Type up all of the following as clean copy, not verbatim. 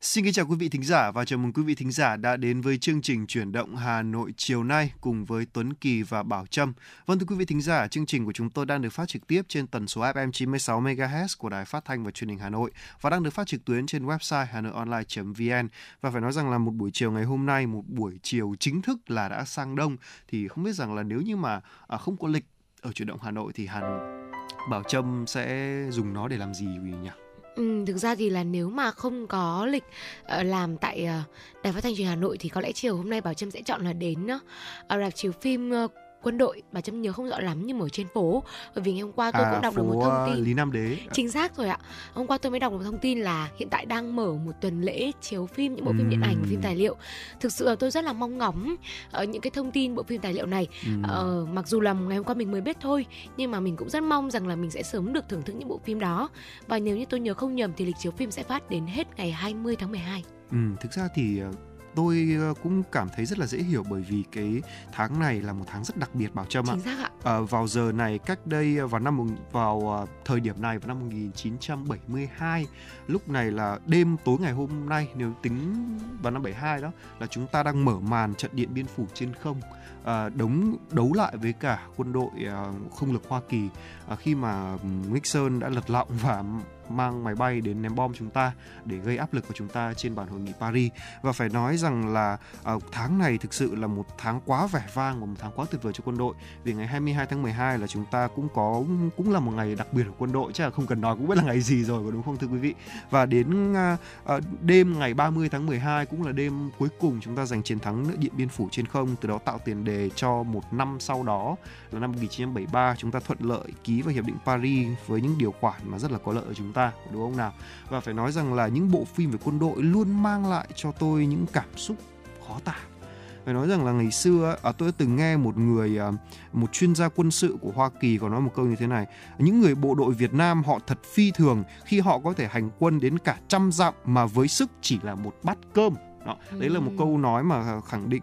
Xin kính chào quý vị thính giả và chào mừng quý vị thính giả đã đến với chương trình Chuyển động Hà Nội chiều nay cùng với Tuấn Kỳ và Bảo Trâm. Vâng, thưa quý vị thính giả, chương trình của chúng tôi đang được phát trực tiếp trên tần số FM 96 MHz của Đài Phát Thanh và Truyền hình Hà Nội và đang được phát trực tuyến trên website hanoionline.vn. Và phải nói rằng là một buổi chiều ngày hôm nay, một buổi chiều chính thức là đã sang đông, thì không biết rằng là nếu như mà không có lịch ở Chuyển động Hà Nội thì Bảo Trâm sẽ dùng nó để làm gì nhỉ? Thực ra thì là nếu mà không có lịch làm tại Đài Phát Thanh Truyền Hà Nội thì có lẽ chiều hôm nay Bảo Trâm sẽ chọn là đến rạp chiếu phim quân đội. Bảo Trâm nhớ không rõ lắm nhưng mà ở trên phố, bởi vì ngày hôm qua tôi cũng đọc được một thông tin Lý Nam Đế. Chính xác rồi ạ. Hôm qua tôi mới đọc một thông tin là hiện tại đang mở một tuần lễ chiếu phim những bộ phim điện ảnh và phim tài liệu. Thực sự là tôi rất là mong ngóng những cái thông tin bộ phim tài liệu này. Mặc dù là ngày hôm qua mình mới biết thôi, nhưng mà mình cũng rất mong rằng là mình sẽ sớm được thưởng thức những bộ phim đó. Và nếu như tôi nhớ không nhầm thì lịch chiếu phim sẽ phát đến hết ngày 20 tháng 12. Thực ra thì tôi cũng cảm thấy rất là dễ hiểu, bởi vì cái tháng này là một tháng rất đặc biệt Bảo Trâm ạ. Chính xác ạ. Vào giờ này cách đây vào thời điểm này vào năm 1972, lúc này là đêm tối ngày hôm nay, nếu tính vào năm 72 đó, là chúng ta đang mở màn trận Điện Biên Phủ trên không, đấu lại với cả quân đội không lực Hoa Kỳ, khi mà Nixon đã lật lọng và mang máy bay đến ném bom chúng ta để gây áp lực của chúng ta trên bàn hội nghị Paris. Và phải nói rằng là tháng này thực sự là một tháng quá vẻ vang và một tháng quá tuyệt vời cho quân đội, vì ngày 22 tháng 12 là chúng ta cũng là một ngày đặc biệt của quân đội, chắc là không cần nói cũng biết là ngày gì rồi, có đúng không thưa quý vị? Và đến đêm ngày 30 tháng 12 cũng là đêm cuối cùng chúng ta giành chiến thắng Điện Biên Phủ trên không, từ đó tạo tiền đề cho một năm sau đó là năm 1973 chúng ta thuận lợi ký vào Hiệp định Paris với những điều khoản mà rất là có lợi cho chúng ta, đúng không nào? Và phải nói rằng là những bộ phim về quân đội luôn mang lại cho tôi những cảm xúc khó tả. Phải nói rằng là ngày xưa tôi từng nghe một chuyên gia quân sự của Hoa Kỳ có nói một câu như thế này: những người bộ đội Việt Nam họ thật phi thường khi họ có thể hành quân đến cả 100 dặm mà với sức chỉ là một bát cơm. Đó, đấy là một câu nói mà khẳng định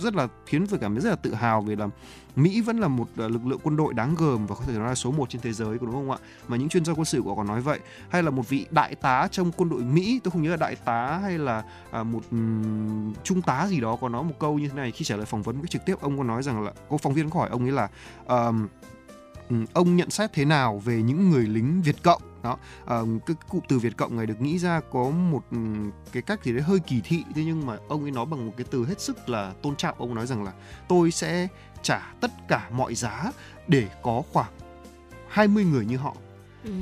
rất là khiến tôi cảm thấy rất là tự hào, vì là Mỹ vẫn là một lực lượng quân đội đáng gờm và có thể nói là số 1 trên thế giới, đúng không ạ? Mà những chuyên gia quân sự của họ còn nói vậy. Hay là một vị đại tá trong quân đội Mỹ, tôi không nhớ là đại tá hay là một trung tá gì đó, có nói một câu như thế này khi trả lời phỏng vấn trực tiếp. Ông có nói rằng là, cô phóng viên có hỏi ông ấy là ông nhận xét thế nào về những người lính Việt Cộng? Đó, cái cụm từ Việt Cộng này được nghĩ ra có một cái cách gì đấy hơi kỳ thị, thế nhưng mà ông ấy nói bằng một cái từ hết sức là tôn trọng. Ông nói rằng là tôi sẽ trả tất cả mọi giá để có khoảng 20 người như họ.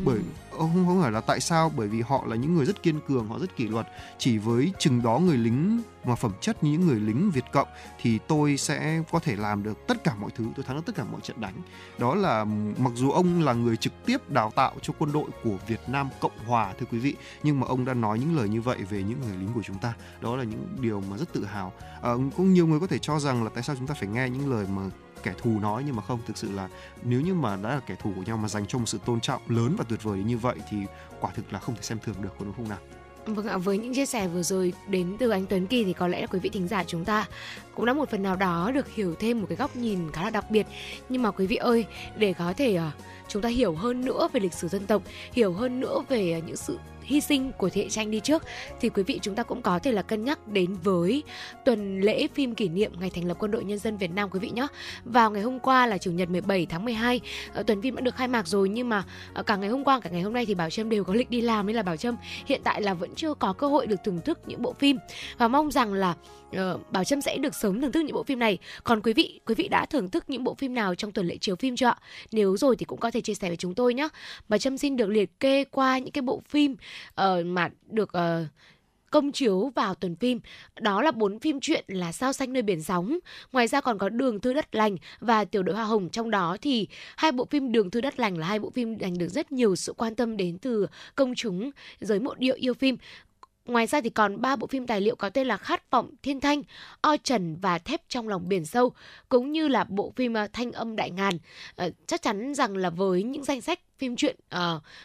Bởi ông không hỏi là tại sao, bởi vì họ là những người rất kiên cường, họ rất kỷ luật. Chỉ với chừng đó người lính mà phẩm chất như những người lính Việt Cộng thì tôi sẽ có thể làm được tất cả mọi thứ, tôi thắng được tất cả mọi trận đánh. Đó là mặc dù ông là người trực tiếp đào tạo cho quân đội của Việt Nam Cộng Hòa, thưa quý vị, nhưng mà ông đã nói những lời như vậy về những người lính của chúng ta. Đó là những điều mà rất tự hào. Cũng nhiều người có thể cho rằng là tại sao chúng ta phải nghe những lời mà kẻ thù nói, nhưng mà không, thực sự là nếu như mà đã là kẻ thù của nhau mà dành cho một sự tôn trọng lớn và tuyệt vời như vậy thì quả thực là không thể xem thường được, có đúng không nào? Vâng ạ, với những chia sẻ vừa rồi đến từ anh Tuấn Kỳ thì có lẽ là quý vị thính giả chúng ta cũng đã một phần nào đó được hiểu thêm một cái góc nhìn khá là đặc biệt. Nhưng mà quý vị ơi, để có thể chúng ta hiểu hơn nữa về lịch sử dân tộc, hiểu hơn nữa về những sự hy sinh của thế hệ tranh đi trước, thì quý vị chúng ta cũng có thể là cân nhắc đến với tuần lễ phim kỷ niệm ngày thành lập Quân đội Nhân dân Việt Nam quý vị nhé. Vào ngày hôm qua là Chủ nhật 17 tháng 12, tuần phim đã được khai mạc rồi, nhưng mà cả ngày hôm qua cả ngày hôm nay thì Bảo Trâm đều có lịch đi làm, nên là Bảo Trâm hiện tại là vẫn chưa có cơ hội được thưởng thức những bộ phim, và mong rằng là Bảo Trâm sẽ được sớm thưởng thức những bộ phim này. Còn quý vị đã thưởng thức những bộ phim nào trong tuần lễ chiếu phim chưa ạ? Nếu rồi thì cũng có thể chia sẻ với chúng tôi nhé. Bảo Trâm xin được liệt kê qua những cái bộ phim mà được công chiếu vào tuần phim. Đó là 4 phim truyện là Sao Xanh Nơi Biển Sóng, ngoài ra còn có Đường Thư Đất Lành và Tiểu Đội Hoa Hồng. Trong đó thì hai bộ phim Đường Thư Đất Lành là hai bộ phim giành được rất nhiều sự quan tâm đến từ công chúng, giới mộ điệu yêu phim. Ngoài ra thì còn 3 bộ phim tài liệu có tên là Khát vọng Thiên Thanh, O Trần và Thép trong lòng biển sâu, cũng như là bộ phim Thanh âm Đại Ngàn. Chắc chắn rằng là với những danh sách phim truyện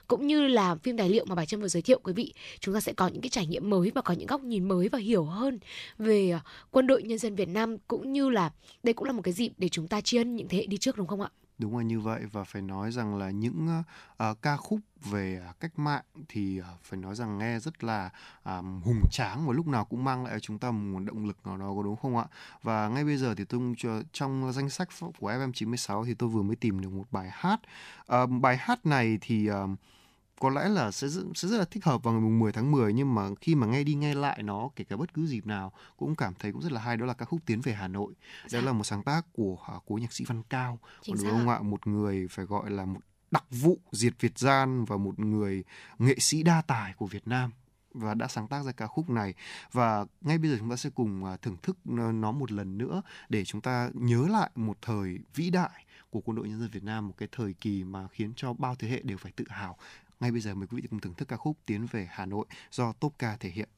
cũng như là phim tài liệu mà Bảo Trâm vừa giới thiệu quý vị, chúng ta sẽ có những cái trải nghiệm mới và có những góc nhìn mới và hiểu hơn về quân đội nhân dân Việt Nam, cũng như là đây cũng là một cái dịp để chúng ta tri ân những thế hệ đi trước, đúng không ạ? Đúng là như vậy, và phải nói rằng là những ca khúc về cách mạng thì phải nói rằng nghe rất là hùng tráng và lúc nào cũng mang lại cho chúng ta một nguồn động lực nào đó, có đúng không ạ? Và ngay bây giờ thì trong danh sách của FM96 thì tôi vừa mới tìm được một bài hát. Bài hát này thì có lẽ là sẽ rất là thích hợp vào ngày 10 tháng 10, nhưng mà khi mà nghe đi nghe lại nó kể cả bất cứ dịp nào cũng cảm thấy cũng rất là hay, đó là ca khúc Tiến về Hà Nội. Đó là một sáng tác của cố nhạc sĩ Văn Cao, đúng không ạ? Một người phải gọi là một đặc vụ diệt Việt gian và một người nghệ sĩ đa tài của Việt Nam, và đã sáng tác ra ca khúc này. Và ngay bây giờ chúng ta sẽ cùng thưởng thức nó một lần nữa để chúng ta nhớ lại một thời vĩ đại của quân đội nhân dân Việt Nam, một cái thời kỳ mà khiến cho bao thế hệ đều phải tự hào. Ngay bây giờ mời quý vị cùng thưởng thức ca khúc Tiến về Hà Nội do Top Ca thể hiện.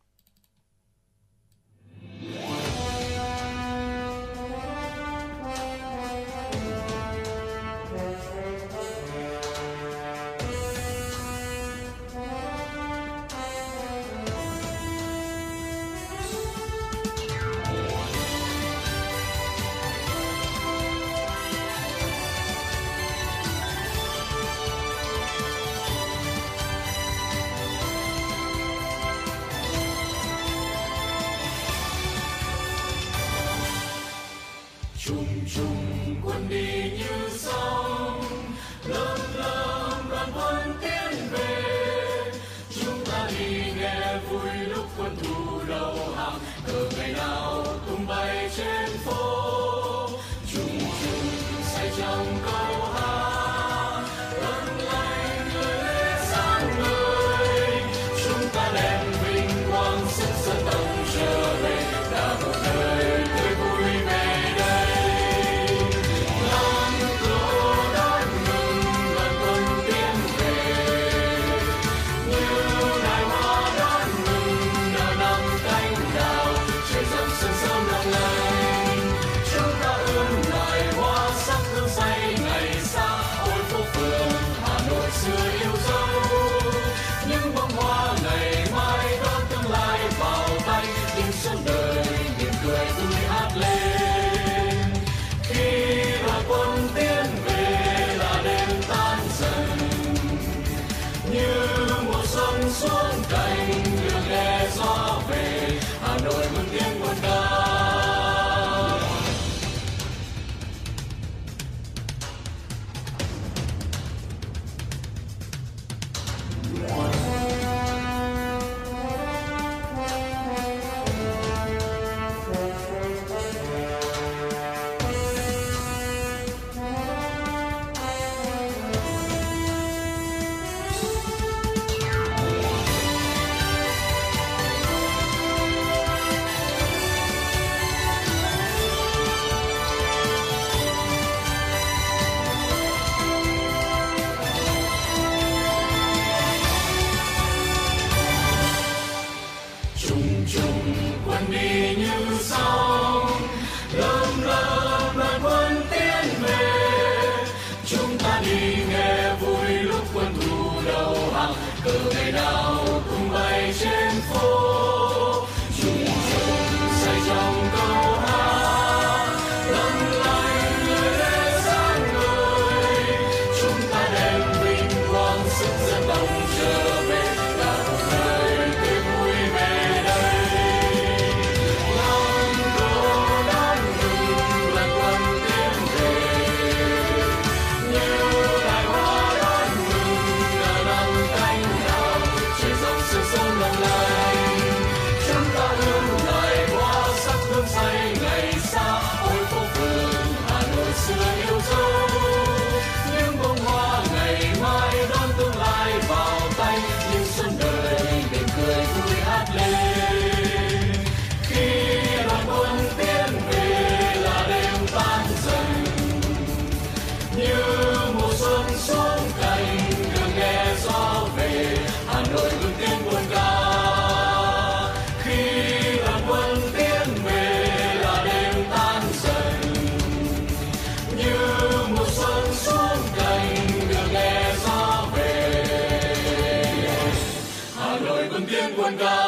Nội vang tiếng quân ca.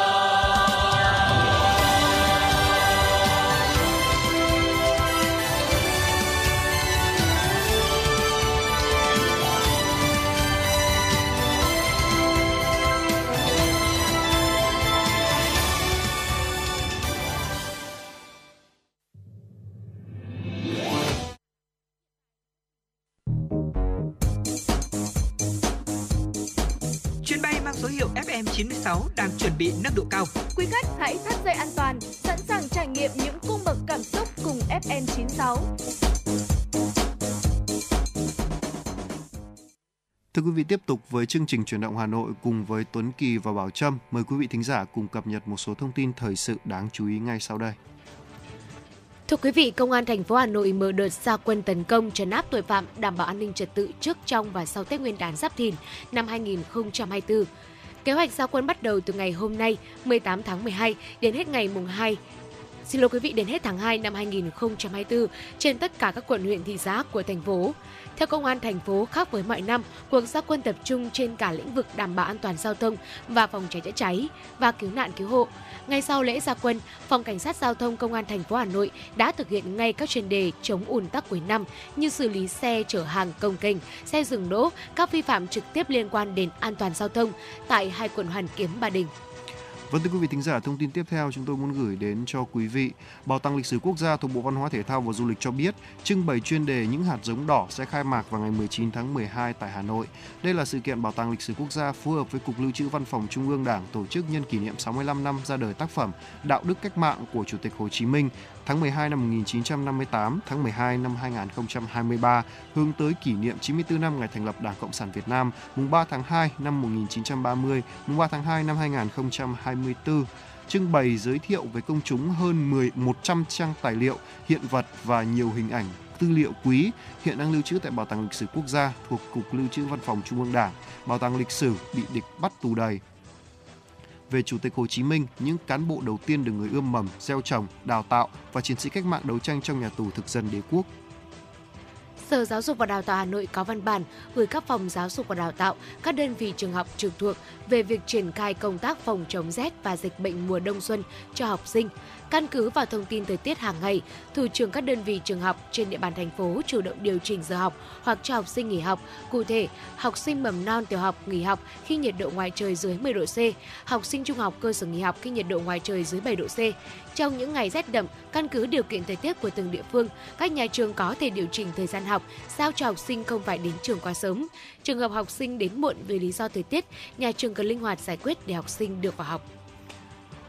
Số hiệu FM 96 đang chuẩn bị nâng độ cao. Quý khách hãy thắt dây an toàn, sẵn sàng trải nghiệm những cung bậc cảm xúc cùng FM 96. Thưa quý vị, tiếp tục với chương trình Chuyển động Hà Nội cùng với Tuấn Kỳ và Bảo Trâm. Mời quý vị thính giả cùng cập nhật một số thông tin thời sự đáng chú ý ngay sau đây. Thưa quý vị, Công an thành phố Hà Nội mở đợt ra quân tấn công trấn áp tội phạm, đảm bảo an ninh trật tự trước, trong và sau Tết Nguyên đán Giáp Thìn năm 2024. Kế hoạch ra quân bắt đầu từ ngày hôm nay, 18 tháng 12 đến hết đến hết tháng 2 năm 2024 trên tất cả các quận, huyện, thị xã của thành phố. Theo Công an thành phố, khác với mọi năm, cuộc ra quân tập trung trên cả lĩnh vực đảm bảo an toàn giao thông và phòng cháy chữa cháy và cứu nạn cứu hộ. Ngay sau lễ ra quân, Phòng Cảnh sát Giao thông Công an thành phố Hà Nội đã thực hiện ngay các chuyên đề chống ùn tắc cuối năm như xử lý xe chở hàng công kênh, xe dừng đỗ, các vi phạm trực tiếp liên quan đến an toàn giao thông tại hai quận Hoàn Kiếm, Ba Đình. Vâng, thưa quý vị thính giả, thông tin tiếp theo chúng tôi muốn gửi đến cho quý vị. Bảo tàng Lịch sử Quốc gia thuộc Bộ Văn hóa Thể thao và Du lịch cho biết, trưng bày chuyên đề Những hạt giống đỏ sẽ khai mạc vào ngày 19 tháng 12 tại Hà Nội. Đây là sự kiện Bảo tàng Lịch sử Quốc gia phối hợp với Cục Lưu trữ Văn phòng Trung ương Đảng tổ chức nhân kỷ niệm 65 năm ra đời tác phẩm Đạo đức cách mạng của Chủ tịch Hồ Chí Minh, tháng 12 năm 1958, tháng 12 năm 2023, hướng tới kỷ niệm 94 năm ngày thành lập Đảng Cộng sản Việt Nam, mùng 3 tháng 2 năm 1930, mùng 3 tháng 2 năm 2024. Trưng bày giới thiệu với công chúng hơn 100 trang tài liệu, hiện vật và nhiều hình ảnh, tư liệu quý hiện đang lưu trữ tại Bảo tàng Lịch sử Quốc gia thuộc Cục Lưu trữ Văn phòng Trung ương Đảng. Bảo tàng Lịch sử bị địch bắt tù đầy. Về Chủ tịch Hồ Chí Minh, những cán bộ đầu tiên được người ươm mầm, gieo trồng, đào tạo và chiến sĩ cách mạng đấu tranh trong nhà tù thực dân đế quốc. Sở Giáo dục và Đào tạo Hà Nội có văn bản gửi các phòng giáo dục và đào tạo, các đơn vị trường học trực thuộc về việc triển khai công tác phòng chống rét và dịch bệnh mùa đông xuân cho học sinh. Căn cứ vào thông tin thời tiết hàng ngày, thủ trưởng các đơn vị trường học trên địa bàn thành phố chủ động điều chỉnh giờ học hoặc cho học sinh nghỉ học. Cụ thể, học sinh mầm non, tiểu học nghỉ học khi nhiệt độ ngoài trời dưới 10 độ C, học sinh trung học cơ sở nghỉ học khi nhiệt độ ngoài trời dưới 7 độ C. Trong những ngày rét đậm, căn cứ điều kiện thời tiết của từng địa phương, các nhà trường có thể điều chỉnh thời gian học, sao cho học sinh không phải đến trường quá sớm. Trường hợp học sinh đến muộn vì lý do thời tiết, nhà trường cần linh hoạt giải quyết để học sinh được vào học.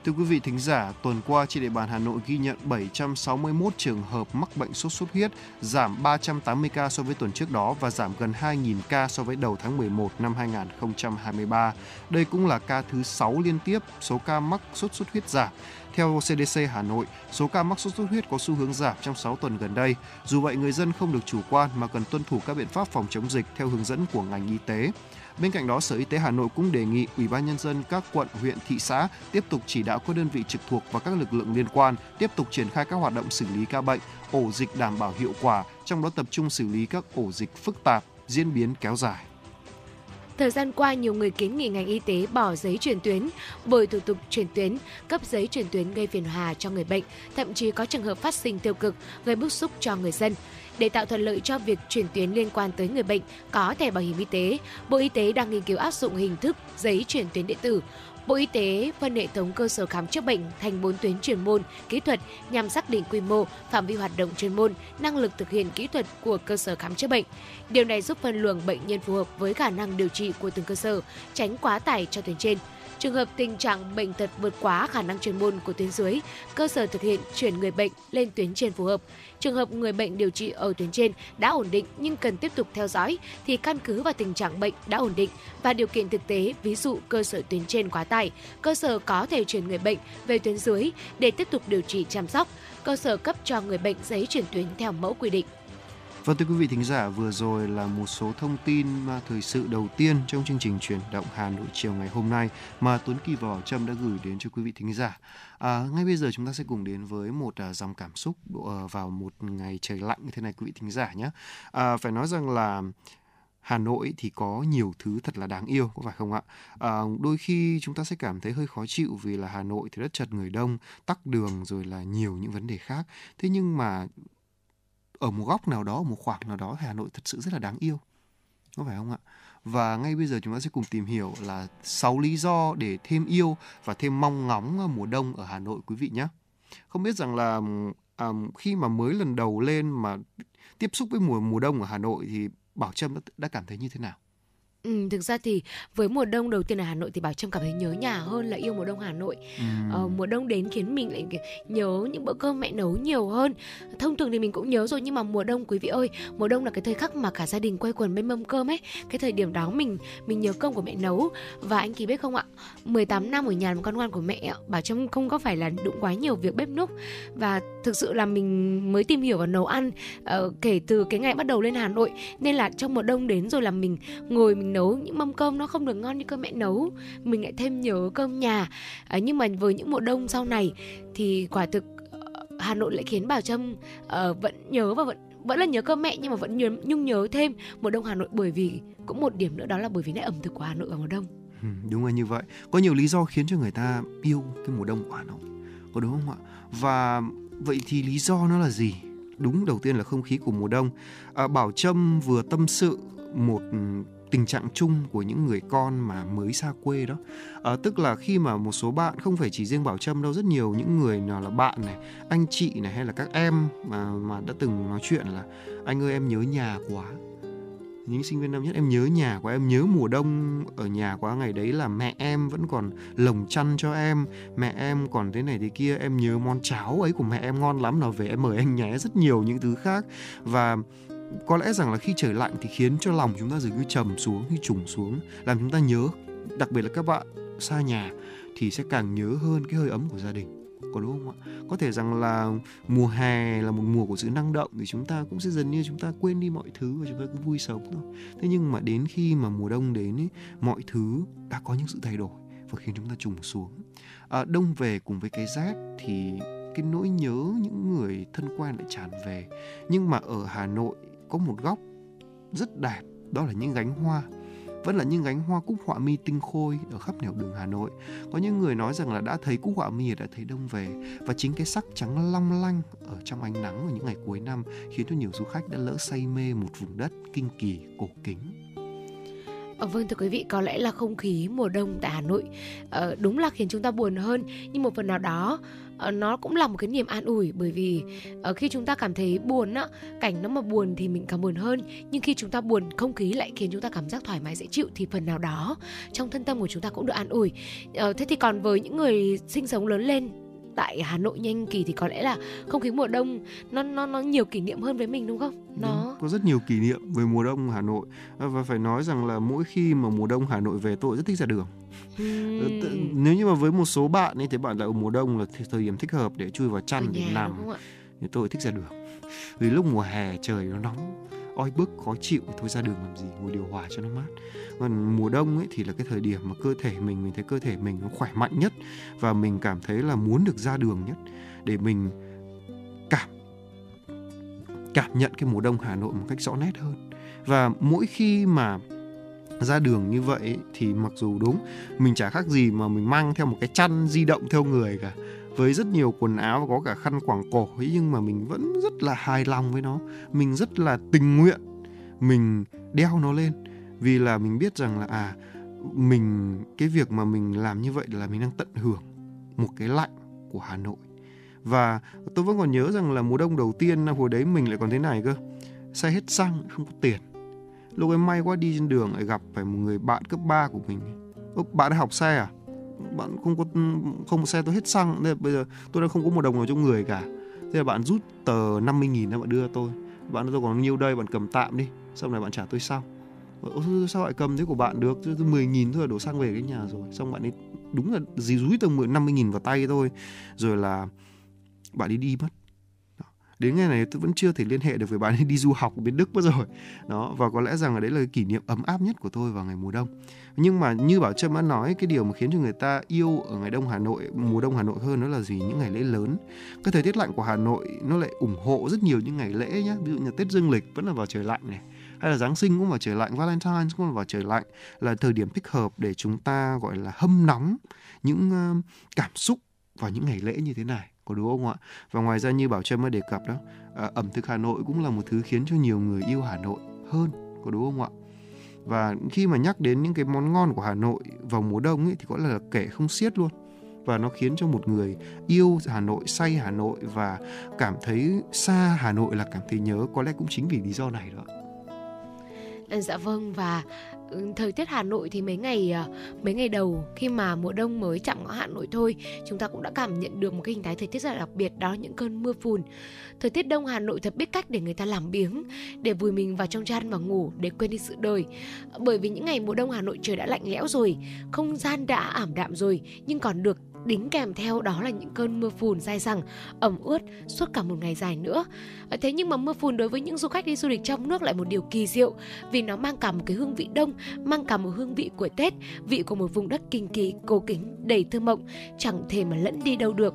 Thưa quý vị thính giả, tuần qua trên địa bàn Hà Nội ghi nhận 761 trường hợp mắc bệnh sốt xuất huyết, giảm 380 ca so với tuần trước đó và giảm gần 2.000 ca so với đầu tháng 11 năm 2023. Đây cũng là ca thứ 6 liên tiếp số ca mắc sốt xuất huyết giảm. Theo CDC Hà Nội, số ca mắc sốt xuất huyết có xu hướng giảm trong 6 tuần gần đây. Dù vậy, người dân không được chủ quan mà cần tuân thủ các biện pháp phòng chống dịch theo hướng dẫn của ngành y tế. Bên cạnh đó, Sở Y tế Hà Nội cũng đề nghị Ủy ban Nhân dân các quận, huyện, thị xã tiếp tục chỉ đạo các đơn vị trực thuộc và các lực lượng liên quan tiếp tục triển khai các hoạt động xử lý ca bệnh, ổ dịch đảm bảo hiệu quả, trong đó tập trung xử lý các ổ dịch phức tạp, diễn biến kéo dài. Thời gian qua, nhiều người kiến nghị ngành y tế bỏ giấy chuyển tuyến, bởi thủ tục chuyển tuyến, cấp giấy chuyển tuyến gây phiền hà cho người bệnh, thậm chí có trường hợp phát sinh tiêu cực, gây bức xúc cho người dân. Để tạo thuận lợi cho việc chuyển tuyến liên quan tới người bệnh có thẻ bảo hiểm y tế, Bộ Y tế đang nghiên cứu áp dụng hình thức giấy chuyển tuyến điện tử. Bộ Y tế phân hệ thống cơ sở khám chữa bệnh thành 4 tuyến chuyên môn, kỹ thuật nhằm xác định quy mô, phạm vi hoạt động chuyên môn, năng lực thực hiện kỹ thuật của cơ sở khám chữa bệnh. Điều này giúp phân luồng bệnh nhân phù hợp với khả năng điều trị của từng cơ sở, tránh quá tải cho tuyến trên. Trường hợp tình trạng bệnh tật vượt quá khả năng chuyên môn của tuyến dưới, cơ sở thực hiện chuyển người bệnh lên tuyến trên phù hợp. Trường hợp người bệnh điều trị ở tuyến trên đã ổn định nhưng cần tiếp tục theo dõi thì căn cứ vào tình trạng bệnh đã ổn định và điều kiện thực tế, ví dụ cơ sở tuyến trên quá tải, cơ sở có thể chuyển người bệnh về tuyến dưới để tiếp tục điều trị chăm sóc. Cơ sở cấp cho người bệnh giấy chuyển tuyến theo mẫu quy định. Vâng, thưa quý vị thính giả, vừa rồi là một số thông tin thời sự đầu tiên trong chương trình Chuyển động Hà Nội chiều ngày hôm nay mà Tuấn Kỳ và Bảo Trâm đã gửi đến cho quý vị thính giả. Ngay bây giờ chúng ta sẽ cùng đến với một dòng cảm xúc vào một ngày trời lạnh như thế này quý vị thính giả nhé. Phải nói rằng là Hà Nội thì có nhiều thứ thật là đáng yêu, có phải không ạ? Đôi khi chúng ta sẽ cảm thấy hơi khó chịu vì là Hà Nội thì rất chật người đông, tắc đường rồi là nhiều những vấn đề khác. Thế nhưng mà ở một góc nào đó, ở một khoảng nào đó, Hà Nội thật sự rất là đáng yêu, có phải không ạ? Và ngay bây giờ chúng ta sẽ cùng tìm hiểu là 6 lý do để thêm yêu và thêm mong ngóng mùa đông ở Hà Nội, quý vị nhé. Không biết rằng là khi mà mới lần đầu lên mà tiếp xúc với mùa đông ở Hà Nội thì Bảo Trâm đã cảm thấy như thế nào? Thực ra thì với mùa đông đầu tiên ở Hà Nội thì Bảo Trâm cảm thấy nhớ nhà hơn là yêu mùa đông Hà Nội. Mùa đông đến khiến mình lại nhớ những bữa cơm mẹ nấu nhiều hơn. Thông thường thì mình cũng nhớ rồi, nhưng mà mùa đông, quý vị ơi, mùa đông là cái thời khắc mà cả gia đình quây quần bên mâm cơm ấy. Cái thời điểm đó mình nhớ cơm của mẹ nấu. Và anh Kỳ biết không ạ, 18 năm ở nhà làm con ngoan của mẹ, Bảo Trâm không có phải là đụng quá nhiều việc bếp núc. Và thực sự là mình mới tìm hiểu và nấu ăn kể từ cái ngày bắt đầu lên Hà Nội. Nên là trong mùa đông đến rồi là mình ngồi mình nấu những mâm cơm nó không được ngon như cơm mẹ nấu, mình lại thêm nhớ cơm nhà. Nhưng mà với những mùa đông sau này thì quả thực Hà Nội lại khiến Bảo Trâm vẫn nhớ và vẫn là nhớ cơm mẹ, nhưng mà vẫn nhớ thêm mùa đông Hà Nội, bởi vì cũng một điểm nữa đó là bởi vì lại ẩm thực của Hà Nội vào mùa đông. Đúng là như vậy. Có nhiều lý do khiến cho người ta yêu cái mùa đông của Hà Nội, có đúng không ạ? Và vậy thì lý do nó là gì? Đúng, đầu tiên là không khí của mùa đông. Bảo Trâm vừa tâm sự một tình trạng chung của những người con mà mới xa quê đó, tức là khi mà một số bạn, không phải chỉ riêng Bảo Trâm đâu, rất nhiều những người nào là bạn này, anh chị này, hay là các em mà đã từng nói chuyện là anh ơi em nhớ nhà quá. Những sinh viên năm nhất, em nhớ nhà quá, em nhớ mùa đông ở nhà quá, ngày đấy là mẹ em vẫn còn lồng chăn cho em, mẹ em còn thế này thế kia, em nhớ món cháo ấy của mẹ em ngon lắm, nào về em mời anh nhé, rất nhiều những thứ khác. Và có lẽ rằng là khi trời lạnh thì khiến cho lòng chúng ta dường như trầm xuống, như trùng xuống, làm chúng ta nhớ, đặc biệt là các bạn xa nhà thì sẽ càng nhớ hơn cái hơi ấm của gia đình, có đúng không ạ? Có thể rằng là mùa hè là một mùa của sự năng động thì chúng ta cũng sẽ dần như chúng ta quên đi mọi thứ và chúng ta cứ vui sống thôi. Thế nhưng mà đến khi mà mùa đông đến ấy, mọi thứ đã có những sự thay đổi và khiến chúng ta trùng xuống. Đông về cùng với cái rét thì cái nỗi nhớ những người thân quen lại tràn về. Nhưng mà ở Hà Nội có một góc rất đẹp, đó là những gánh hoa. Vẫn là những gánh hoa cúc họa mi tinh khôi ở khắp nẻo đường Hà Nội. Có những người nói rằng là đã thấy cúc họa mi, đã thấy đông về. Và chính cái sắc trắng long lanh ở trong ánh nắng vào những ngày cuối năm khiến cho nhiều du khách đã lỡ say mê một vùng đất kinh kỳ cổ kính. Vâng, thưa quý vị, có lẽ là không khí mùa đông tại Hà Nội đúng là khiến chúng ta buồn hơn, nhưng một phần nào đó nó cũng là một cái niềm an ủi, bởi vì khi chúng ta cảm thấy buồn á, cảnh nó mà buồn thì mình cảm buồn hơn, nhưng khi chúng ta buồn, không khí lại khiến chúng ta cảm giác thoải mái dễ chịu, thì phần nào đó trong thân tâm của chúng ta cũng được an ủi. Thế thì còn với những người sinh sống lớn lên tại Hà Nội như anh Kỳ thì có lẽ là không khí mùa đông nó nhiều kỷ niệm hơn với mình, đúng không? Đúng, có rất nhiều kỷ niệm về mùa đông Hà Nội. Và phải nói rằng là mỗi khi mà mùa đông Hà Nội về tôi rất thích ra đường. Nếu như mà với một số bạn ấy thì bạn lại mùa đông là thời điểm thích hợp để chui vào chăn để nằm, thì tôi thích ra đường. Vì lúc mùa hè trời nó nóng, oi bức khó chịu, thôi ra đường làm gì, ngồi điều hòa cho nó mát. Còn mùa đông ấy thì là cái thời điểm mà cơ thể mình thấy cơ thể mình nó khỏe mạnh nhất và mình cảm thấy là muốn được ra đường nhất để mình cảm nhận cái mùa đông Hà Nội một cách rõ nét hơn. Và mỗi khi mà ra đường như vậy ấy, thì mặc dù đúng mình chả khác gì mà mình mang theo một cái chăn di động theo người cả, với rất nhiều quần áo và có cả khăn quàng cổ ấy, nhưng mà mình vẫn rất là hài lòng với nó, mình rất là tình nguyện mình đeo nó lên, vì là mình biết rằng là mình cái việc mà mình làm như vậy là mình đang tận hưởng một cái lạnh của Hà Nội. Và tôi vẫn còn nhớ rằng là mùa đông đầu tiên hồi đấy mình lại còn thế này cơ, xe hết xăng không có tiền. Lúc ấy may quá đi trên đường lại gặp phải một người bạn cấp 3 của mình. Bạn đã học xe à? Bạn không có xe, tôi hết xăng. Thế bây giờ tôi đang không có một đồng nào trong người cả. Thế là bạn rút tờ 50.000 ra bạn đưa tôi. Bạn nói tôi còn nhiêu đây, bạn cầm tạm đi, xong này bạn trả tôi sau. Sao lại cầm thế của bạn được? 10.000 thôi là đổ xăng về cái nhà rồi. Xong bạn ấy đúng là dí dúi tờ 50.000 vào tay tôi, rồi là bạn ấy đi mất. Đến ngày này tôi vẫn chưa thể liên hệ được với bạn ấy, đi du học ở bên Đức mất rồi đó. Và có lẽ rằng là đấy là cái kỷ niệm ấm áp nhất của tôi vào ngày mùa đông. Nhưng mà như Bảo Trâm đã nói, cái điều mà khiến cho người ta yêu ở ngày đông Hà Nội, mùa đông Hà Nội hơn đó là gì? Những ngày lễ lớn. Cái thời tiết lạnh của Hà Nội nó lại ủng hộ rất nhiều những ngày lễ nhá. Ví dụ như Tết Dương Lịch vẫn là vào trời lạnh này, hay là Giáng sinh cũng vào trời lạnh, Valentine cũng vào trời lạnh, là thời điểm thích hợp để chúng ta gọi là hâm nóng những cảm xúc vào những ngày lễ như thế này, có đúng không ạ? Và ngoài ra như Bảo Trâm đã đề cập đó, ẩm thực Hà Nội cũng là một thứ khiến cho nhiều người yêu Hà Nội hơn, có đúng không ạ? Và khi mà nhắc đến những cái món ngon của Hà Nội vào mùa đông ấy, thì có là kể không xiết luôn. Và nó khiến cho một người yêu Hà Nội, say Hà Nội và cảm thấy xa Hà Nội là cảm thấy nhớ, có lẽ cũng chính vì lý do này đó. Dạ vâng, và thời tiết Hà Nội thì mấy ngày đầu khi mà mùa đông mới chạm ngõ Hà Nội thôi, chúng ta cũng đã cảm nhận được một cái hình thái thời tiết rất là đặc biệt, đó những cơn mưa phùn. Thời tiết đông Hà Nội thật biết cách để người ta làm biếng, để vùi mình vào trong chăn và ngủ để quên đi sự đời. Bởi vì những ngày mùa đông Hà Nội trời đã lạnh lẽo rồi, không gian đã ảm đạm rồi, nhưng còn được đính kèm theo đó là những cơn mưa phùn dai dẳng, ẩm ướt suốt cả một ngày dài nữa. Thế nhưng mà mưa phùn đối với những du khách đi du lịch trong nước lại một điều kỳ diệu, vì nó mang cả một cái hương vị đông, mang cả một hương vị của Tết, vị của một vùng đất kinh kỳ, cổ kính, đầy thơ mộng, chẳng thể mà lẫn đi đâu được.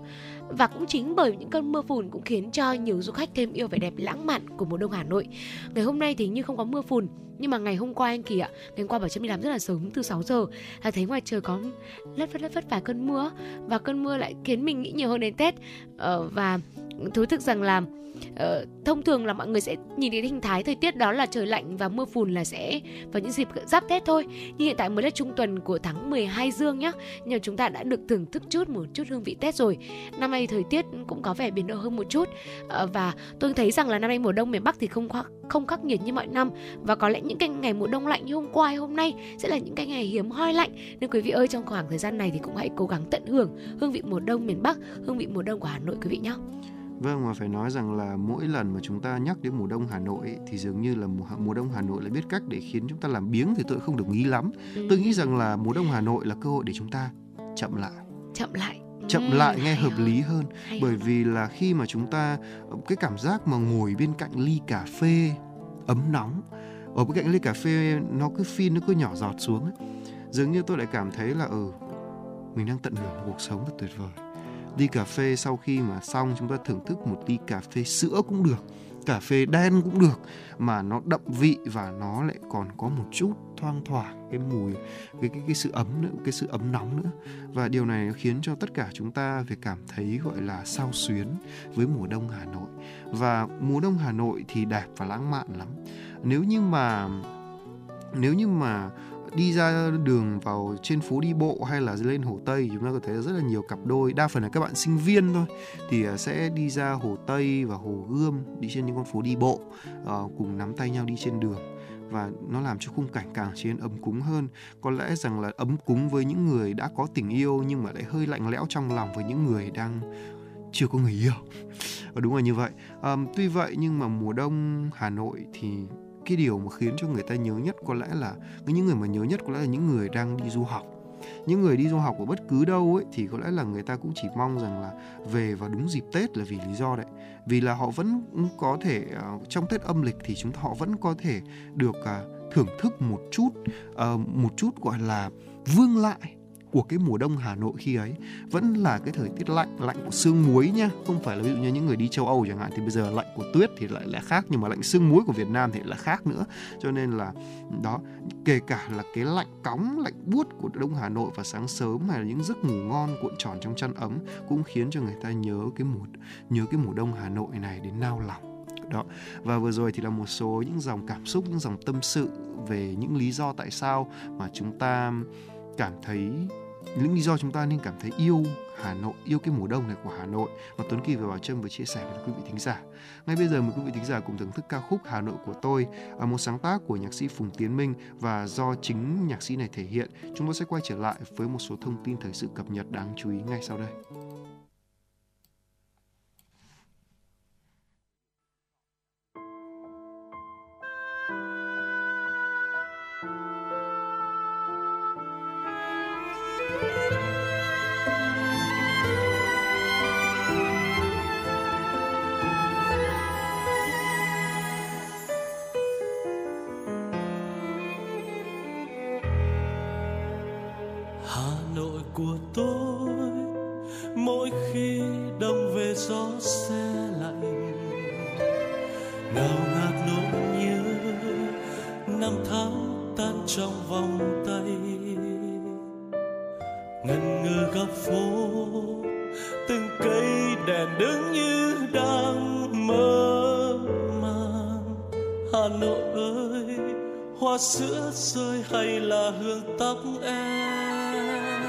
Và cũng chính bởi những cơn mưa phùn cũng khiến cho nhiều du khách thêm yêu vẻ đẹp lãng mạn của mùa đông Hà Nội. Ngày hôm nay thì như không có mưa phùn, nhưng mà ngày hôm qua anh Kỳ ạ, ngày hôm qua Bảo Trâm đi làm rất là sớm, từ 6 giờ, là thấy ngoài trời có lất phất vài cơn mưa. Và cơn mưa lại khiến mình nghĩ nhiều hơn đến Tết. Và thú thực rằng là thông thường là mọi người sẽ nhìn đến hình thái thời tiết đó là trời lạnh và mưa phùn là sẽ vào những dịp giáp Tết thôi. Nhưng hiện tại mới là trung tuần của tháng 12 dương nhá, nhưng chúng ta đã được thưởng thức một chút hương vị Tết rồi. Năm nay thời tiết cũng có vẻ biến đổi hơn một chút. Và tôi thấy rằng là năm nay mùa đông miền Bắc thì không khắc nghiệt như mọi năm. Và có lẽ những cái ngày mùa đông lạnh như hôm qua hay hôm nay sẽ là những cái ngày hiếm hoi lạnh. Nên quý vị ơi, trong khoảng thời gian này thì cũng hãy cố gắng tận hưởng hương vị mùa đông miền Bắc, hương vị mùa đông của Hà Nội quý vị nhé. Vâng, và phải nói rằng là mỗi lần mà chúng ta nhắc đến mùa đông Hà Nội ấy, thì dường như là mùa đông Hà Nội lại biết cách để khiến chúng ta làm biếng, thì tôi không được nghĩ lắm. Tôi nghĩ rằng là mùa đông Hà Nội là cơ hội để chúng ta chậm lại nghe hợp lý hơn. Bởi vì là khi mà chúng ta cái cảm giác mà ngồi bên cạnh ly cà phê ấm nóng, ở bên cạnh ly cà phê nó cứ nhỏ giọt xuống ấy, dường như tôi lại cảm thấy là mình đang tận hưởng cuộc sống thật tuyệt vời. Ly cà phê sau khi mà xong, chúng ta thưởng thức một ly cà phê sữa cũng được, cà phê đen cũng được, mà nó đậm vị và nó lại còn có một chút thoang thoảng cái mùi, cái sự ấm nữa, cái sự ấm nóng nữa. Và điều này nó khiến cho tất cả chúng ta phải cảm thấy gọi là xao xuyến với mùa đông Hà Nội. Và mùa đông Hà Nội thì đẹp và lãng mạn lắm. Nếu như mà đi ra đường vào trên phố đi bộ hay là lên Hồ Tây, chúng ta có thấy rất là nhiều cặp đôi, đa phần là các bạn sinh viên thôi, thì sẽ đi ra Hồ Tây và Hồ Gươm, đi trên những con phố đi bộ, cùng nắm tay nhau đi trên đường. Và nó làm cho khung cảnh càng trở nên ấm cúng hơn. Có lẽ rằng là ấm cúng với những người đã có tình yêu, nhưng mà lại hơi lạnh lẽo trong lòng với những người đang chưa có người yêu. Và đúng là như vậy. Tuy vậy nhưng mà mùa đông Hà Nội thì cái điều mà khiến cho người ta nhớ nhất có lẽ là những người đang đi du học. Những người đi du học ở bất cứ đâu ấy, thì có lẽ là người ta cũng chỉ mong rằng là về vào đúng dịp Tết, là vì lý do đấy. Vì là họ vẫn có thể trong Tết âm lịch thì họ vẫn có thể được thưởng thức một chút gọi là vương lại của cái mùa đông Hà Nội khi ấy. Vẫn là cái thời tiết lạnh của sương muối nha, không phải là ví dụ như những người đi châu Âu chẳng hạn thì bây giờ lạnh của tuyết thì lại là khác, nhưng mà lạnh sương muối của Việt Nam thì lại là khác nữa. Cho nên là đó, kể cả là cái lạnh cóng, lạnh buốt của đông Hà Nội và sáng sớm, hay là những giấc ngủ ngon cuộn tròn trong chăn ấm, cũng khiến cho người ta nhớ cái mùa đông Hà Nội này đến nao lòng. Đó. Và vừa rồi thì là một số những dòng cảm xúc, những dòng tâm sự về những lý do tại sao mà chúng ta cảm thấy, những lý do chúng ta nên cảm thấy yêu Hà Nội, yêu cái mùa đông này của Hà Nội, mà Tuấn Kỳ và Bảo Trâm vừa chia sẻ với quý vị thính giả. Ngay bây giờ mời quý vị thính giả cùng thưởng thức ca khúc Hà Nội của tôi, một sáng tác của nhạc sĩ Phùng Tiến Minh và do chính nhạc sĩ này thể hiện. Chúng tôi sẽ quay trở lại với một số thông tin thời sự cập nhật đáng chú ý ngay sau đây. Của tôi mỗi khi đông về gió se lạnh, nào ngạt nỗi nhớ năm tháng tan trong vòng tay. Ngần ngừ góc phố, từng cây đèn đứng như đang mơ màng. Hà Nội ơi, hoa sữa rơi hay là hương tóc em?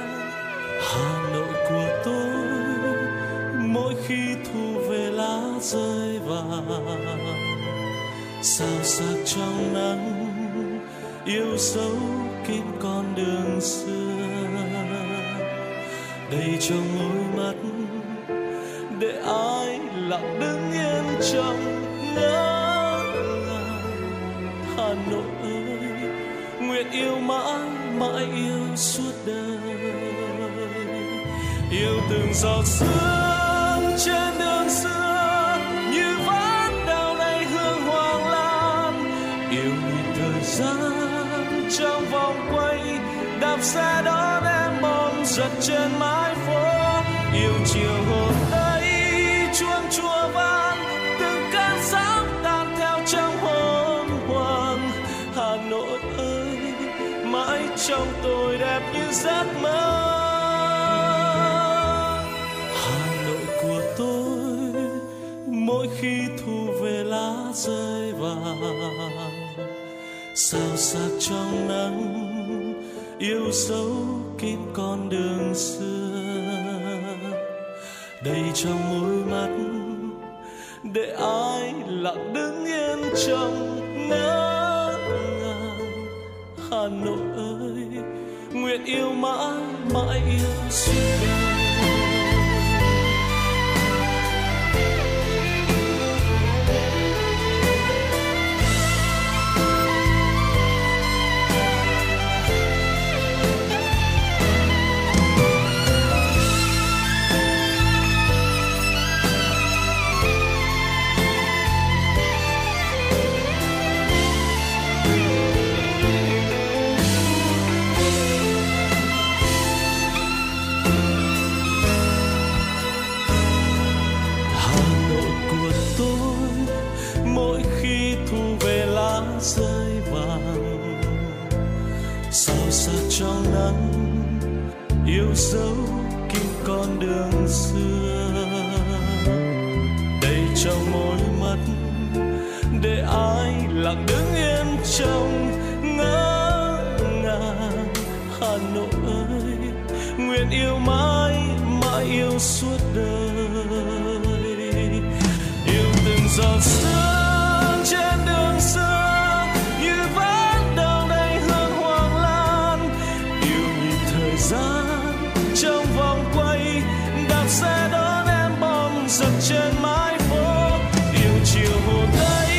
Hà Nội của tôi, mỗi khi thu về lá rơi vàng, sao sắc trong nắng, yêu dấu kín con đường xưa. Đây trong đôi mắt, để ai lặng đứng yên trong ngỡ ngàng. Hà Nội ơi, nguyện yêu mãi, mãi yêu suốt đời. Yêu từng giọt sương trên đường xưa, như ván đào này hương hoàng lan. Yêu nhìn thời gian trong vòng quay, đạp xe đón em bom giật trên mái phố. Yêu chiều Hồ Tây, chuông chùa vang, từng cơn sóng tan theo trong hồn hoàng. Hà Nội ơi, mãi trong tôi đẹp như giấc mơ. Hà Nội của tôi, mỗi khi thu về lá rơi vàng, sao sắc trong nắng, yêu dấu kín con đường xưa. Đây trong mỗi mắt, để ai lặng đứng yên trong ngỡ ngàng. Hà Nội ơi, nguyện yêu mãi, mãi yêu suốt đời. Trong nắng yêu dấu kín con đường xưa. Đây trong môi mắt, để ai lặng đứng yên trong ngỡ ngàng. Hà Nội ơi, nguyện yêu mãi, mãi yêu suốt đời. Yêu từng giọt sương trên đường xưa, trong vòng quay đạp xe đón em bom giật trên mái phố. Yêu chiều Hồ Tây,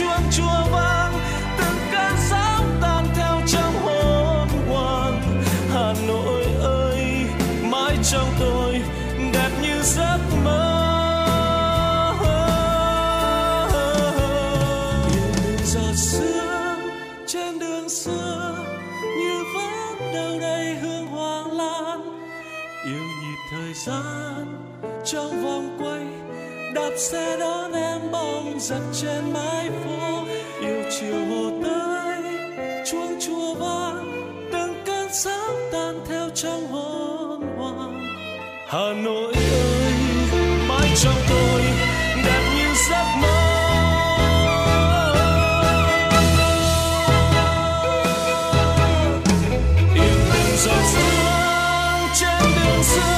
chuông chùa vang, từng cơn sóng tan theo trong hồn hoàng. Hà Nội ơi, mãi trong tôi đẹp như giấc mơ. Trong vòng quay đạp xe đón em bóng giật trên mái phố. Yêu chiều Hồ Tây, chuông chùa vang, từng cơn sóng tan theo trong hồn hoàng. Hà Nội ơi, mãi trong tôi đẹp như giấc mơ. Yêu từng giọt sương trên đường xưa,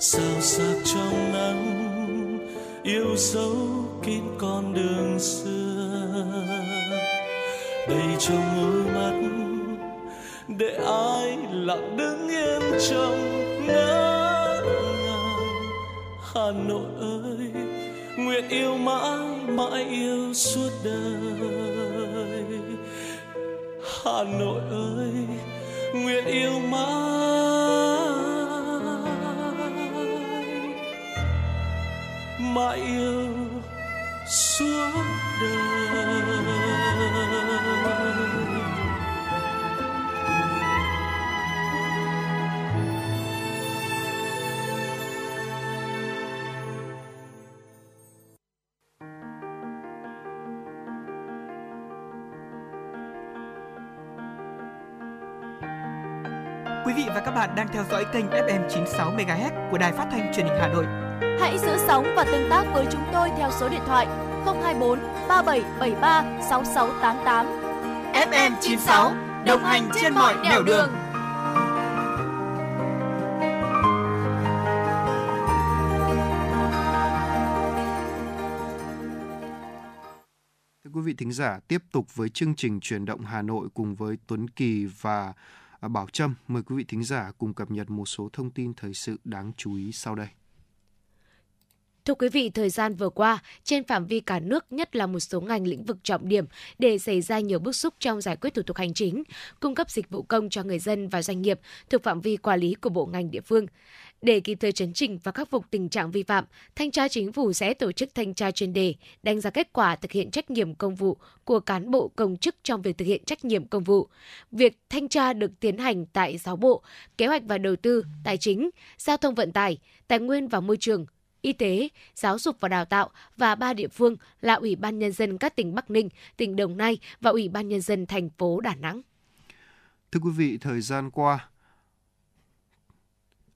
sao sắc trong nắng, yêu dấu kín con đường xưa. Đây trong mỗi mắt, để ai lặng đứng yên trong ngỡ ngàng. Hà Nội ơi, nguyện yêu mãi mãi yêu suốt đời. Hà Nội ơi, nguyện yêu mãi mãi yêu suốt đời. Quý vị và các bạn đang theo dõi kênh FM 96 MHz của Đài Phát thanh Truyền hình Hà Nội. Hãy giữ sóng và tương tác với chúng tôi theo số điện thoại 024 3773 6688. FM 96 đồng hành trên mọi nẻo đường. Thưa quý vị thính giả, tiếp tục với chương trình Chuyển động Hà Nội cùng với Tuấn Kỳ và Bảo Trâm, mời quý vị thính giả cùng cập nhật một số thông tin thời sự đáng chú ý sau đây. Thưa quý vị, thời gian vừa qua, trên phạm vi cả nước, nhất là một số ngành lĩnh vực trọng điểm để xảy ra nhiều bức xúc trong giải quyết thủ tục hành chính, cung cấp dịch vụ công cho người dân và doanh nghiệp thuộc phạm vi quản lý của bộ ngành địa phương. Để kịp thời chấn chỉnh và khắc phục tình trạng vi phạm, Thanh tra Chính phủ sẽ tổ chức thanh tra chuyên đề, đánh giá kết quả thực hiện trách nhiệm công vụ của cán bộ công chức trong việc thực hiện trách nhiệm công vụ. Việc thanh tra được tiến hành tại 6 bộ: Kế hoạch và Đầu tư, Tài chính, Giao thông vận tải, Tài nguyên và Môi trường, Y tế, Giáo dục và Đào tạo, và 3 địa phương là Ủy ban Nhân dân các tỉnh Bắc Ninh, tỉnh Đồng Nai và Ủy ban Nhân dân thành phố Đà Nẵng. Thưa quý vị, thời gian qua,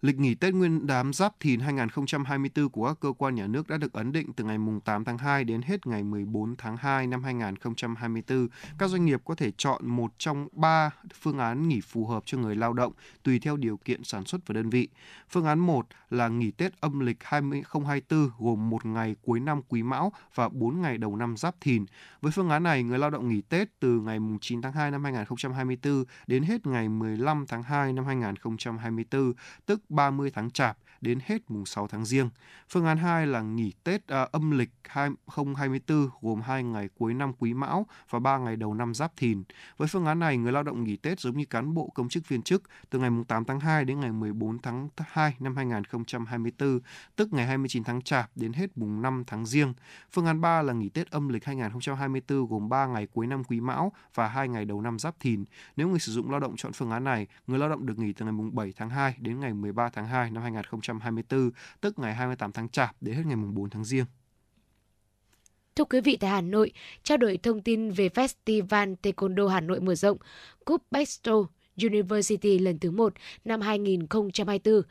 lịch nghỉ Tết Nguyên đán Giáp Thìn 2024 của các cơ quan nhà nước đã được ấn định từ ngày 8 tháng 2 đến hết ngày 14 tháng 2 năm 2024. Các doanh nghiệp có thể chọn một trong 3 phương án nghỉ phù hợp cho người lao động tùy theo điều kiện sản xuất và đơn vị. Phương án 1 là nghỉ Tết âm lịch 2024 gồm 1 ngày cuối năm Quý Mão và 4 ngày đầu năm Giáp Thìn. Với phương án này, người lao động nghỉ Tết từ ngày 9 tháng 2 năm 2024 đến hết ngày 15 tháng 2 năm 2024, tức 30 tháng Chạp đến hết mùng 6 tháng Giêng. Phương án 2 là nghỉ Tết âm lịch 2024 gồm 2 ngày cuối năm Quý Mão và 3 ngày đầu năm Giáp Thìn. Với phương án này, người lao động nghỉ Tết giống như cán bộ công chức viên chức từ ngày 8 tháng 2 đến ngày 14 tháng 2 năm 2024, tức ngày 29 tháng Chạp đến hết mùng 5 tháng Giêng. Phương án 3 là nghỉ Tết âm lịch 2024 gồm 3 ngày cuối năm Quý Mão và 2 ngày đầu năm Giáp Thìn. Nếu người sử dụng lao động chọn phương án này, người lao động được nghỉ từ ngày 7 tháng 2 đến ngày 13 tháng 2 năm 2024, tức ngày 28 tháng Chạp đến hết ngày 4 tháng Giêng. Thưa quý vị, tại Hà Nội, trao đổi thông tin về Festival Taekwondo Hà Nội mở rộng, Cup Bextro University lần thứ 1 năm 2024,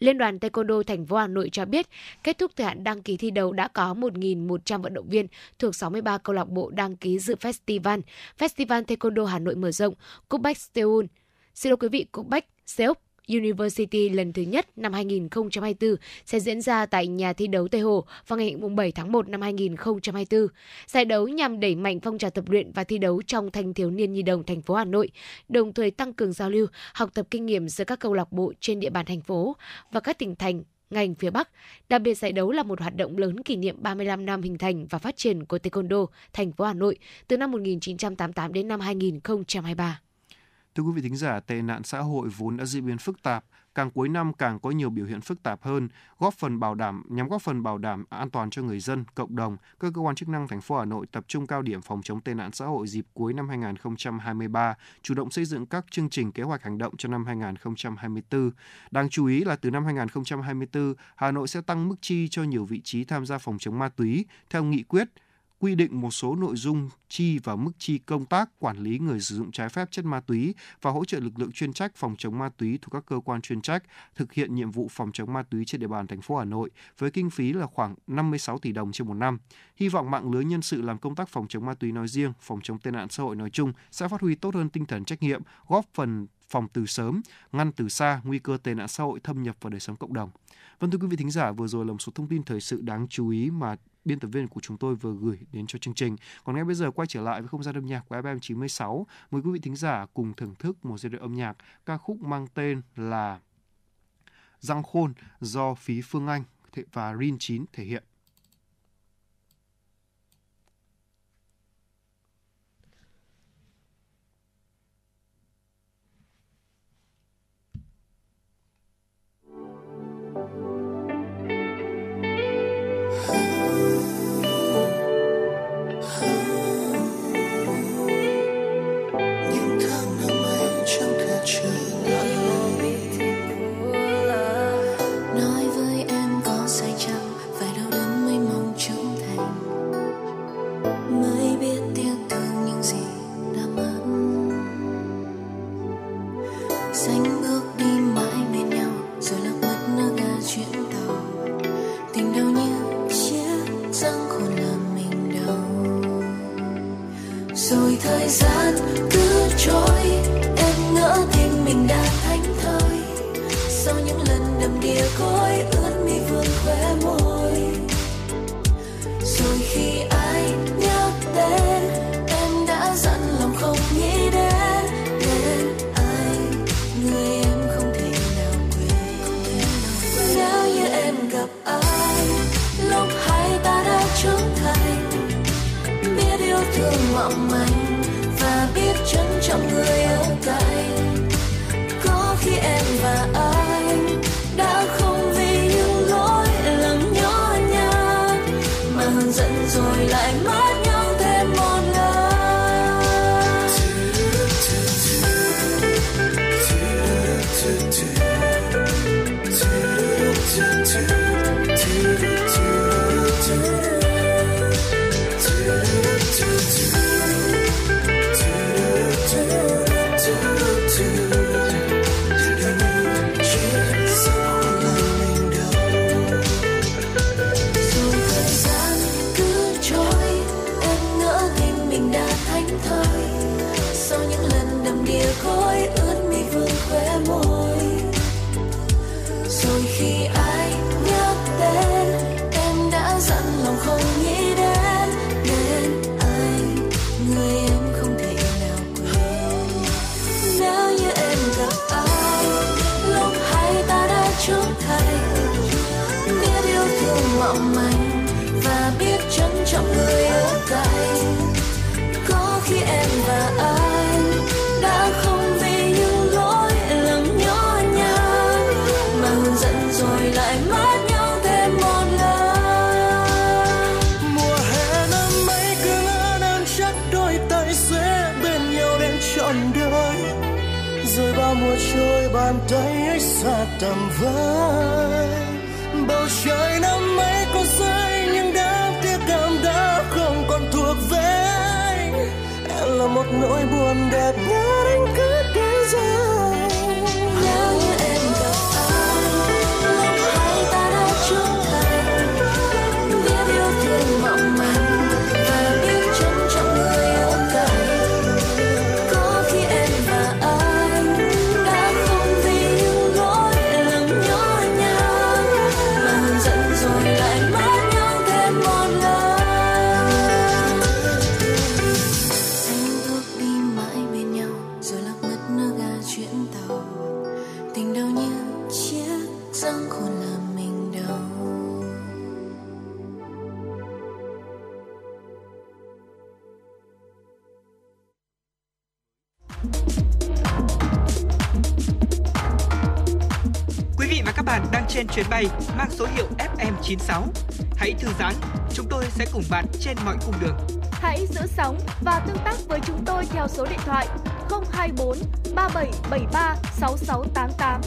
Liên đoàn Taekwondo thành phố Hà Nội cho biết, kết thúc thời hạn đăng ký thi đấu đã có 1.100 vận động viên thuộc 63 câu lạc bộ đăng ký dự Festival Taekwondo Hà Nội mở rộng, Cup Bextro University lần thứ nhất năm 2024 sẽ diễn ra tại nhà thi đấu Tây Hồ vào ngày 7 tháng 1 năm 2024. Giải đấu nhằm đẩy mạnh phong trào tập luyện và thi đấu trong thanh thiếu niên nhi đồng thành phố Hà Nội, đồng thời tăng cường giao lưu, học tập kinh nghiệm giữa các câu lạc bộ trên địa bàn thành phố và các tỉnh thành, ngành phía Bắc. Đặc biệt, giải đấu là một hoạt động lớn kỷ niệm 35 năm hình thành và phát triển của Taekwondo thành phố Hà Nội từ năm 1988 đến năm 2023. Thưa quý vị thính giả, tệ nạn xã hội vốn đã diễn biến phức tạp, càng cuối năm càng có nhiều biểu hiện phức tạp hơn, góp phần bảo đảm an toàn cho người dân, cộng đồng. Các cơ quan chức năng thành phố Hà Nội tập trung cao điểm phòng chống tệ nạn xã hội dịp cuối năm 2023, chủ động xây dựng các chương trình kế hoạch hành động cho năm 2024. Đáng chú ý là từ năm 2024, Hà Nội sẽ tăng mức chi cho nhiều vị trí tham gia phòng chống ma túy theo nghị quyết, quy định một số nội dung chi và mức chi công tác quản lý người sử dụng trái phép chất ma túy và hỗ trợ lực lượng chuyên trách phòng chống ma túy thuộc các cơ quan chuyên trách thực hiện nhiệm vụ phòng chống ma túy trên địa bàn thành phố Hà Nội với kinh phí là khoảng 56 tỷ đồng trên một năm. Hy vọng mạng lưới nhân sự làm công tác phòng chống ma túy nói riêng, phòng chống tệ nạn xã hội nói chung sẽ phát huy tốt hơn tinh thần trách nhiệm, góp phần phòng từ sớm, ngăn từ xa nguy cơ tệ nạn xã hội thâm nhập vào đời sống cộng đồng. Vâng, thưa quý vị thính giả, vừa rồi là một số thông tin thời sự đáng chú ý mà biên tập viên của chúng tôi vừa gửi đến cho chương trình. Còn ngay bây giờ quay trở lại với không gian âm nhạc của FM 96. Mời quý vị thính giả cùng thưởng thức một giai điệu âm nhạc, ca khúc mang tên là Răng Khôn do Phí Phương Anh và Rin 9 thể hiện. Chuyến bay mang số hiệu FM 96. Hãy thư giãn, chúng tôi sẽ cùng bạn trên mọi cung đường. Hãy giữ sóng và tương tác với chúng tôi theo số điện thoại 024 3773 6688.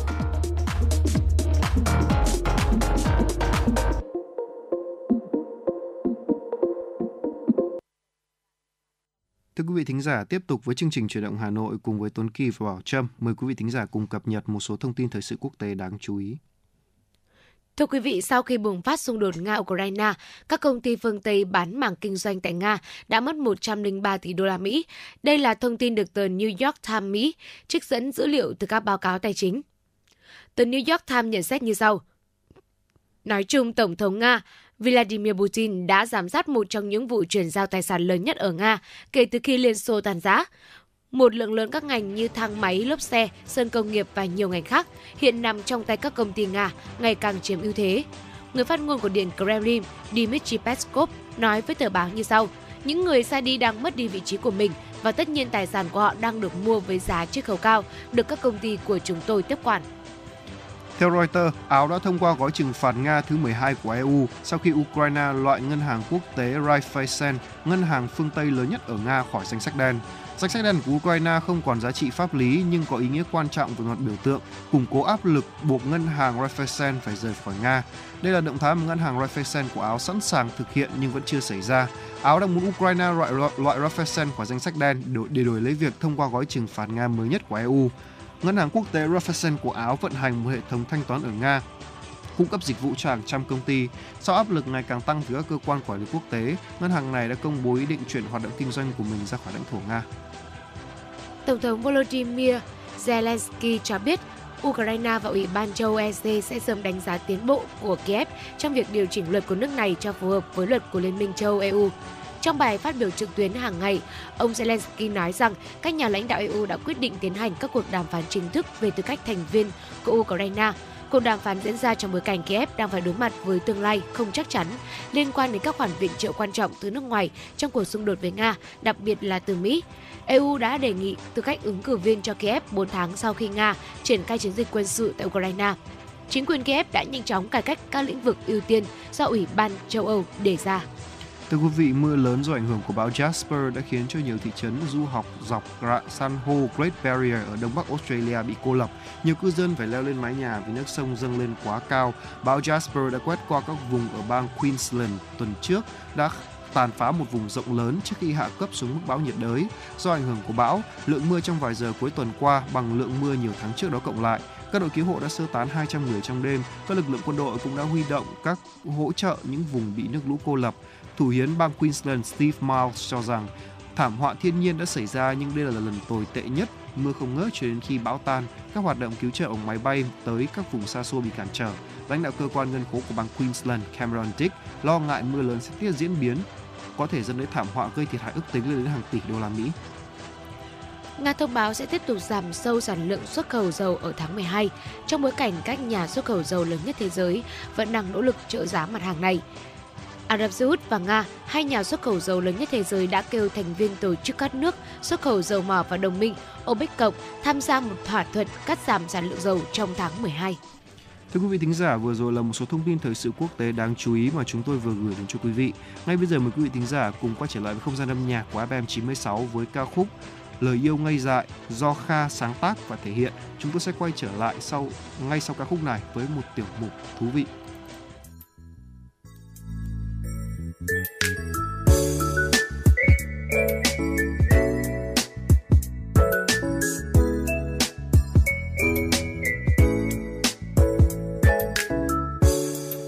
Thưa quý vị thính giả, tiếp tục với chương trình Chuyển động Hà Nội cùng với Tuấn Kỳ và Bảo Trâm. Mời quý vị thính giả cùng cập nhật một số thông tin thời sự quốc tế đáng chú ý. Thưa quý vị, sau khi bùng phát xung đột Nga-Ukraine, các công ty phương Tây bán mảng kinh doanh tại Nga đã mất 103 tỷ đô la Mỹ. Đây là thông tin được tờ New York Times Mỹ trích dẫn dữ liệu từ các báo cáo tài chính. Tờ New York Times nhận xét như sau. Nói chung, Tổng thống Nga Vladimir Putin đã giám sát một trong những vụ chuyển giao tài sản lớn nhất ở Nga kể từ khi Liên Xô tan rã. Một lượng lớn các ngành như thang máy, lốp xe, sơn công nghiệp và nhiều ngành khác hiện nằm trong tay các công ty Nga, ngày càng chiếm ưu thế. Người phát ngôn của Điện Kremlin Dmitry Peskov nói với tờ báo như sau: những người ra đi đang mất đi vị trí của mình và tất nhiên tài sản của họ đang được mua với giá chiết khấu cao, được các công ty của chúng tôi tiếp quản. Theo Reuters, Áo đã thông qua gói trừng phạt Nga thứ 12 của EU sau khi Ukraine loại ngân hàng quốc tế Raiffeisen, ngân hàng phương Tây lớn nhất ở Nga, khỏi danh sách đen. Danh sách đen của Ukraine không còn giá trị pháp lý nhưng có ý nghĩa quan trọng về mặt biểu tượng, củng cố áp lực buộc ngân hàng Raiffeisen phải rời khỏi Nga. Đây là động thái mà ngân hàng Raiffeisen của Áo sẵn sàng thực hiện nhưng vẫn chưa xảy ra. Áo đang muốn Ukraine loại Raiffeisen khỏi danh sách đen để đổi lấy việc thông qua gói trừng phạt Nga mới nhất của EU. Ngân hàng quốc tế Raiffeisen của Áo vận hành một hệ thống thanh toán ở Nga, cung cấp dịch vụ cho hàng trăm công ty. Sau áp lực ngày càng tăng từ các cơ quan quản lý quốc tế, ngân hàng này đã công bố ý định chuyển hoạt động kinh doanh của mình ra khỏi lãnh thổ Nga. Tổng thống Volodymyr Zelensky cho biết Ukraine và Ủy ban châu EC sẽ sớm đánh giá tiến bộ của Kiev trong việc điều chỉnh luật của nước này cho phù hợp với luật của Liên minh châu EU. Trong bài phát biểu trực tuyến hàng ngày, ông Zelensky nói rằng các nhà lãnh đạo EU đã quyết định tiến hành các cuộc đàm phán chính thức về tư cách thành viên của Ukraine. Cuộc đàm phán diễn ra trong bối cảnh Kiev đang phải đối mặt với tương lai không chắc chắn liên quan đến các khoản viện trợ quan trọng từ nước ngoài trong cuộc xung đột với Nga, đặc biệt là từ Mỹ. EU đã đề nghị tư cách ứng cử viên cho Kiev 4 tháng sau khi Nga triển khai chiến dịch quân sự tại Ukraine. Chính quyền Kiev đã nhanh chóng cải cách các lĩnh vực ưu tiên do Ủy ban châu Âu đề ra. Thưa quý vị, mưa lớn do ảnh hưởng của bão Jasper đã khiến cho nhiều thị trấn du học dọc rạn san hô Great Barrier ở đông bắc Australia bị cô lập. Nhiều cư dân phải leo lên mái nhà vì nước sông dâng lên quá cao. Bão Jasper đã quét qua các vùng ở bang Queensland tuần trước, đã tàn phá một vùng rộng lớn trước khi hạ cấp xuống mức bão nhiệt đới. Do ảnh hưởng của bão, lượng mưa trong vài giờ cuối tuần qua bằng lượng mưa nhiều tháng trước đó cộng lại. Các đội cứu hộ đã sơ tán 200 người trong đêm. Các lực lượng quân đội cũng đã huy động các hỗ trợ những vùng bị nước lũ cô lập. Thủ hiến bang Queensland Steve Miles cho rằng thảm họa thiên nhiên đã xảy ra nhưng đây là lần tồi tệ nhất. Mưa không ngớt cho đến khi bão tan, các hoạt động cứu trợ bằng máy bay tới các vùng xa xôi bị cản trở. Lãnh đạo cơ quan ngân khố của bang Queensland Cameron Dick lo ngại mưa lớn sẽ tiếp diễn biến, có thể dẫn đến thảm họa gây thiệt hại ước tính lên đến hàng tỷ đô la Mỹ. Nga thông báo sẽ tiếp tục giảm sâu sản lượng xuất khẩu dầu ở tháng 12, trong bối cảnh các nhà xuất khẩu dầu lớn nhất thế giới vẫn đang nỗ lực trợ giá mặt hàng này. Ả Rập Xê Út và Nga, hai nhà xuất khẩu dầu lớn nhất thế giới, đã kêu thành viên tổ chức các nước xuất khẩu dầu mỏ và đồng minh OPEC cộng tham gia một thỏa thuận cắt giảm sản lượng dầu trong tháng 12. Thưa quý vị thính giả, vừa rồi là một số thông tin thời sự quốc tế đáng chú ý mà chúng tôi vừa gửi đến cho quý vị. Ngay bây giờ mời quý vị thính giả cùng quay trở lại với không gian âm nhạc của FM 96 với ca khúc Lời yêu ngây dại do Kha sáng tác và thể hiện. Chúng tôi sẽ quay trở lại ngay sau ca khúc này với một tiểu mục thú vị.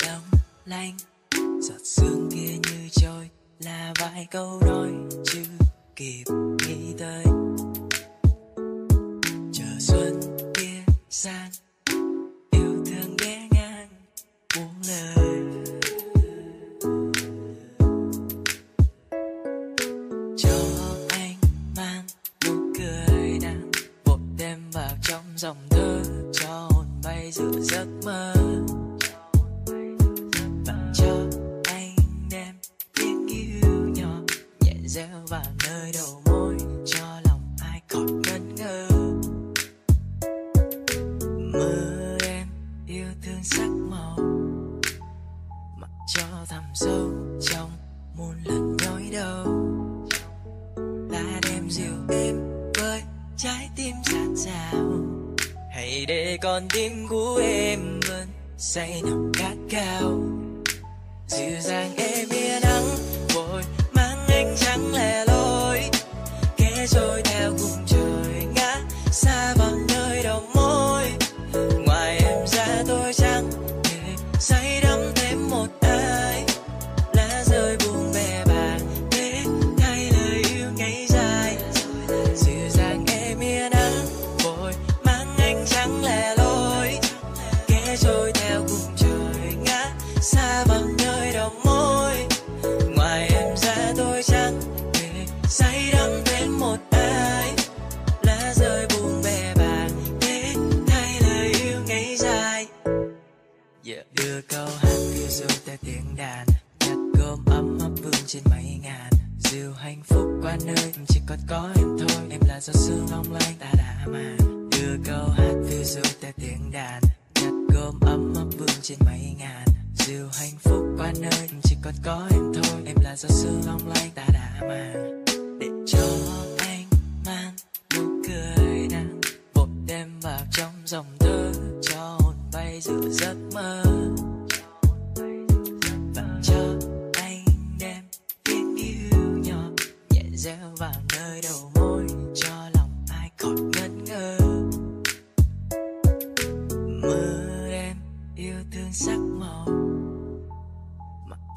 Đông lạnh giọt sương kia như trôi là vài câu nói chưa kịp nghĩ tới. Chờ xuân kia sang yêu thương ghé ngang buông lời. Dòng thơ cho hồn bay giữa giấc mơ. Bạn cho anh đem tiếng yêu nhỏ nhẹ reo vào nơi đầu môi cho lòng ai còn ngẩn ngơ. Mơ em yêu thương sắc màu mặc cho thầm sâu trong muôn lần nhói đau. Đã đem dịu êm với trái tim dạt dào. Hãy để con tim của em vẫn say nồng khát khao. Dịu dàng em yên nắng vội mang anh trắng lẻ loi kẻ trôi theo cùng trời ngã xa vào nơi đầu môi. Ngoài em ra tôi chẳng thể say đắm thêm một ai. Lá rơi buông bè bàng để thay lời yêu ngây dài. Dịu dàng em yên nắng vội trắng lẻ loi kẻ trôi theo cùng trời ngã xa vào nơi đầu môi. nơi chỉ còn có em thôi, em là gió sương long lanh ta đã màn đưa câu hát từ rồi ta tiếng đàn nhặt cơm ấm áp vương trên mấy ngàn dìu hạnh phúc qua nơi chỉ còn có em thôi, em là gió sương long lanh ta đã màn để cho anh mang nụ cười nắng một đêm vào trong dòng thơ cho hồn bay giữa giấc mơ.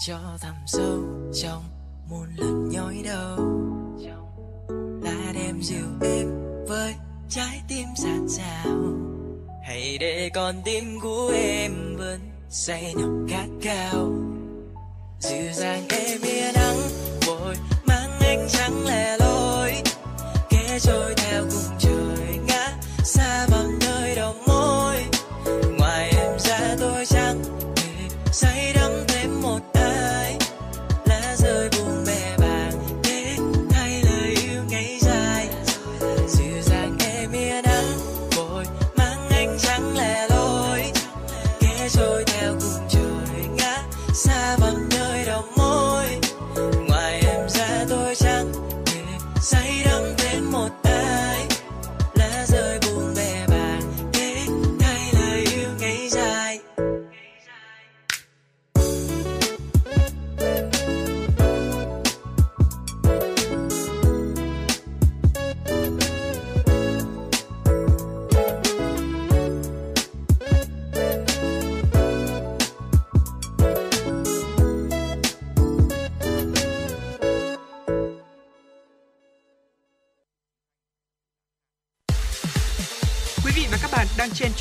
Cho thầm sâu trong muôn lần nhói đầu đã đem dịu êm với trái tim sẵn sàng. Hãy để con tim của em vẫn say nồng khát khao. Dịu dàng em yên nắng vội mang ánh trắng lẻ loi kẻ trôi theo cùng trời ngã xa vào nơi đầu môi. Ngoài em ra tôi chẳng thể say đắm thêm một trên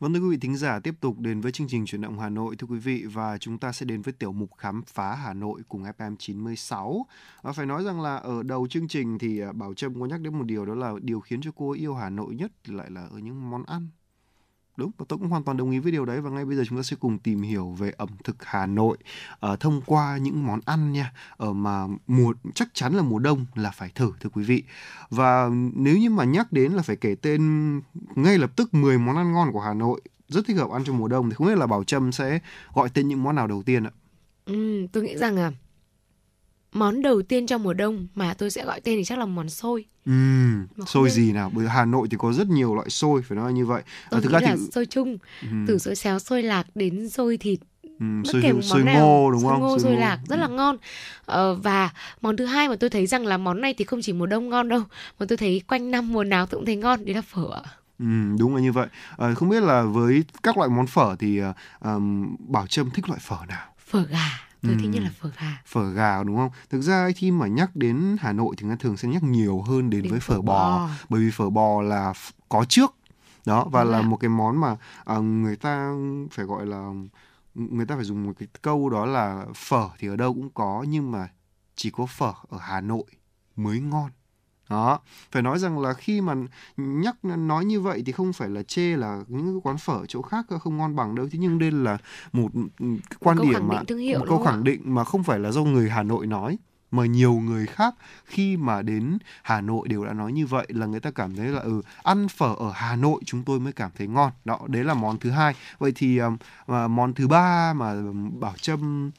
Vâng, thưa quý vị thính giả, tiếp tục đến với chương trình Chuyển động Hà Nội, thưa quý vị, và chúng ta sẽ đến với tiểu mục Khám phá Hà Nội cùng FM 96. Và phải nói rằng là ở đầu chương trình thì Bảo Trâm có nhắc đến một điều, đó là điều khiến cho cô yêu Hà Nội nhất lại là ở những món ăn. Đúng, và tôi cũng hoàn toàn đồng ý với điều đấy, và ngay bây giờ chúng ta sẽ cùng tìm hiểu về ẩm thực Hà Nội thông qua những món ăn nha, mà chắc chắn là mùa đông là phải thử, thưa quý vị. Và nếu như mà nhắc đến là phải kể tên ngay lập tức 10 món ăn ngon của Hà Nội rất thích hợp ăn trong mùa đông, thì không biết là Bảo Trâm sẽ gọi tên những món nào đầu tiên ạ? Tôi nghĩ rằng món đầu tiên trong mùa đông mà tôi sẽ gọi tên thì chắc là món xôi. Xôi nên... gì nào? Bởi Hà Nội thì có rất nhiều loại xôi, phải nói như vậy. Thực ra thì xôi chung, từ xôi xéo, xôi lạc đến xôi thịt, xôi ngô, đúng không? Xôi ngô, lạc rất là ngon. Và món thứ hai mà tôi thấy rằng là món này thì không chỉ mùa đông ngon đâu, mà tôi thấy quanh năm mùa nào tôi cũng thấy ngon, đấy là phở ạ. Đúng là như vậy. Không biết là với các loại món phở thì Bảo Trâm thích loại phở nào? Phở gà. Tôi thích nhất là phở gà. Phở gà đúng không? Thực ra khi mà nhắc đến Hà Nội thì người thường sẽ nhắc nhiều hơn đến với phở bò. Bởi vì phở bò là có trước. Đó, và là một cái món mà người ta phải gọi là... Người ta phải dùng một cái câu đó là phở thì ở đâu cũng có, nhưng mà chỉ có phở ở Hà Nội mới ngon. Đó, phải nói rằng là khi mà nói như vậy thì không phải là chê là những quán phở chỗ khác không ngon bằng đâu. Thế nhưng đây là một quan điểm mà một câu khẳng định mà không phải là do người Hà Nội nói, mà nhiều người khác khi mà đến Hà Nội đều đã nói như vậy, là người ta cảm thấy là ăn phở ở Hà Nội chúng tôi mới cảm thấy ngon. Đó, đấy là món thứ hai. Vậy thì món thứ ba mà Bảo Trâm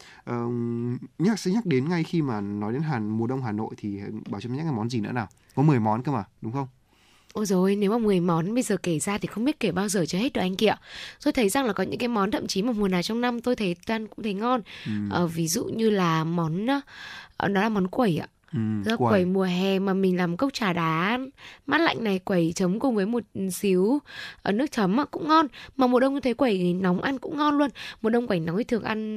sẽ nhắc đến ngay khi mà nói đến mùa đông Hà Nội thì Bảo Trâm nhắc đến món gì nữa nào? Có 10 món cơ mà, đúng không? Ôi dồi ôi, nếu mà 10 món bây giờ kể ra thì không biết kể bao giờ cho hết được anh kìa. Tôi thấy rằng là có những cái món thậm chí mà mùa nào trong năm tôi thấy toàn cũng thấy ngon. Ví dụ như là nó là món quẩy ạ. Quẩy mùa hè mà mình làm cốc trà đá mát lạnh này, quẩy chấm cùng với một xíu nước chấm cũng ngon. Mà mùa đông tôi thấy quẩy nóng ăn cũng ngon luôn. Mùa đông quẩy nóng thì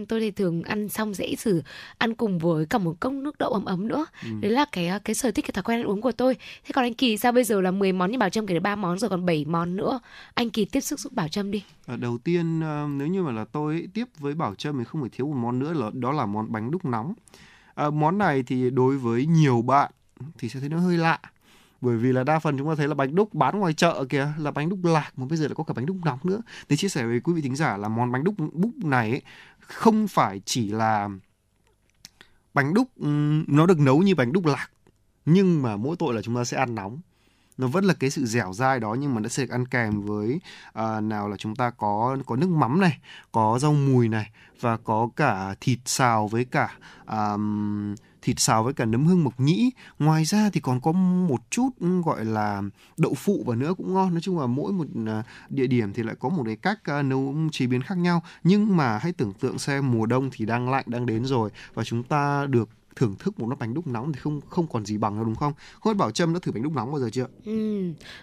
tôi thường ăn xong dễ xử, ăn cùng với cả một cốc nước đậu ấm ấm nữa. Đấy là cái sở thích, cái thói quen ăn uống của tôi. Thế còn anh Kỳ sao? Bây giờ là 10 món nhưng Bảo Trâm kể đến 3 món rồi, còn 7 món nữa. Anh Kỳ tiếp sức giúp Bảo Trâm đi. Đầu tiên nếu như mà là tôi tiếp với Bảo Trâm thì không phải thiếu một món nữa, đó là món bánh đúc nóng. Món này thì đối với nhiều bạn thì sẽ thấy nó hơi lạ, bởi vì là đa phần chúng ta thấy là bánh đúc bán ngoài chợ kìa là bánh đúc lạc, mà bây giờ lại có cả bánh đúc nóng nữa. Thì chia sẻ với quý vị thính giả là món bánh đúc búp này ấy, không phải chỉ là bánh đúc nó được nấu như bánh đúc lạc, nhưng mà mỗi tội là chúng ta sẽ ăn nóng. Nó vẫn là cái sự dẻo dai đó, nhưng mà nó sẽ được ăn kèm với nào là chúng ta có nước mắm này, có rau mùi này, và có cả thịt xào với cả nấm hương mộc nhĩ. Ngoài ra thì còn có một chút gọi là đậu phụ và nữa cũng ngon. Nói chung là mỗi một địa điểm thì lại có một cái cách nấu chế biến khác nhau. Nhưng mà hãy tưởng tượng xem, mùa đông thì đang lạnh, đang đến rồi, và chúng ta được thưởng thức một nắp bánh đúc nóng thì không còn gì bằng đâu, đúng không? Không biết Bảo Trâm đã thử bánh đúc nóng bao giờ chưa?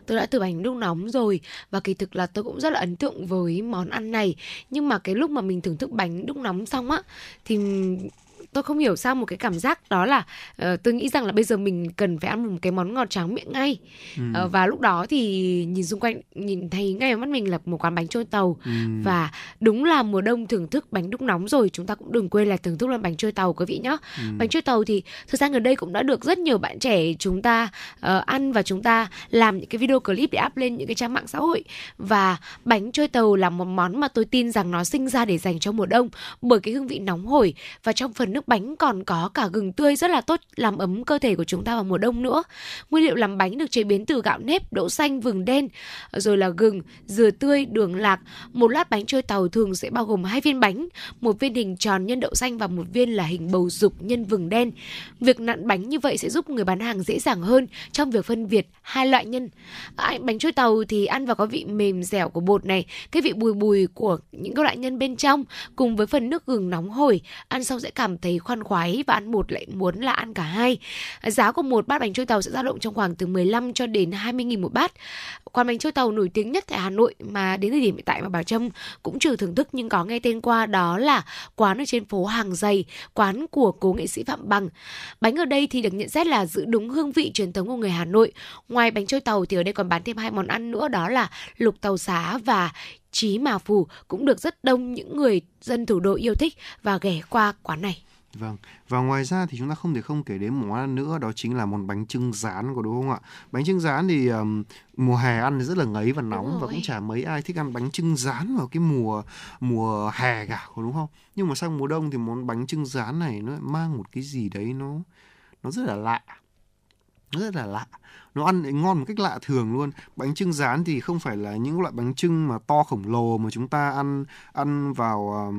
Tôi đã thử bánh đúc nóng rồi, và kỳ thực là tôi cũng rất là ấn tượng với món ăn này. Nhưng mà cái lúc mà mình thưởng thức bánh đúc nóng xong á, thì tôi không hiểu sao một cái cảm giác đó là tôi nghĩ rằng là bây giờ mình cần phải ăn một cái món ngọt tráng miệng ngay. Và lúc đó thì nhìn xung quanh, nhìn thấy ngay vào mắt mình là một quán bánh trôi tàu. Và đúng là mùa đông thưởng thức bánh đúc nóng rồi, chúng ta cũng đừng quên là thưởng thức lên bánh trôi tàu quý vị nhé. Bánh trôi tàu thì thời gian gần đây cũng đã được rất nhiều bạn trẻ chúng ta ăn, và chúng ta làm những cái video clip để up lên những cái trang mạng xã hội. Và bánh trôi tàu là một món mà tôi tin rằng nó sinh ra để dành cho mùa đông, bởi cái hương vị nóng hổi, và trong phần nước bánh còn có cả gừng tươi rất là tốt làm ấm cơ thể của chúng ta vào mùa đông nữa. Nguyên liệu làm bánh được chế biến từ gạo nếp, đỗ xanh, vừng đen, rồi là gừng, dừa tươi, đường lạc. Một lát bánh trôi tàu thường sẽ bao gồm 2 viên bánh, một viên hình tròn nhân đậu xanh và một viên là hình bầu dục nhân vừng đen. Việc nặn bánh như vậy sẽ giúp người bán hàng dễ dàng hơn trong việc phân biệt hai loại nhân. Bánh trôi tàu thì ăn vào có vị mềm dẻo của bột này, cái vị bùi bùi của những các loại nhân bên trong cùng với phần nước gừng nóng hổi. Ăn xong sẽ cảm thấy khoan khoái và ăn một lại muốn là ăn cả hai. Giá của một bát bánh trôi tàu sẽ dao động trong khoảng từ 15 cho đến 20.000 một bát. Quán bánh trôi tàu nổi tiếng nhất tại Hà Nội mà đến thời điểm hiện tại mà Bảo Trâm cũng chưa thưởng thức nhưng có nghe tên qua, đó là quán ở trên phố Hàng Giày, quán của cố nghệ sĩ Phạm Bằng. Bánh ở đây thì được nhận xét là giữ đúng hương vị truyền thống của người Hà Nội. Ngoài bánh trôi tàu thì ở đây còn bán thêm hai món ăn nữa, đó là lục tàu xá và chí mà phù, cũng được rất đông những người dân thủ đô yêu thích và ghé qua quán này. Vâng, và ngoài ra thì chúng ta không thể không kể đến một món ăn nữa, đó chính là món bánh chưng rán, có đúng không ạ? Bánh chưng rán thì mùa hè ăn thì rất là ngấy và nóng, và cũng chả mấy ai thích ăn bánh chưng rán vào cái mùa hè cả, có đúng không? Nhưng mà sang mùa đông thì món bánh chưng rán này nó mang một cái gì đấy nó rất là lạ. Nó ăn ngon một cách lạ thường luôn. Bánh chưng rán thì không phải là những loại bánh chưng mà to khổng lồ mà chúng ta ăn vào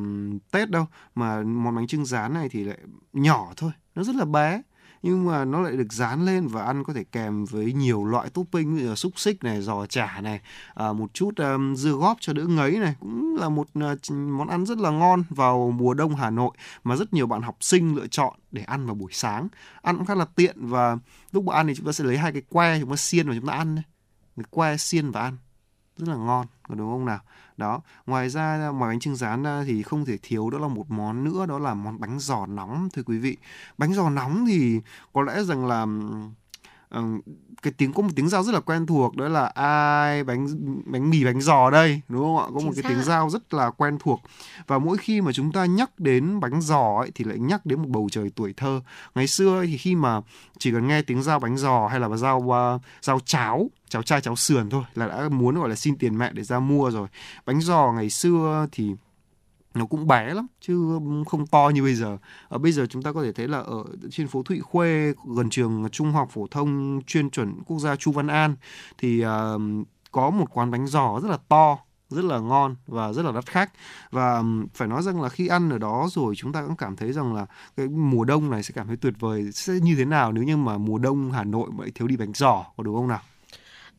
Tết đâu, mà món bánh chưng rán này thì lại nhỏ thôi, nó rất là bé, nhưng mà nó lại được rán lên và ăn có thể kèm với nhiều loại topping, như là xúc xích này, giò chả này, một chút dưa góp cho đỡ ngấy này. Cũng là một món ăn rất là ngon vào mùa đông Hà Nội mà rất nhiều bạn học sinh lựa chọn để ăn vào buổi sáng. Ăn cũng khá là tiện, và lúc mà ăn thì chúng ta sẽ lấy hai cái que, chúng ta xiên và chúng ta ăn. Cái que xiên và ăn rất là ngon, đúng không nào? Đó, ngoài ra ngoài bánh chưng rán ra thì không thể thiếu đó là một món nữa, đó là món bánh giò nóng. Thưa quý vị, bánh giò nóng thì có lẽ rằng là cái tiếng, có một tiếng giao rất là quen thuộc, đó là ai bánh mì bánh giò đây, đúng không ạ? Có một cái tiếng giao rất là quen thuộc, và mỗi khi mà chúng ta nhắc đến bánh giò ấy thì lại nhắc đến một bầu trời tuổi thơ. Ngày xưa ấy, thì khi mà chỉ cần nghe tiếng giao bánh giò hay là giao cháo chai, cháo sườn thôi là đã muốn gọi là xin tiền mẹ để ra mua rồi. Bánh giò ngày xưa thì nó cũng bé lắm chứ không to như bây giờ. Bây giờ chúng ta có thể thấy là ở trên phố Thụy Khuê gần trường Trung học phổ thông chuyên chuẩn quốc gia Chu Văn An thì có một quán bánh giò rất là to, rất là ngon và rất là đắt khách. Và phải nói rằng là khi ăn ở đó rồi chúng ta cũng cảm thấy rằng là cái mùa đông này sẽ cảm thấy tuyệt vời sẽ như thế nào nếu như mà mùa đông Hà Nội mà thiếu đi bánh giò, có đúng không nào?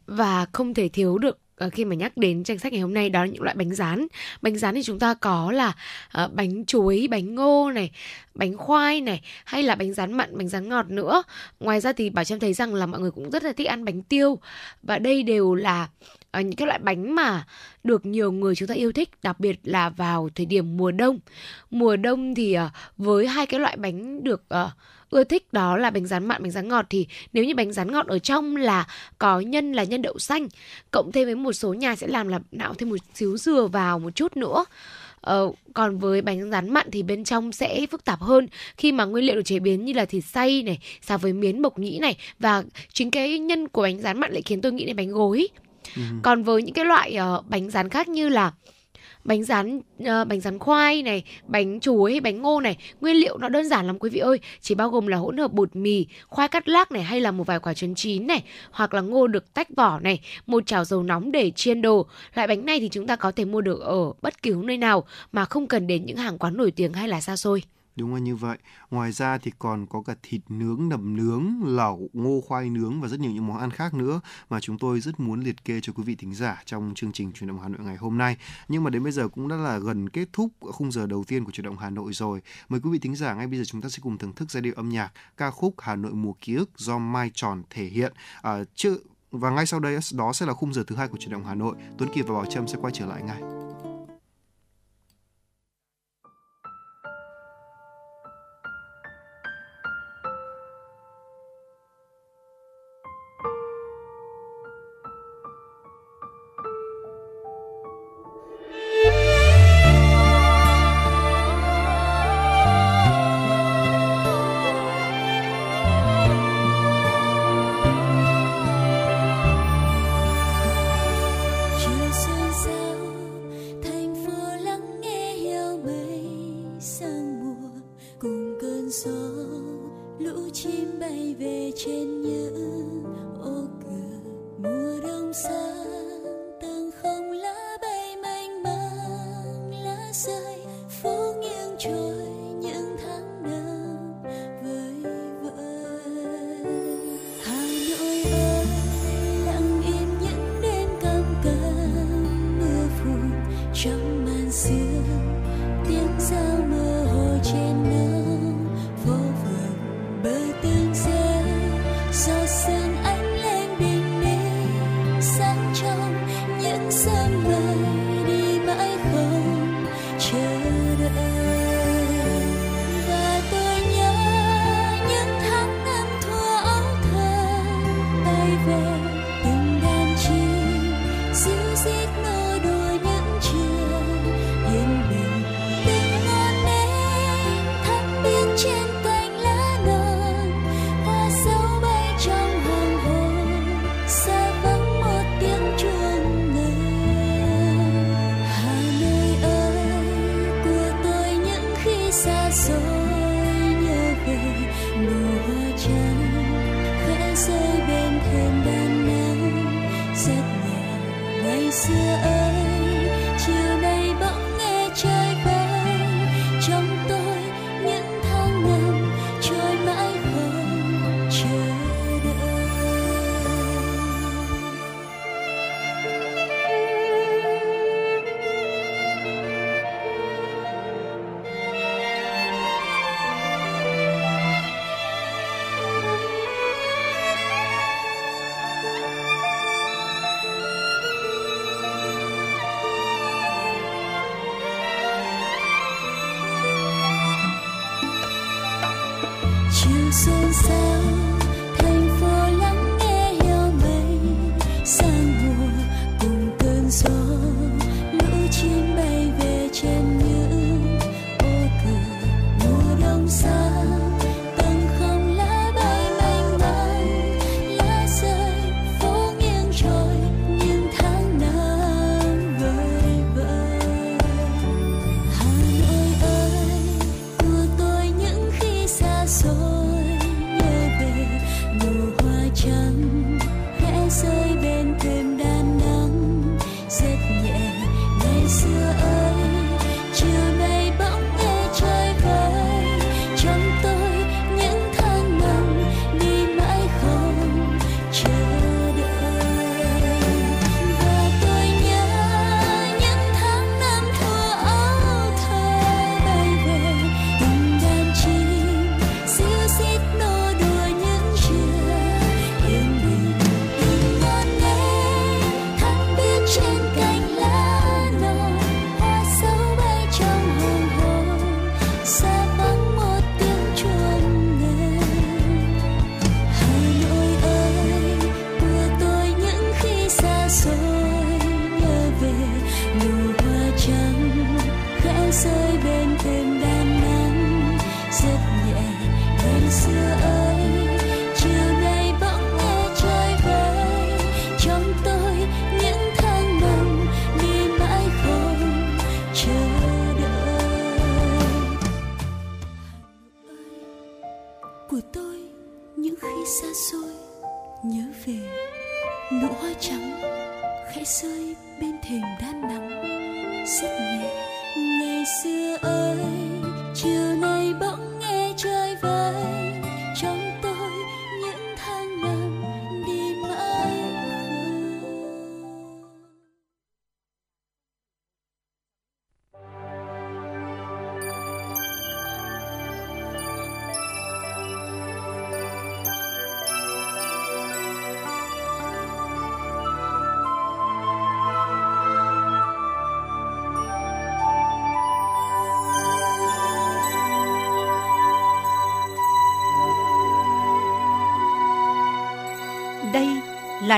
Và không thể thiếu được khi mà nhắc đến danh sách ngày hôm nay, đó là những loại bánh rán. Bánh rán thì chúng ta có là bánh chuối, bánh ngô này, bánh khoai này, hay là bánh rán mặn, bánh rán ngọt nữa. Ngoài ra thì Bảo Trâm thấy rằng là mọi người cũng rất là thích ăn bánh tiêu, và đây đều là những cái loại bánh mà được nhiều người chúng ta yêu thích, đặc biệt là vào thời điểm mùa đông. Mùa đông thì với hai cái loại bánh được ưa thích, đó là bánh rán mặn, bánh rán ngọt, thì nếu như bánh rán ngọt ở trong là có nhân là nhân đậu xanh, cộng thêm với một số nhà sẽ làm là nạo thêm một xíu dừa vào một chút nữa. Còn với bánh rán mặn thì bên trong sẽ phức tạp hơn khi mà nguyên liệu được chế biến như là thịt xay này, xào với miến mộc nhĩ này, và chính cái nhân của bánh rán mặn lại khiến tôi nghĩ đến bánh gối. Còn với những cái loại bánh rán khác như là bánh rán khoai này, bánh chuối, bánh ngô này, nguyên liệu nó đơn giản lắm quý vị ơi, chỉ bao gồm là hỗn hợp bột mì, khoai cắt lác này, hay là một vài quả trứng chín này, hoặc là ngô được tách vỏ này, một chảo dầu nóng để chiên đồ. Loại bánh này thì chúng ta có thể mua được ở bất cứ nơi nào mà không cần đến những hàng quán nổi tiếng hay là xa xôi. Đúng là như vậy. Ngoài ra thì còn có cả thịt nướng, nầm nướng, lẩu, ngô khoai nướng và rất nhiều những món ăn khác nữa mà chúng tôi rất muốn liệt kê cho quý vị thính giả trong chương trình Chuyển động Hà Nội ngày hôm nay. Nhưng mà đến bây giờ cũng đã là gần kết thúc khung giờ đầu tiên của Chuyển động Hà Nội rồi. Mời quý vị thính giả ngay bây giờ chúng ta sẽ cùng thưởng thức giai điệu âm nhạc ca khúc Hà Nội mùa ký ức do Mai Tròn thể hiện. Và ngay sau đây đó sẽ là khung giờ thứ hai của Chuyển động Hà Nội. Tuấn Kỳ và Bảo Trâm sẽ quay trở lại ngay. Hãy subscribe nhớ về. Nụ hoa trắng khẽ rơi bên thềm đá nắng rất nhẹ. Ngày xưa ơi, chiều nay bỗng nghe trời vơi trong tôi những tháng năm đi mãi là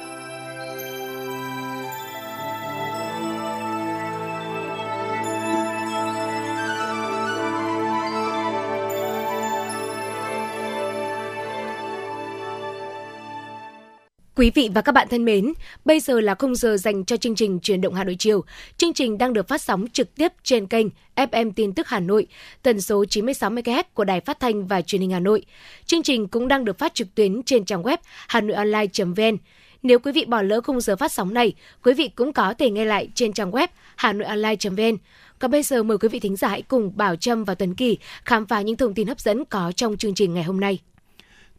Quý vị và các bạn thân mến, bây giờ là khung giờ dành cho chương trình Chuyển động Hà Nội chiều. Chương trình đang được phát sóng trực tiếp trên kênh FM Tin tức Hà Nội, tần số 96 MHz của Đài Phát thanh và Truyền hình Hà Nội. Chương trình cũng đang được phát trực tuyến trên trang web hanoionline.vn. Nếu quý vị bỏ lỡ khung giờ phát sóng này, quý vị cũng có thể nghe lại trên trang web hanoionline.vn. Còn bây giờ mời quý vị thính giả hãy cùng Bảo Trâm và Tuấn Kỳ khám phá những thông tin hấp dẫn có trong chương trình ngày hôm nay.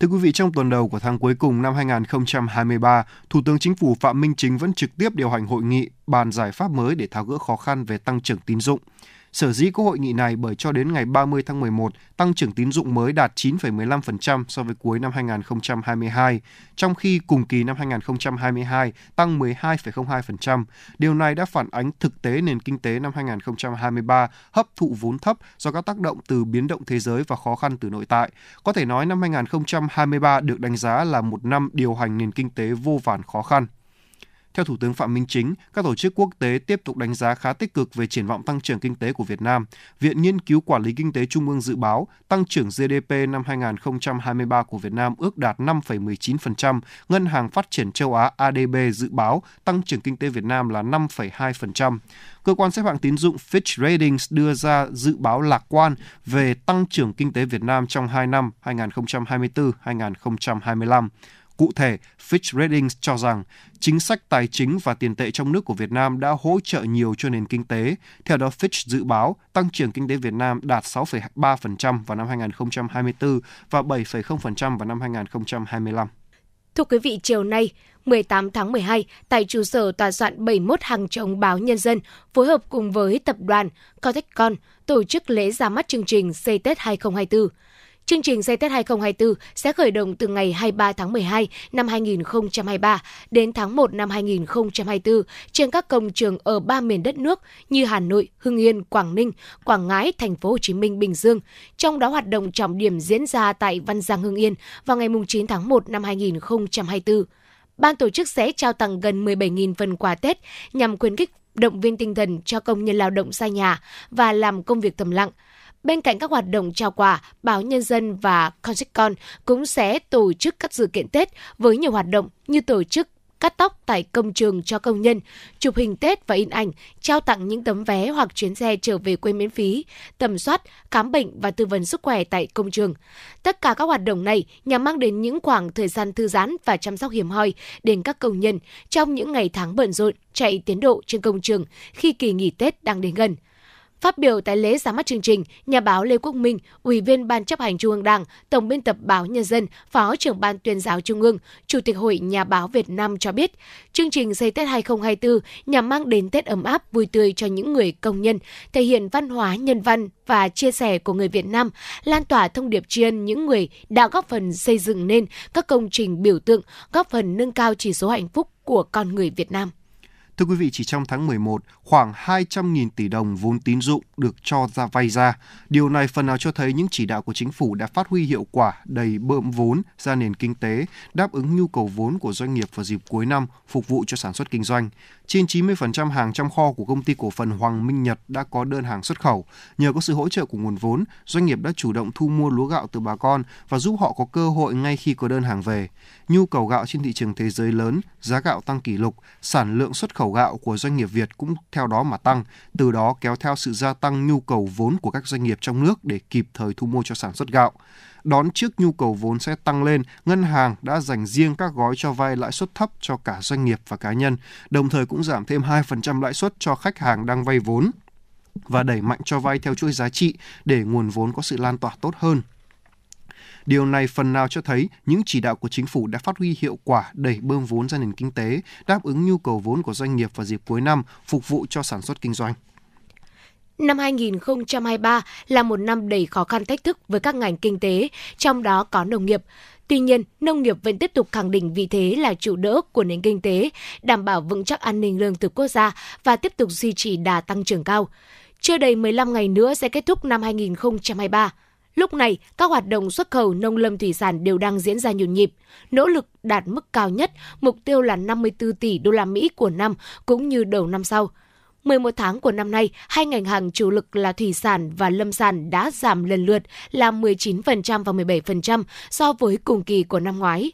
Thưa quý vị, trong tuần đầu của tháng cuối cùng năm 2023, Thủ tướng Chính phủ Phạm Minh Chính vẫn trực tiếp điều hành hội nghị bàn giải pháp mới để tháo gỡ khó khăn về tăng trưởng tín dụng. Sở dĩ có hội nghị này bởi cho đến ngày 30 tháng 11, tăng trưởng tín dụng mới đạt 9,15% so với cuối năm 2022, trong khi cùng kỳ năm 2022 tăng 12,02%. Điều này đã phản ánh thực tế nền kinh tế năm 2023 hấp thụ vốn thấp do các tác động từ biến động thế giới và khó khăn từ nội tại. Có thể nói năm 2023 được đánh giá là một năm điều hành nền kinh tế vô vàn khó khăn. Theo Thủ tướng Phạm Minh Chính, các tổ chức quốc tế tiếp tục đánh giá khá tích cực về triển vọng tăng trưởng kinh tế của Việt Nam. Viện Nghiên cứu Quản lý Kinh tế Trung ương dự báo tăng trưởng GDP năm 2023 của Việt Nam ước đạt 5,19%. Ngân hàng Phát triển châu Á ADB dự báo tăng trưởng kinh tế Việt Nam là 5,2%. Cơ quan xếp hạng tín dụng Fitch Ratings đưa ra dự báo lạc quan về tăng trưởng kinh tế Việt Nam trong 2 năm 2024-2025. Cụ thể, Fitch Ratings cho rằng chính sách tài chính và tiền tệ trong nước của Việt Nam đã hỗ trợ nhiều cho nền kinh tế. Theo đó, Fitch dự báo tăng trưởng kinh tế Việt Nam đạt 6,3% vào năm 2024 và 7,0% vào năm 2025. Thưa quý vị, chiều nay, 18 tháng 12, tại trụ sở tòa soạn 71 hàng chống Báo Nhân dân, phối hợp cùng với tập đoàn Cotechcon tổ chức lễ ra mắt chương trình Xây Tết 2024. Chương trình Xây Tết 2024 sẽ khởi động từ ngày 23 tháng 12 năm 2023 đến tháng 1 năm 2024 trên các công trường ở 3 miền đất nước như Hà Nội, Hưng Yên, Quảng Ninh, Quảng Ngãi, Thành phố Hồ Chí Minh, Bình Dương. Trong đó hoạt động trọng điểm diễn ra tại Văn Giang, Hưng Yên vào ngày 9 tháng 1 năm 2024. Ban tổ chức sẽ trao tặng gần 17.000 phần quà Tết nhằm khuyến khích động viên tinh thần cho công nhân lao động xa nhà và làm công việc thầm lặng. Bên cạnh các hoạt động trao quà, Báo Nhân dân và Cotechcon cũng sẽ tổ chức các sự kiện Tết với nhiều hoạt động như tổ chức cắt tóc tại công trường cho công nhân, chụp hình Tết và in ảnh, trao tặng những tấm vé hoặc chuyến xe trở về quê miễn phí, tầm soát, khám bệnh và tư vấn sức khỏe tại công trường. Tất cả các hoạt động này nhằm mang đến những khoảng thời gian thư giãn và chăm sóc hiếm hoi đến các công nhân trong những ngày tháng bận rộn chạy tiến độ trên công trường khi kỳ nghỉ Tết đang đến gần. Phát biểu tại lễ ra mắt chương trình, nhà báo Lê Quốc Minh, Ủy viên Ban Chấp hành Trung ương Đảng, Tổng biên tập Báo Nhân dân, Phó trưởng Ban Tuyên giáo Trung ương, Chủ tịch Hội Nhà báo Việt Nam cho biết, chương trình Xây Tết 2024 nhằm mang đến Tết ấm áp, vui tươi cho những người công nhân, thể hiện văn hóa nhân văn và chia sẻ của người Việt Nam, lan tỏa thông điệp tri ân những người đã góp phần xây dựng nên các công trình biểu tượng, góp phần nâng cao chỉ số hạnh phúc của con người Việt Nam. Thưa quý vị, chỉ trong tháng 11, khoảng 200.000 tỷ đồng vốn tín dụng được cho ra vay ra. Điều này phần nào cho thấy những chỉ đạo của chính phủ đã phát huy hiệu quả, đầy bơm vốn ra nền kinh tế, đáp ứng nhu cầu vốn của doanh nghiệp vào dịp cuối năm, phục vụ cho sản xuất kinh doanh. Trên 90% hàng trong kho của Công ty Cổ phần Hoàng Minh Nhật đã có đơn hàng xuất khẩu. Nhờ có sự hỗ trợ của nguồn vốn, doanh nghiệp đã chủ động thu mua lúa gạo từ bà con và giúp họ có cơ hội ngay khi có đơn hàng về. Nhu cầu gạo trên thị trường thế giới lớn, giá gạo tăng kỷ lục, sản lượng xuất khẩu khẩu gạo của doanh nghiệp Việt cũng theo đó mà tăng, từ đó kéo theo sự gia tăng nhu cầu vốn của các doanh nghiệp trong nước để kịp thời thu mua cho sản xuất gạo. Đón trước nhu cầu vốn sẽ tăng lên, ngân hàng đã dành riêng các gói cho vay lãi suất thấp cho cả doanh nghiệp và cá nhân, đồng thời cũng giảm thêm 2% lãi suất cho khách hàng đang vay vốn và đẩy mạnh cho vay theo chuỗi giá trị để nguồn vốn có sự lan tỏa tốt hơn. Điều này phần nào cho thấy những chỉ đạo của chính phủ đã phát huy hiệu quả đẩy bơm vốn ra nền kinh tế, đáp ứng nhu cầu vốn của doanh nghiệp vào dịp cuối năm, phục vụ cho sản xuất kinh doanh. Năm 2023 là một năm đầy khó khăn thách thức với các ngành kinh tế, trong đó có nông nghiệp. Tuy nhiên, nông nghiệp vẫn tiếp tục khẳng định vị thế là trụ đỡ của nền kinh tế, đảm bảo vững chắc an ninh lương thực quốc gia và tiếp tục duy trì đà tăng trưởng cao. Chưa đầy 15 ngày nữa sẽ kết thúc năm 2023. Lúc này, các hoạt động xuất khẩu nông lâm thủy sản đều đang diễn ra nhộn nhịp, nỗ lực đạt mức cao nhất, mục tiêu là 54 tỷ đô la Mỹ của năm cũng như đầu năm sau. 11 tháng của năm nay, hai ngành hàng chủ lực là thủy sản và lâm sản đã giảm lần lượt là 19% và 17% so với cùng kỳ của năm ngoái.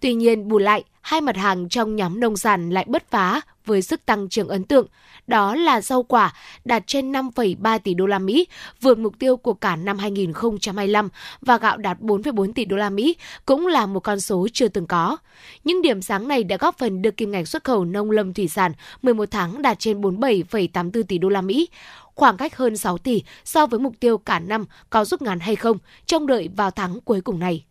Tuy nhiên, bù lại, hai mặt hàng trong nhóm nông sản lại bứt phá với sức tăng trưởng ấn tượng, đó là rau quả đạt trên 5,3 tỷ đô la Mỹ, vượt mục tiêu của cả năm 2025 và gạo đạt 4,4 tỷ đô la Mỹ, cũng là một con số chưa từng có. Những điểm sáng này đã góp phần đưa kim ngạch xuất khẩu nông lâm thủy sản 11 tháng đạt trên 47,84 tỷ đô la Mỹ, khoảng cách hơn 6 tỷ so với mục tiêu cả năm, có rút ngắn hay không, trông đợi vào tháng cuối cùng này.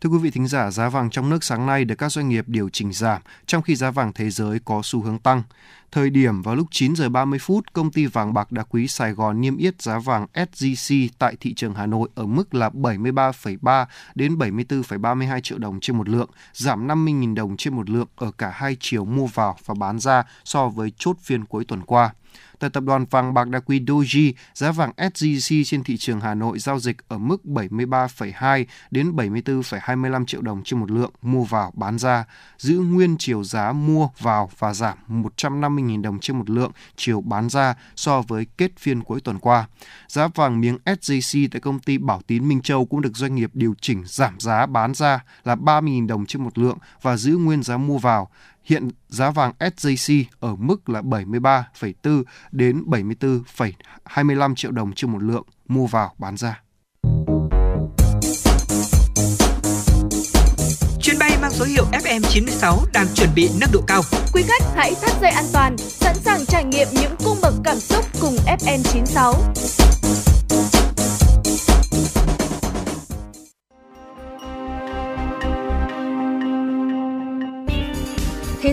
Thưa quý vị thính giả, giá vàng trong nước sáng nay được các doanh nghiệp điều chỉnh giảm, trong khi giá vàng thế giới có xu hướng tăng. Thời điểm vào lúc 9:30, công ty vàng bạc đá quý Sài Gòn niêm yết giá vàng SJC tại thị trường Hà Nội ở mức là 73,3 đến 74,32 triệu đồng trên một lượng, giảm 50.000 đồng trên một lượng ở cả hai chiều mua vào và bán ra so với chốt phiên cuối tuần qua. Tại tập đoàn vàng bạc đá quý Doji, giá vàng SJC trên thị trường Hà Nội giao dịch ở mức 73,2 đến 74,25 triệu đồng trên một lượng mua vào bán ra, giữ nguyên chiều giá mua vào và giảm 150.000 đồng trên một lượng chiều bán ra so với kết phiên cuối tuần qua. Giá vàng miếng SJC tại công ty Bảo Tín Minh Châu cũng được doanh nghiệp điều chỉnh giảm giá bán ra là 30.000 đồng trên một lượng và giữ nguyên giá mua vào. Hiện giá vàng SJC ở mức là 73,4 đến 74,25 triệu đồng trên một lượng mua vào bán ra. Chuyến bay mang số hiệu FM 96 đang chuẩn bị nâng độ cao. Quý khách hãy thắt dây an toàn, sẵn sàng trải nghiệm những cung bậc cảm xúc cùng FM 96. Thế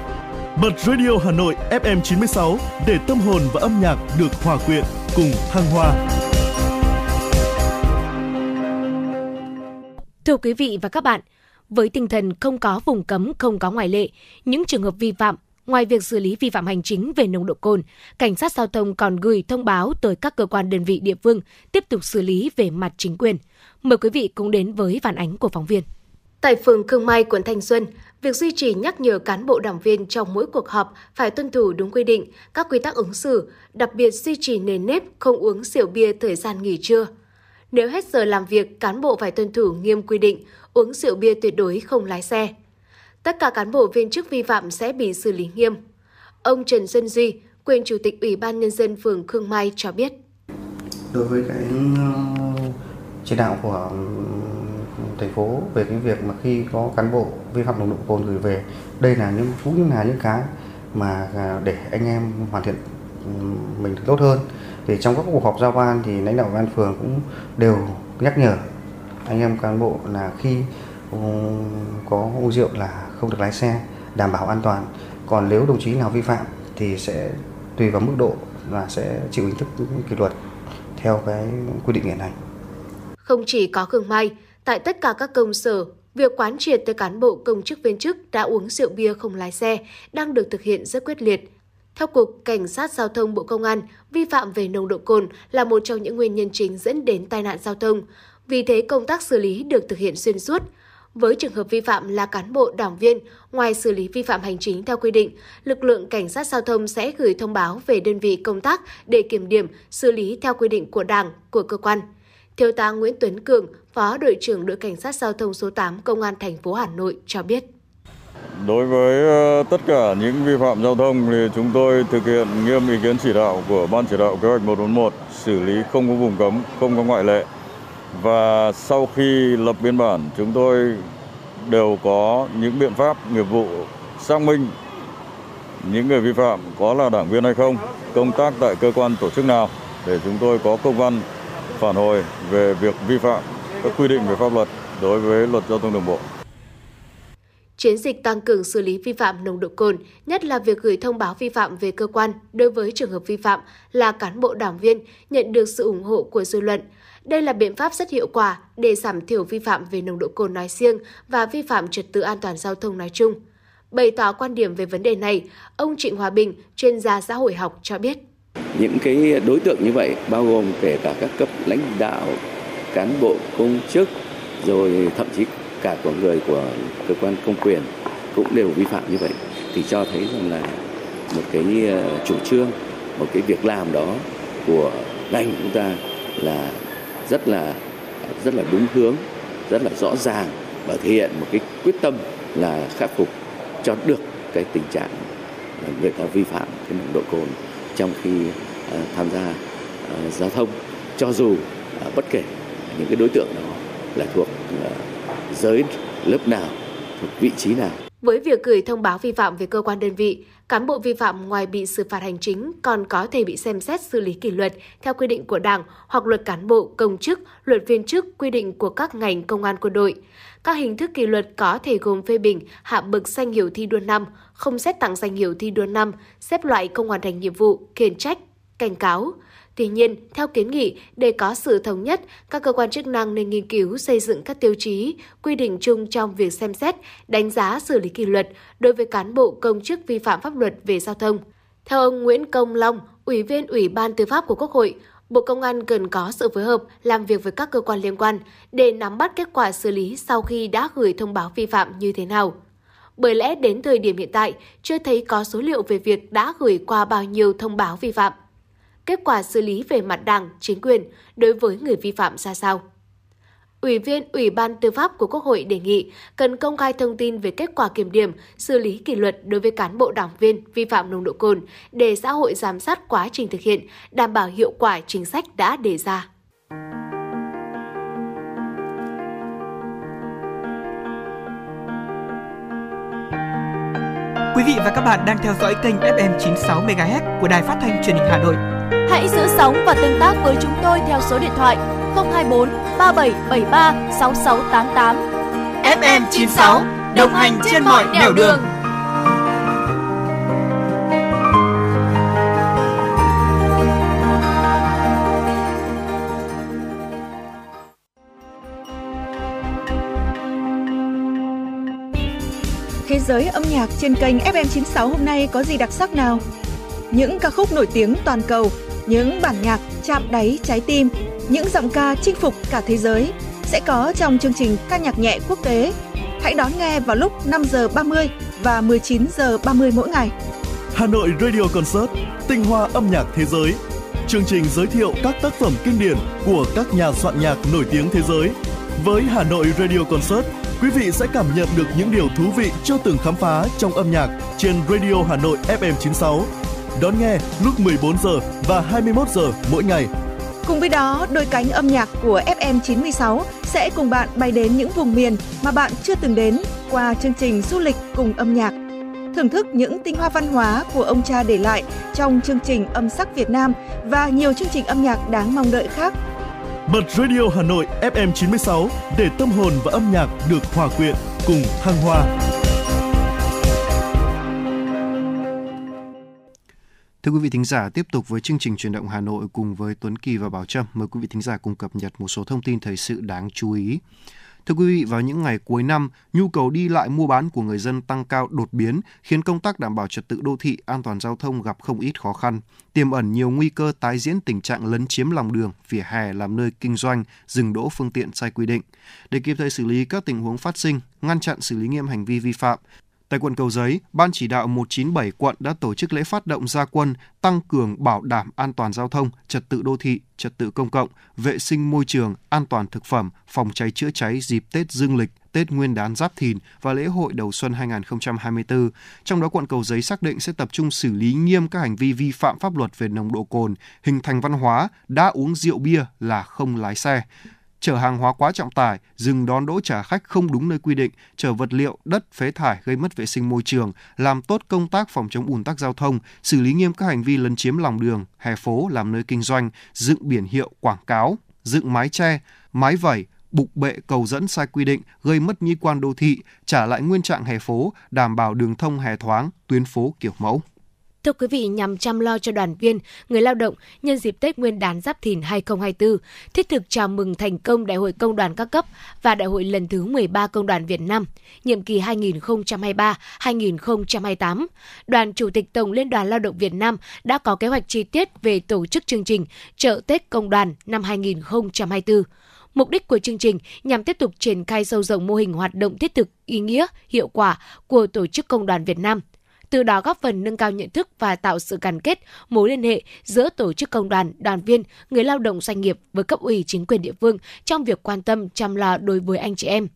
Bật Radio Hà Nội FM 96 để tâm hồn và âm nhạc được hòa quyện cùng thăng hoa. Thưa quý vị và các bạn, với tinh thần không có vùng cấm, không có ngoại lệ, những trường hợp vi phạm, ngoài việc xử lý vi phạm hành chính về nồng độ cồn, cảnh sát giao thông còn gửi thông báo tới các cơ quan đơn vị địa phương tiếp tục xử lý về mặt chính quyền. Mời quý vị cùng đến với phản ánh của phóng viên. Tại phường Khương Mai, quận Thanh Xuân, việc duy trì nhắc nhở cán bộ đảng viên trong mỗi cuộc họp phải tuân thủ đúng quy định, các quy tắc ứng xử, đặc biệt duy trì nền nếp không uống rượu bia thời gian nghỉ trưa. Nếu hết giờ làm việc, cán bộ phải tuân thủ nghiêm quy định, uống rượu bia tuyệt đối không lái xe. Tất cả cán bộ viên chức vi phạm sẽ bị xử lý nghiêm. Ông Trần Xuân Duy, quyền Chủ tịch Ủy ban Nhân dân phường Khương Mai cho biết. Đối với cái chỉ đạo của thành phố về cái việc mà khi có cán bộ vi phạm nồng độ cồn gửi về, đây là những cái mà để anh em hoàn thiện mình tốt hơn. Thì trong các cuộc họp giao ban thì lãnh đạo ban phường cũng đều nhắc nhở anh em cán bộ là khi có uống rượu là không được lái xe, đảm bảo an toàn. Còn nếu đồng chí nào vi phạm thì sẽ tùy vào mức độ là sẽ chịu hình thức kỷ luật theo cái quy định hiện hành. Không chỉ có Khương Mai, tại tất cả các công sở, việc quán triệt tới cán bộ công chức viên chức đã uống rượu bia không lái xe đang được thực hiện rất quyết liệt. Theo Cục Cảnh sát Giao thông Bộ Công an, vi phạm về nồng độ cồn là một trong những nguyên nhân chính dẫn đến tai nạn giao thông. Vì thế, công tác xử lý được thực hiện xuyên suốt. Với trường hợp vi phạm là cán bộ, đảng viên, ngoài xử lý vi phạm hành chính theo quy định, lực lượng Cảnh sát Giao thông sẽ gửi thông báo về đơn vị công tác để kiểm điểm, xử lý theo quy định của Đảng, của cơ quan. Thiếu tá Nguyễn Tuấn Cường, Phó đội trưởng đội Cảnh sát Giao thông số 8 Công an thành phố Hà Nội cho biết. Đối với tất cả những vi phạm giao thông thì chúng tôi thực hiện nghiêm ý kiến chỉ đạo của Ban chỉ đạo kế hoạch 141, xử lý không có vùng cấm, không có ngoại lệ. Và sau khi lập biên bản, chúng tôi đều có những biện pháp nghiệp vụ xác minh những người vi phạm có là đảng viên hay không, công tác tại cơ quan tổ chức nào để chúng tôi có công văn phản hồi về việc vi phạm các quy định về pháp luật đối với luật giao thông đường bộ. Chiến dịch tăng cường xử lý vi phạm nồng độ cồn, nhất là việc gửi thông báo vi phạm về cơ quan đối với trường hợp vi phạm là cán bộ đảng viên, nhận được sự ủng hộ của dư luận. Đây là biện pháp rất hiệu quả để giảm thiểu vi phạm về nồng độ cồn nói riêng và vi phạm trật tự an toàn giao thông nói chung. Bày tỏ quan điểm về vấn đề này, ông Trịnh Hòa Bình, chuyên gia xã hội học cho biết. Những cái đối tượng như vậy bao gồm kể cả các cấp lãnh đạo, cán bộ công chức, rồi thậm chí cả của người của cơ quan công quyền cũng đều vi phạm như vậy, thì cho thấy rằng là một cái chủ trương, một cái việc làm đó của ngành chúng ta là rất là đúng hướng, rất là rõ ràng và thể hiện một cái quyết tâm là khắc phục cho được cái tình trạng người ta vi phạm cái nồng độ cồn trong khi tham gia giao thông, cho dù bất kể những cái đối tượng đó là thuộc giới lớp nào, thuộc vị trí nào. Với việc gửi thông báo vi phạm về cơ quan đơn vị, cán bộ vi phạm ngoài bị xử phạt hành chính còn có thể bị xem xét xử lý kỷ luật theo quy định của Đảng hoặc luật cán bộ, công chức, luật viên chức, quy định của các ngành công an quân đội. Các hình thức kỷ luật có thể gồm phê bình, hạ bậc danh hiệu thi đua năm, không xét tặng danh hiệu thi đua năm, xếp loại không hoàn thành nhiệm vụ, khiển trách, cảnh cáo. Tuy nhiên, theo kiến nghị, để có sự thống nhất, các cơ quan chức năng nên nghiên cứu xây dựng các tiêu chí, quy định chung trong việc xem xét, đánh giá xử lý kỷ luật đối với cán bộ công chức vi phạm pháp luật về giao thông. Theo ông Nguyễn Công Long, Ủy viên Ủy ban Tư pháp của Quốc hội, Bộ Công an cần có sự phối hợp làm việc với các cơ quan liên quan để nắm bắt kết quả xử lý sau khi đã gửi thông báo vi phạm như thế nào. Bởi lẽ đến thời điểm hiện tại, chưa thấy có số liệu về việc đã gửi qua bao nhiêu thông báo vi phạm. Kết quả xử lý về mặt Đảng, chính quyền đối với người vi phạm ra sao? Ủy viên Ủy ban Tư pháp của Quốc hội đề nghị cần công khai thông tin về kết quả kiểm điểm, xử lý kỷ luật đối với cán bộ đảng viên vi phạm nồng độ cồn để xã hội giám sát quá trình thực hiện, đảm bảo hiệu quả chính sách đã đề ra. Quý vị và các bạn đang theo dõi kênh FM 96 MHz của Đài Phát thanh Truyền hình Hà Nội. Hãy giữ sóng và tương tác với chúng tôi theo số điện thoại 024 3773 6688. FM 96 đồng hành trên mọi nẻo đường. Thế giới âm nhạc trên kênh FM 96 hôm nay có gì đặc sắc nào? Những ca khúc nổi tiếng toàn cầu, những bản nhạc chạm đáy trái tim, những giọng ca chinh phục cả thế giới sẽ có trong chương trình ca nhạc nhẹ quốc tế. Hãy đón nghe vào lúc 5h30 và 19h30 mỗi ngày. Hà Nội Radio Concert, tinh hoa âm nhạc thế giới. Chương trình giới thiệu các tác phẩm kinh điển của các nhà soạn nhạc nổi tiếng thế giới. Với Hà Nội Radio Concert, quý vị sẽ cảm nhận được những điều thú vị chưa từng khám phá trong âm nhạc trên Radio Hà Nội FM 96. Đón nghe lúc 14 giờ và 21 giờ mỗi ngày. Cùng với đó, đôi cánh âm nhạc của FM 96 sẽ cùng bạn bay đến những vùng miền mà bạn chưa từng đến qua chương trình du lịch cùng âm nhạc. Thưởng thức những tinh hoa văn hóa của ông cha để lại trong chương trình Âm sắc Việt Nam và nhiều chương trình âm nhạc đáng mong đợi khác. Bật Radio Hà Nội FM 96 để tâm hồn và âm nhạc được hòa quyện cùng thăng hoa. Thưa quý vị thính giả, tiếp tục với chương trình Chuyển động Hà Nội cùng với Tuấn Kỳ và Bảo Trâm, mời quý vị thính giả cùng cập nhật một số thông tin thời sự đáng chú ý. Thưa quý vị, vào những ngày cuối năm, nhu cầu đi lại mua bán của người dân tăng cao đột biến, khiến công tác đảm bảo trật tự đô thị, an toàn giao thông gặp không ít khó khăn, tiềm ẩn nhiều nguy cơ tái diễn tình trạng lấn chiếm lòng đường, vỉa hè làm nơi kinh doanh, dừng đỗ phương tiện sai quy định. Để kịp thời xử lý các tình huống phát sinh, ngăn chặn xử lý nghiêm hành vi vi phạm, tại quận Cầu Giấy, Ban chỉ đạo 197 quận đã tổ chức lễ phát động ra quân tăng cường bảo đảm an toàn giao thông, trật tự đô thị, trật tự công cộng, vệ sinh môi trường, an toàn thực phẩm, phòng cháy chữa cháy dịp Tết Dương lịch, Tết Nguyên đán Giáp Thìn và lễ hội đầu xuân 2024. Trong đó, quận Cầu Giấy xác định sẽ tập trung xử lý nghiêm các hành vi vi phạm pháp luật về nồng độ cồn, hình thành văn hóa đã uống rượu bia là không lái xe, chở hàng hóa quá trọng tải, dừng đón đỗ trả khách không đúng nơi quy định, chở vật liệu, đất, phế thải gây mất vệ sinh môi trường, làm tốt công tác phòng chống ùn tắc giao thông, xử lý nghiêm các hành vi lấn chiếm lòng đường, hè phố làm nơi kinh doanh, dựng biển hiệu, quảng cáo, dựng mái che, mái vẩy, bục bệ cầu dẫn sai quy định, gây mất mỹ quan đô thị, trả lại nguyên trạng hè phố, đảm bảo đường thông hè thoáng, tuyến phố kiểu mẫu. Thưa quý vị, nhằm chăm lo cho đoàn viên, người lao động nhân dịp Tết Nguyên đán Giáp Thìn 2024, thiết thực chào mừng thành công Đại hội Công đoàn các cấp và Đại hội lần thứ 13 Công đoàn Việt Nam, nhiệm kỳ 2023-2028. Đoàn Chủ tịch Tổng Liên đoàn Lao động Việt Nam đã có kế hoạch chi tiết về tổ chức chương trình Chợ Tết Công đoàn năm 2024. Mục đích của chương trình nhằm tiếp tục triển khai sâu rộng mô hình hoạt động thiết thực, ý nghĩa, hiệu quả của Tổ chức Công đoàn Việt Nam, từ đó góp phần nâng cao nhận thức và tạo sự gắn kết, mối liên hệ giữa tổ chức công đoàn, đoàn viên, người lao động doanh nghiệp với cấp ủy chính quyền địa phương trong việc quan tâm chăm lo đối với anh chị em.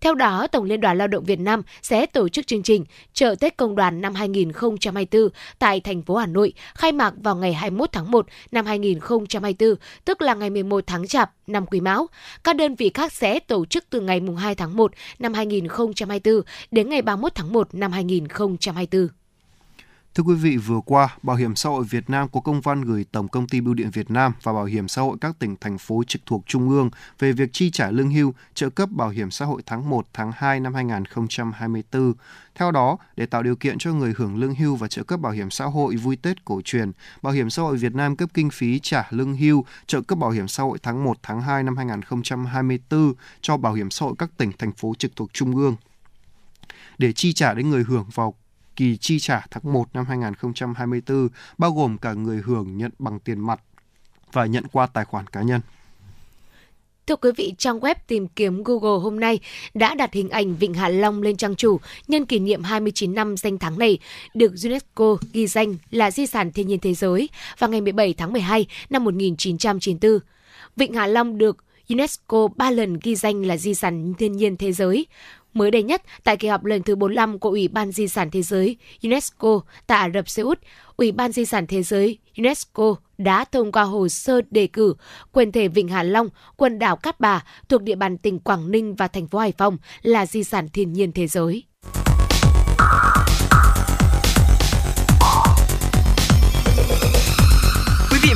Theo đó, Tổng Liên đoàn Lao động Việt Nam sẽ tổ chức chương trình Chợ Tết Công đoàn năm 2024 tại thành phố Hà Nội, khai mạc vào ngày 21 tháng 1 năm 2024, tức là ngày 11 tháng Chạp năm Quý Mão. Các đơn vị khác sẽ tổ chức từ ngày 2 tháng 1 năm 2024 đến ngày 31 tháng 1 năm 2024. Thưa quý vị, vừa qua, Bảo hiểm xã hội Việt Nam có công văn gửi Tổng công ty Bưu điện Việt Nam và Bảo hiểm xã hội các tỉnh, thành phố trực thuộc Trung ương về việc chi trả lương hưu, trợ cấp bảo hiểm xã hội tháng 1, tháng 2 năm 2024. Theo đó, để tạo điều kiện cho người hưởng lương hưu và trợ cấp bảo hiểm xã hội vui Tết cổ truyền, Bảo hiểm xã hội Việt Nam cấp kinh phí trả lương hưu, trợ cấp bảo hiểm xã hội tháng 1, tháng 2 năm 2024 cho Bảo hiểm xã hội các tỉnh, thành phố trực thuộc Trung ương để chi trả đến người hưởng vào kỳ chi trả tháng 1 năm 2024, bao gồm cả người hưởng nhận bằng tiền mặt và nhận qua tài khoản cá nhân. Thưa quý vị, trang web tìm kiếm Google hôm nay đã đặt hình ảnh Vịnh Hạ Long lên trang chủ nhân kỷ niệm 29 năm danh thắng này, được UNESCO ghi danh là Di sản Thiên nhiên Thế giới vào ngày 17 tháng 12 năm 1994. Vịnh Hạ Long được UNESCO 3 lần ghi danh là Di sản Thiên nhiên Thế giới. Mới đây nhất, tại kỳ họp lần thứ 45 của Ủy ban Di sản Thế giới UNESCO tại Ả Rập Xê Út, Ủy ban Di sản Thế giới UNESCO đã thông qua hồ sơ đề cử quần thể Vịnh Hạ Long, quần đảo Cát Bà thuộc địa bàn tỉnh Quảng Ninh và thành phố Hải Phòng là Di sản Thiên nhiên Thế giới. Quý vị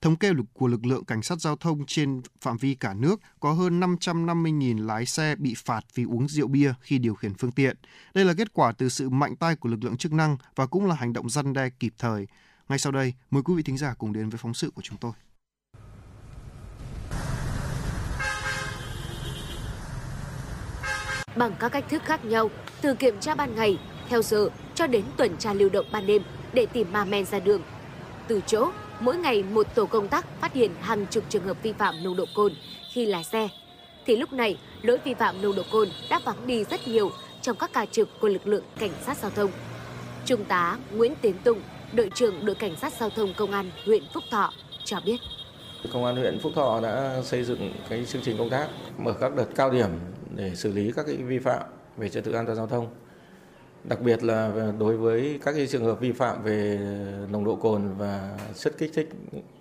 thống kê của lực lượng cảnh sát giao thông trên phạm vi cả nước có hơn 550.000 lái xe bị phạt vì uống rượu bia khi điều khiển phương tiện. Đây là kết quả từ sự mạnh tay của lực lượng chức năng và cũng là hành động răn đe kịp thời. Ngay sau đây, mời quý vị thính giả cùng đến với phóng sự của chúng tôi. Bằng các cách thức khác nhau, từ kiểm tra ban ngày, theo giờ cho đến tuần tra lưu động ban đêm để tìm ma men ra đường. Từ chỗ mỗi ngày một tổ công tác phát hiện hàng chục trường hợp vi phạm nồng độ cồn khi lái xe, thì lúc này lỗi vi phạm nồng độ cồn đã vắng đi rất nhiều trong các ca trực của lực lượng cảnh sát giao thông. Trung tá Nguyễn Tiến Tùng, đội trưởng đội cảnh sát giao thông công an huyện Phúc Thọ cho biết. Công an huyện Phúc Thọ đã xây dựng cái chương trình công tác mở các đợt cao điểm để xử lý các cái vi phạm về trật tự an toàn giao thông. Đặc biệt là đối với các trường hợp vi phạm về nồng độ cồn và chất kích thích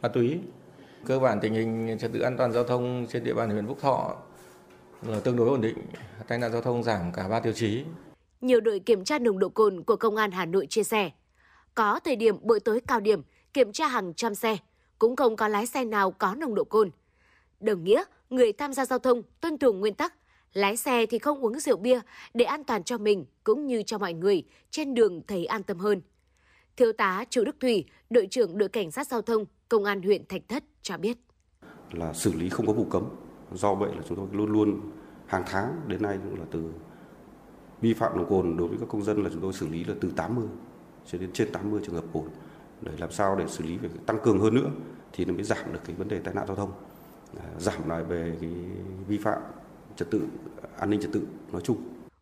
ma túy. Cơ bản tình hình trật tự an toàn giao thông trên địa bàn huyện Phúc Thọ là tương đối ổn định, tai nạn giao thông giảm cả 3 tiêu chí. Nhiều đội kiểm tra nồng độ cồn của Công an Hà Nội chia sẻ, có thời điểm buổi tối cao điểm kiểm tra hàng trăm xe, cũng không có lái xe nào có nồng độ cồn. Đồng nghĩa, người tham gia giao thông tuân thủ nguyên tắc, lái xe thì không uống rượu bia để an toàn cho mình cũng như cho mọi người trên đường thấy an tâm hơn. Thiếu tá Chu Đức Thủy, đội trưởng đội cảnh sát giao thông Công an huyện Thạch Thất cho biết. Là xử lý không có vụ cấm, do vậy là chúng tôi luôn luôn hàng tháng đến nay cũng là từ vi phạm nồng độ cồn đối với các công dân là chúng tôi xử lý là từ 80 cho đến trên 80 trường hợp cồn. Để làm sao để xử lý về tăng cường hơn nữa thì nó mới giảm được cái vấn đề tai nạn giao thông, giảm lại về cái vi phạm trật tự an ninh trật tự nói chung.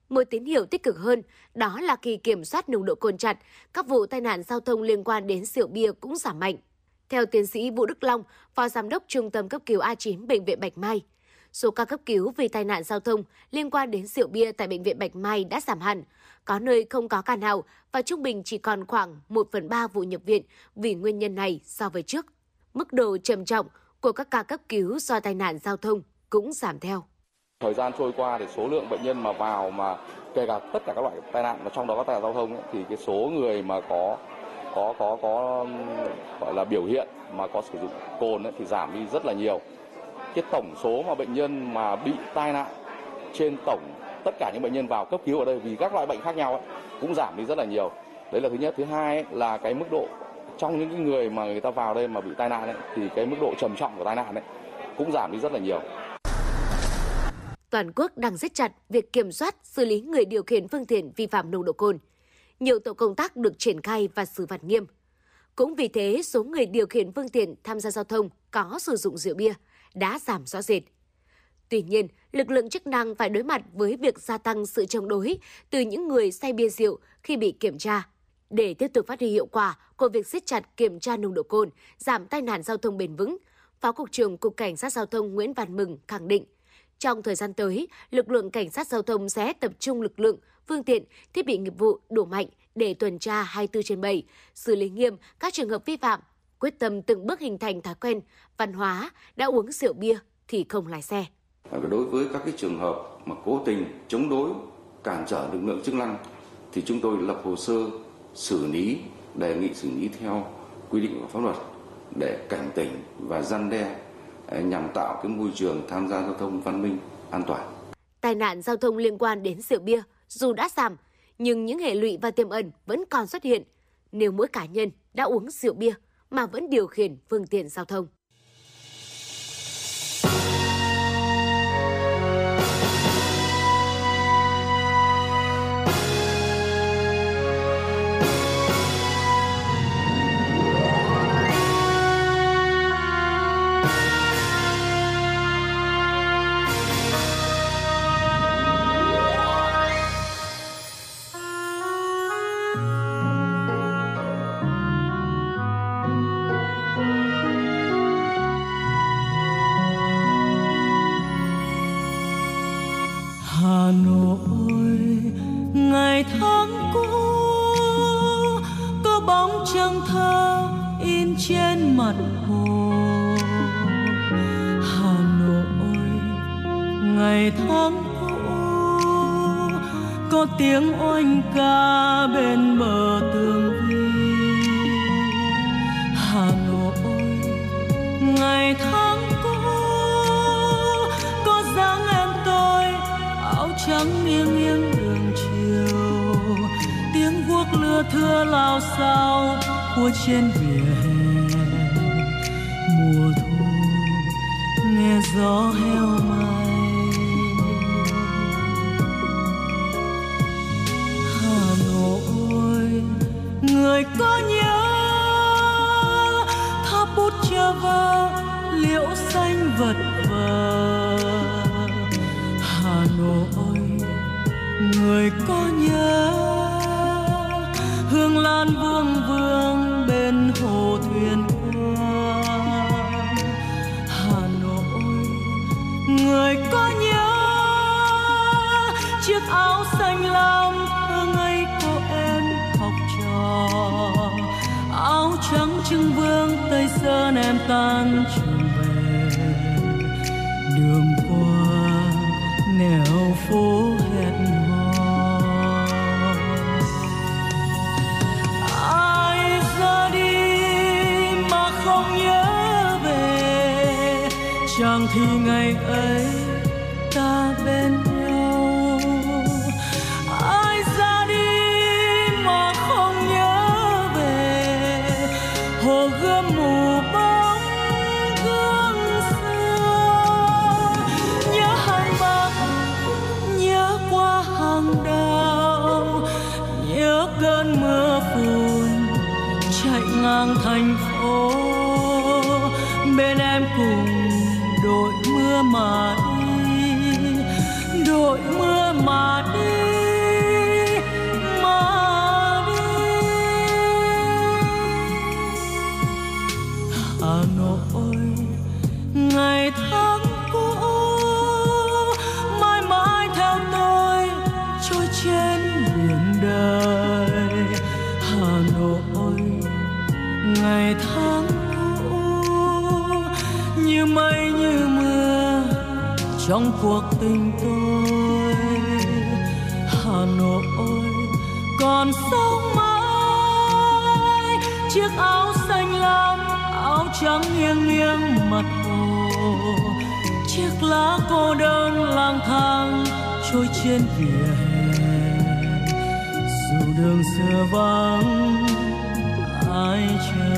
Một tín hiệu tích cực hơn đó là khi kiểm soát nồng độ cồn chặt, các vụ tai nạn giao thông liên quan đến rượu bia cũng giảm mạnh. Theo tiến sĩ Vũ Đức Long, phó giám đốc trung tâm cấp cứu A9 bệnh viện Bạch Mai, số ca cấp cứu vì tai nạn giao thông liên quan đến rượu bia tại bệnh viện Bạch Mai đã giảm hẳn, có nơi không có ca nào và trung bình chỉ còn khoảng 1/3 vụ nhập viện vì nguyên nhân này so với trước. Mức độ trầm trọng của các ca cấp cứu do tai nạn giao thông cũng giảm theo. Thời gian trôi qua thì số lượng bệnh nhân mà vào mà kể cả tất cả các loại tai nạn mà trong đó có tai nạn giao thông ấy, thì cái số người mà có gọi là biểu hiện mà có sử dụng cồn ấy, thì giảm đi rất là nhiều. Cái tổng số mà bệnh nhân mà bị tai nạn trên tổng tất cả những bệnh nhân vào cấp cứu ở đây vì các loại bệnh khác nhau ấy, cũng giảm đi rất là nhiều. Đấy là thứ nhất. Thứ hai ấy, là cái mức độ trong những người mà người ta vào đây mà bị tai nạn ấy, thì cái mức độ trầm trọng của tai nạn ấy cũng giảm đi rất là nhiều. Toàn quốc đang siết chặt việc kiểm soát, xử lý người điều khiển phương tiện vi phạm nồng độ cồn. Nhiều tổ công tác được triển khai và xử phạt nghiêm. Cũng vì thế, số người điều khiển phương tiện tham gia giao thông có sử dụng rượu bia đã giảm rõ rệt. Tuy nhiên, lực lượng chức năng phải đối mặt với việc gia tăng sự chống đối từ những người say bia rượu khi bị kiểm tra. Để tiếp tục phát huy hiệu quả của việc siết chặt kiểm tra nồng độ cồn, giảm tai nạn giao thông bền vững, Phó Cục trưởng Cục Cảnh sát Giao thông Nguyễn Văn Mừng khẳng định, trong thời gian tới, lực lượng cảnh sát giao thông sẽ tập trung lực lượng, phương tiện, thiết bị nghiệp vụ đủ mạnh để tuần tra 24/7, xử lý nghiêm các trường hợp vi phạm, quyết tâm từng bước hình thành thói quen, văn hóa, đã uống rượu bia thì không lái xe. Đối với các cái trường hợp mà cố tình chống đối, cản trở lực lượng chức năng thì chúng tôi lập hồ sơ xử lý, đề nghị xử lý theo quy định của pháp luật để cảnh tỉnh và răn đe, nhằm tạo cái môi trường tham gia giao thông văn minh, an toàn. Tai nạn giao thông liên quan đến rượu bia dù đã giảm, nhưng những hệ lụy và tiềm ẩn vẫn còn xuất hiện nếu mỗi cá nhân đã uống rượu bia mà vẫn điều khiển phương tiện giao thông. Chiếc áo xanh lam thơ ngây cội Trưng vương Tây Sơn em tan trường về, đường qua nẻo phố hẹn hò. Ai ra đi mà không nhớ về, chẳng thì ngày ấy ta bên nhau. Ai ra đi mà không nhớ về, hồ gươm mù bóng gương xưa. Nhớ hàng bạc, nhớ qua hàng đào, nhớ cơn mưa phùn chạy ngang thành phố. Bên em cùng đội mưa mà đội mưa mà đi, mà đi. Hà Nội ngày tháng cũ mãi mãi theo tôi trôi trên biển đời. Hà Nội ngày tháng cũ như mây như mưa trong cuộc tình tôi. Hà Nội còn sống mãi, chiếc áo xanh lam, áo trắng nghiêng nghiêng mặt hồ, chiếc lá cô đơn lang thang trôi trên vỉa hè. Dù đường xưa vắng ai chờ.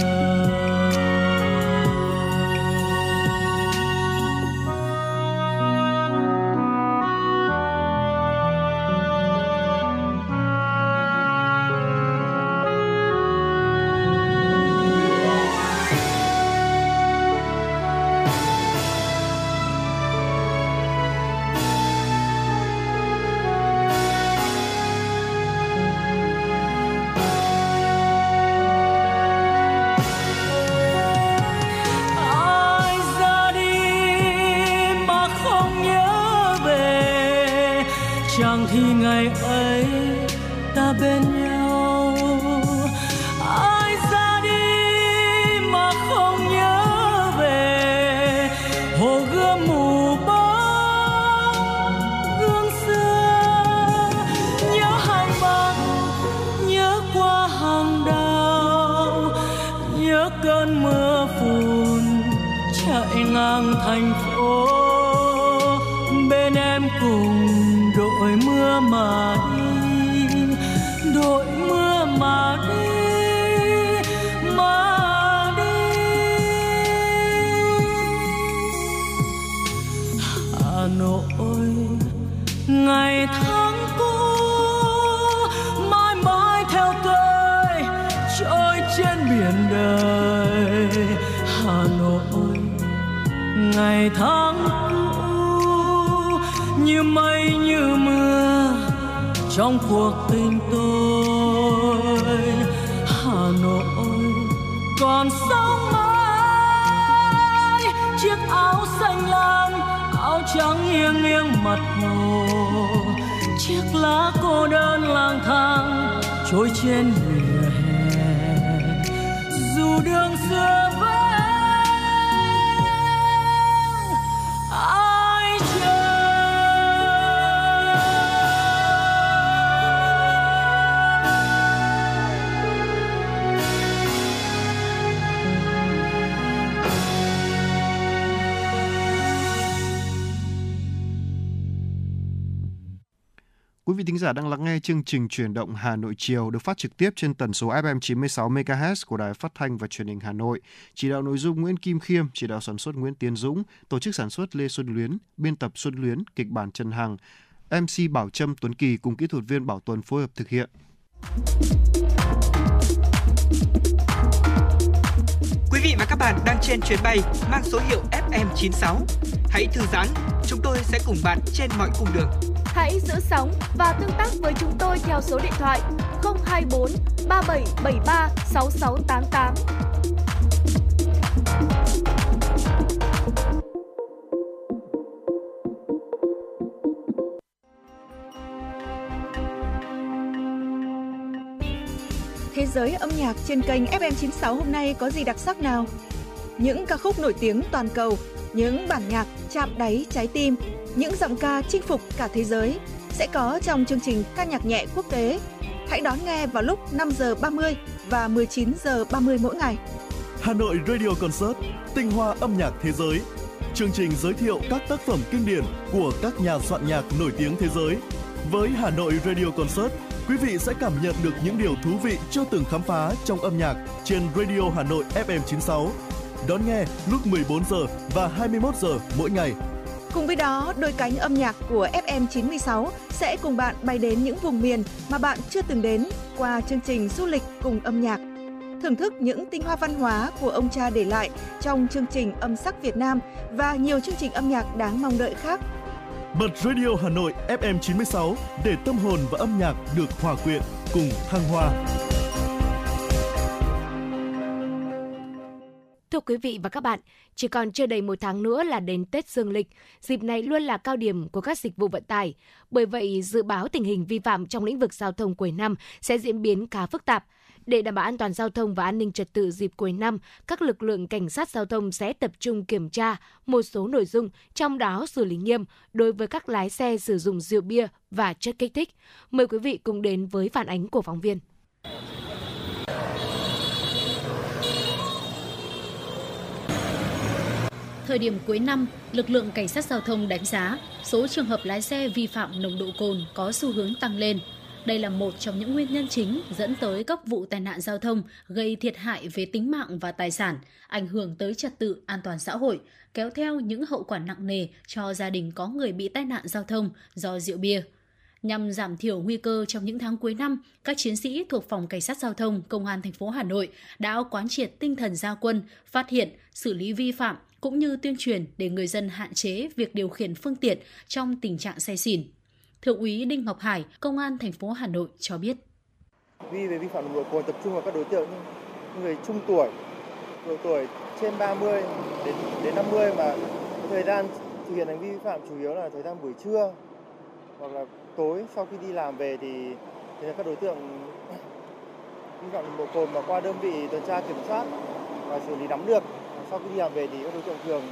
Chẳng thì ngày ấy ta bên nhau. Ai ra đi mà không nhớ về, hồ gươm mù bóng gương xưa. Nhớ hàng bạc, nhớ qua hàng đào, nhớ cơn mưa phùn chạy ngang thành phố. Bên em cùng đội mưa mà đi, đội mưa mà đi, mà đi. Hà Nội ngày tháng cũ mãi mãi theo tôi trôi trên biển đời. Hà Nội ngày tháng cũ như mây như mưa trong cuộc tình tôi. Hà Nội còn sống mãi, chiếc áo xanh lam, áo trắng nghiêng nghiêng mặt hồ, chiếc lá cô đơn lang thang trôi trên vỉa hè. Dù đường xưa vắng ai chờ. Quý vị thính giả đang lắng nghe chương trình Chuyển động Hà Nội chiều được phát trực tiếp trên tần số FM 96 MHz của Đài Phát thanh và Truyền hình Hà Nội. Chỉ đạo nội dung Nguyễn Kim Khiêm, chỉ đạo sản xuất Nguyễn Tiến Dũng, tổ chức sản xuất Lê Xuân Luyến, biên tập Xuân Luyến, kịch bản Trần Hằng, MC Bảo Trâm, Tuấn Kỳ cùng kỹ thuật viên Bảo Tuấn phối hợp thực hiện. Quý vị và các bạn đang trên chuyến bay mang số hiệu FM 96. Hãy thư giãn, chúng tôi sẽ cùng bạn trên mọi cung đường. Hãy giữ sóng và tương tác với chúng tôi theo số điện thoại 024 3773 6688. Thế giới âm nhạc trên kênh FM 96 hôm nay có gì đặc sắc nào? Những ca khúc nổi tiếng toàn cầu, những bản nhạc chạm đáy trái tim, những giọng ca chinh phục cả thế giới sẽ có trong chương trình ca nhạc nhẹ quốc tế. Hãy đón nghe vào lúc 5h30 và 19h30 mỗi ngày. Hà Nội Radio Concert, tinh hoa âm nhạc thế giới. Chương trình giới thiệu các tác phẩm kinh điển của các nhà soạn nhạc nổi tiếng thế giới. Với Hà Nội Radio Concert, quý vị sẽ cảm nhận được những điều thú vị chưa từng khám phá trong âm nhạc trên Radio Hà Nội FM 96. Đón nghe lúc 14h và 21h mỗi ngày. Cùng với đó, đôi cánh âm nhạc của FM 96 sẽ cùng bạn bay đến những vùng miền mà bạn chưa từng đến qua chương trình du lịch cùng âm nhạc. Thưởng thức những tinh hoa văn hóa của ông cha để lại trong chương trình Âm sắc Việt Nam và nhiều chương trình âm nhạc đáng mong đợi khác. Bật Radio Hà Nội FM 96 để tâm hồn và âm nhạc được hòa quyện cùng thăng hoa. Thưa quý vị và các bạn, chỉ còn chưa đầy một tháng nữa là đến Tết Dương lịch, dịp này luôn là cao điểm của các dịch vụ vận tải. Bởi vậy, dự báo tình hình vi phạm trong lĩnh vực giao thông cuối năm sẽ diễn biến khá phức tạp. Để đảm bảo an toàn giao thông và an ninh trật tự dịp cuối năm, các lực lượng cảnh sát giao thông sẽ tập trung kiểm tra một số nội dung, trong đó xử lý nghiêm đối với các lái xe sử dụng rượu bia và chất kích thích. Mời quý vị cùng đến với phản ánh của phóng viên. Thời điểm cuối năm, lực lượng cảnh sát giao thông đánh giá số trường hợp lái xe vi phạm nồng độ cồn có xu hướng tăng lên. Đây là một trong những nguyên nhân chính dẫn tới các vụ tai nạn giao thông gây thiệt hại về tính mạng và tài sản, ảnh hưởng tới trật tự an toàn xã hội, kéo theo những hậu quả nặng nề cho gia đình có người bị tai nạn giao thông do rượu bia. Nhằm giảm thiểu nguy cơ trong những tháng cuối năm, các chiến sĩ thuộc Phòng Cảnh sát Giao thông Công an thành phố Hà Nội đã quán triệt tinh thần ra quân, phát hiện, xử lý vi phạm cũng như tuyên truyền để người dân hạn chế việc điều khiển phương tiện trong tình trạng say xỉn. Thượng úy Đinh Ngọc Hải, Công an thành phố Hà Nội cho biết. Về vi phạm nồng độ cồn tập trung vào các đối tượng người trung tuổi, độ tuổi trên 30 đến 50 mà thời gian thực hiện hành vi vi phạm chủ yếu là thời gian buổi trưa hoặc là tối sau khi đi làm về thì là các đối tượng vi phạm nồng độ cồn mà qua đơn vị tuần tra kiểm soát và xử lý nắm được. Sau khi đi làm về thì các đối tượng thường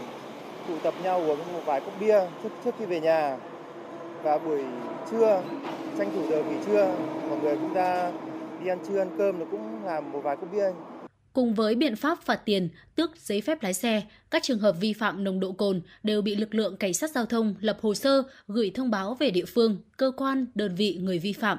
tụ tập nhau uống một vài cốc bia trước khi về nhà. Và buổi trưa, tranh thủ giờ nghỉ trưa, mọi người cũng ra đi ăn trưa, ăn cơm nó cũng làm một vài cốc bia. Cùng với biện pháp phạt tiền, tước giấy phép lái xe, các trường hợp vi phạm nồng độ cồn đều bị lực lượng cảnh sát giao thông lập hồ sơ, gửi thông báo về địa phương, cơ quan, đơn vị người vi phạm.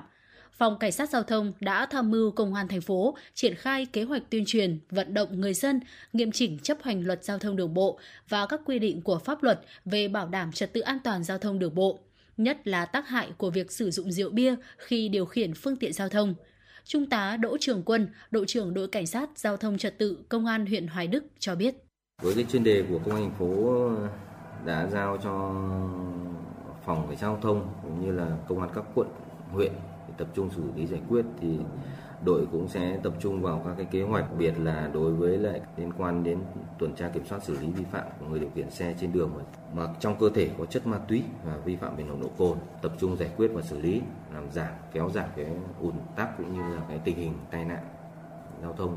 Phòng Cảnh sát Giao thông đã tham mưu Công an thành phố triển khai kế hoạch tuyên truyền, vận động người dân nghiêm chỉnh chấp hành luật giao thông đường bộ và các quy định của pháp luật về bảo đảm trật tự an toàn giao thông đường bộ, nhất là tác hại của việc sử dụng rượu bia khi điều khiển phương tiện giao thông. Trung tá Đỗ Trường Quân, đội trưởng đội Cảnh sát Giao thông Trật tự Công an huyện Hoài Đức cho biết. Với cái chuyên đề của Công an thành phố đã giao cho Phòng Cảnh sát Giao thông cũng như là Công an các quận, huyện tập trung xử lý giải quyết thì đội cũng sẽ tập trung vào các cái kế hoạch, đặc biệt là đối với lại liên quan đến tuần tra kiểm soát xử lý vi phạm của người điều khiển xe trên đường mà trong cơ thể có chất ma túy và vi phạm về nồng độ cồn, tập trung giải quyết và xử lý, làm giảm, kéo giảm cái ùn tắc cũng như là cái tình hình tai nạn giao thông,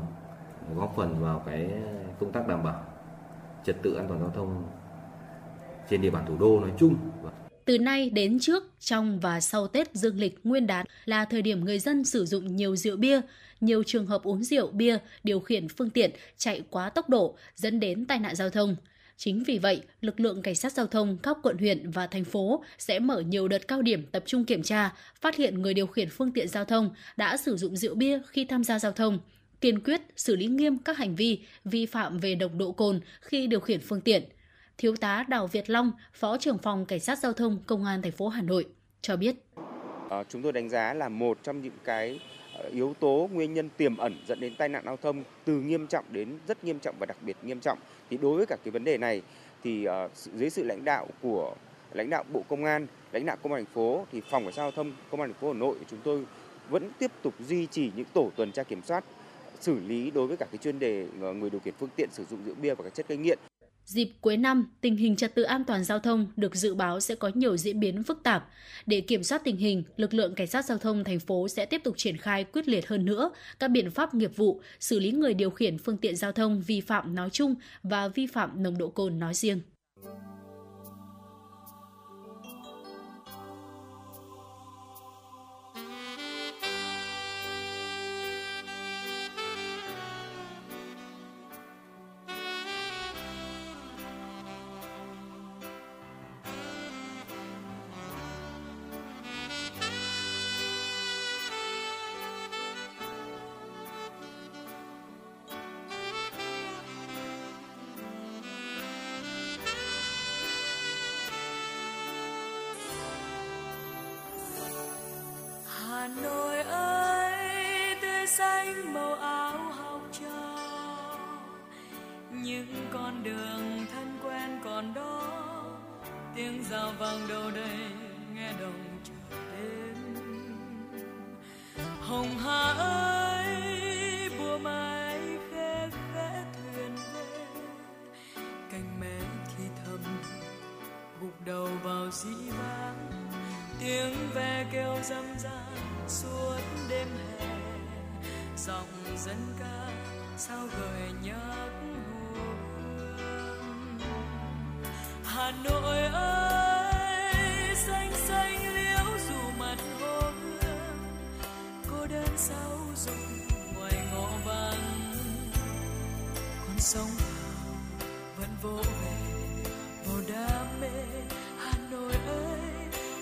góp phần vào cái công tác đảm bảo trật tự an toàn giao thông trên địa bàn thủ đô nói chung. Từ nay đến trước, trong và sau Tết Dương lịch Nguyên đán là thời điểm người dân sử dụng nhiều rượu bia, nhiều trường hợp uống rượu bia, điều khiển phương tiện chạy quá tốc độ dẫn đến tai nạn giao thông. Chính vì vậy, lực lượng cảnh sát giao thông các quận huyện và thành phố sẽ mở nhiều đợt cao điểm tập trung kiểm tra, phát hiện người điều khiển phương tiện giao thông đã sử dụng rượu bia khi tham gia giao thông, kiên quyết xử lý nghiêm các hành vi vi phạm về nồng độ cồn khi điều khiển phương tiện. Thiếu tá Đào Việt Long, Phó trưởng phòng Cảnh sát Giao thông Công an thành phố Hà Nội cho biết. Chúng tôi đánh giá là một trong những cái yếu tố nguyên nhân tiềm ẩn dẫn đến tai nạn giao thông từ nghiêm trọng đến rất nghiêm trọng và đặc biệt nghiêm trọng. Thì đối với cả cái vấn đề này thì dưới sự lãnh đạo của lãnh đạo Bộ Công an, lãnh đạo Công an thành phố thì Phòng Cảnh sát Giao thông Công an thành phố Hà Nội chúng tôi vẫn tiếp tục duy trì những tổ tuần tra kiểm soát xử lý đối với cả cái chuyên đề người điều khiển phương tiện sử dụng rượu bia và các chất gây nghiện. Dịp cuối năm, tình hình trật tự an toàn giao thông được dự báo sẽ có nhiều diễn biến phức tạp. Để kiểm soát tình hình, lực lượng Cảnh sát Giao thông thành phố sẽ tiếp tục triển khai quyết liệt hơn nữa các biện pháp nghiệp vụ, xử lý người điều khiển phương tiện giao thông vi phạm nói chung và vi phạm nồng độ cồn nói riêng. Hà Nội ơi, tươi xanh màu áo học trò, những con đường thân quen còn đó, tiếng rao vang đâu đây nghe động trời đêm. Hồng Hà ơi, bùa mai khẽ khẽ thuyền về, cành mẹ thì thầm gục đầu vào dĩ vãng, tiếng ve kêu râm ran suốt đêm hè, dòng dân ca sao gợi nhắc mùa hương. Hà Nội ơi, xanh xanh liễu dù mặt hồ gương, cô đơn sáu dụ ngoài ngõ vắng, con sóng nào vẫn vỗ về vào đam mê. Hà Nội ơi,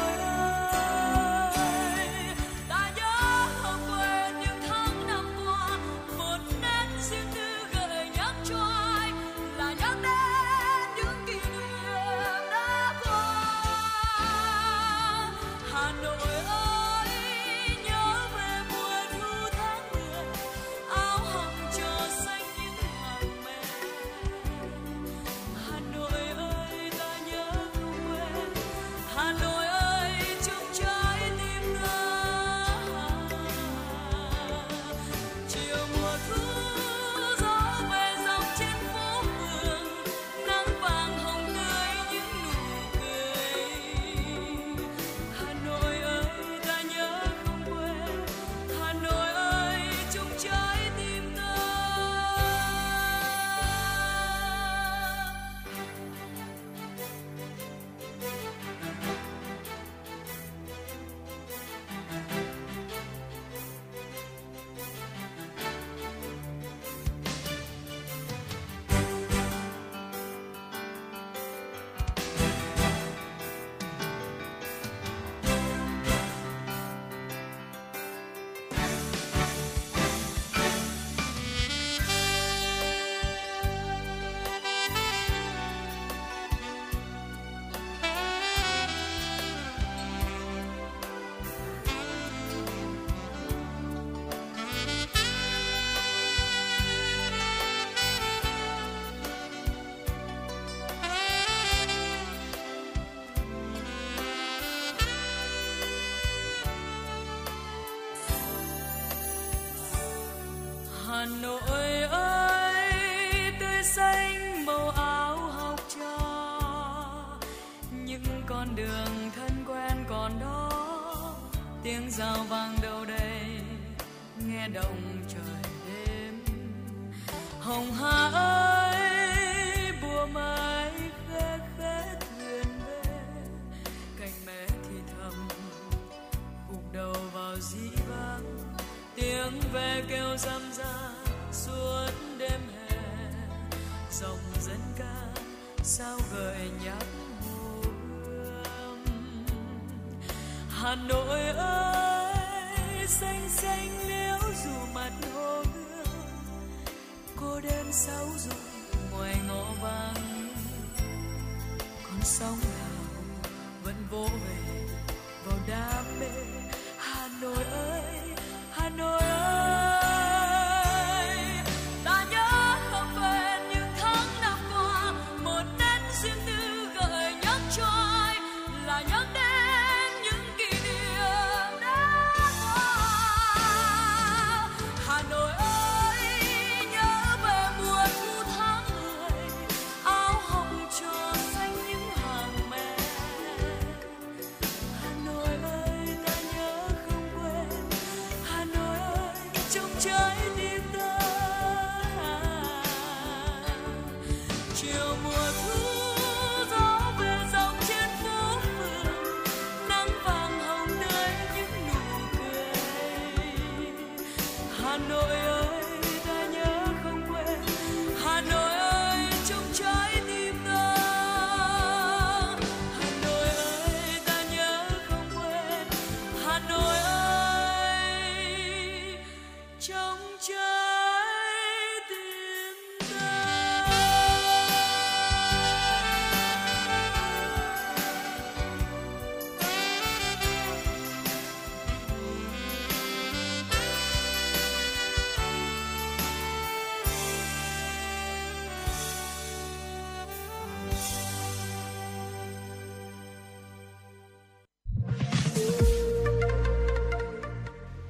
Hà Nội ơi. Hà Nội ơi, ta nhớ không quên. Hà Nội ơi, trong trái tim ta. Hà Nội ơi, ta nhớ không quên. Hà Nội ơi, trong trái tim ta.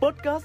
Podcast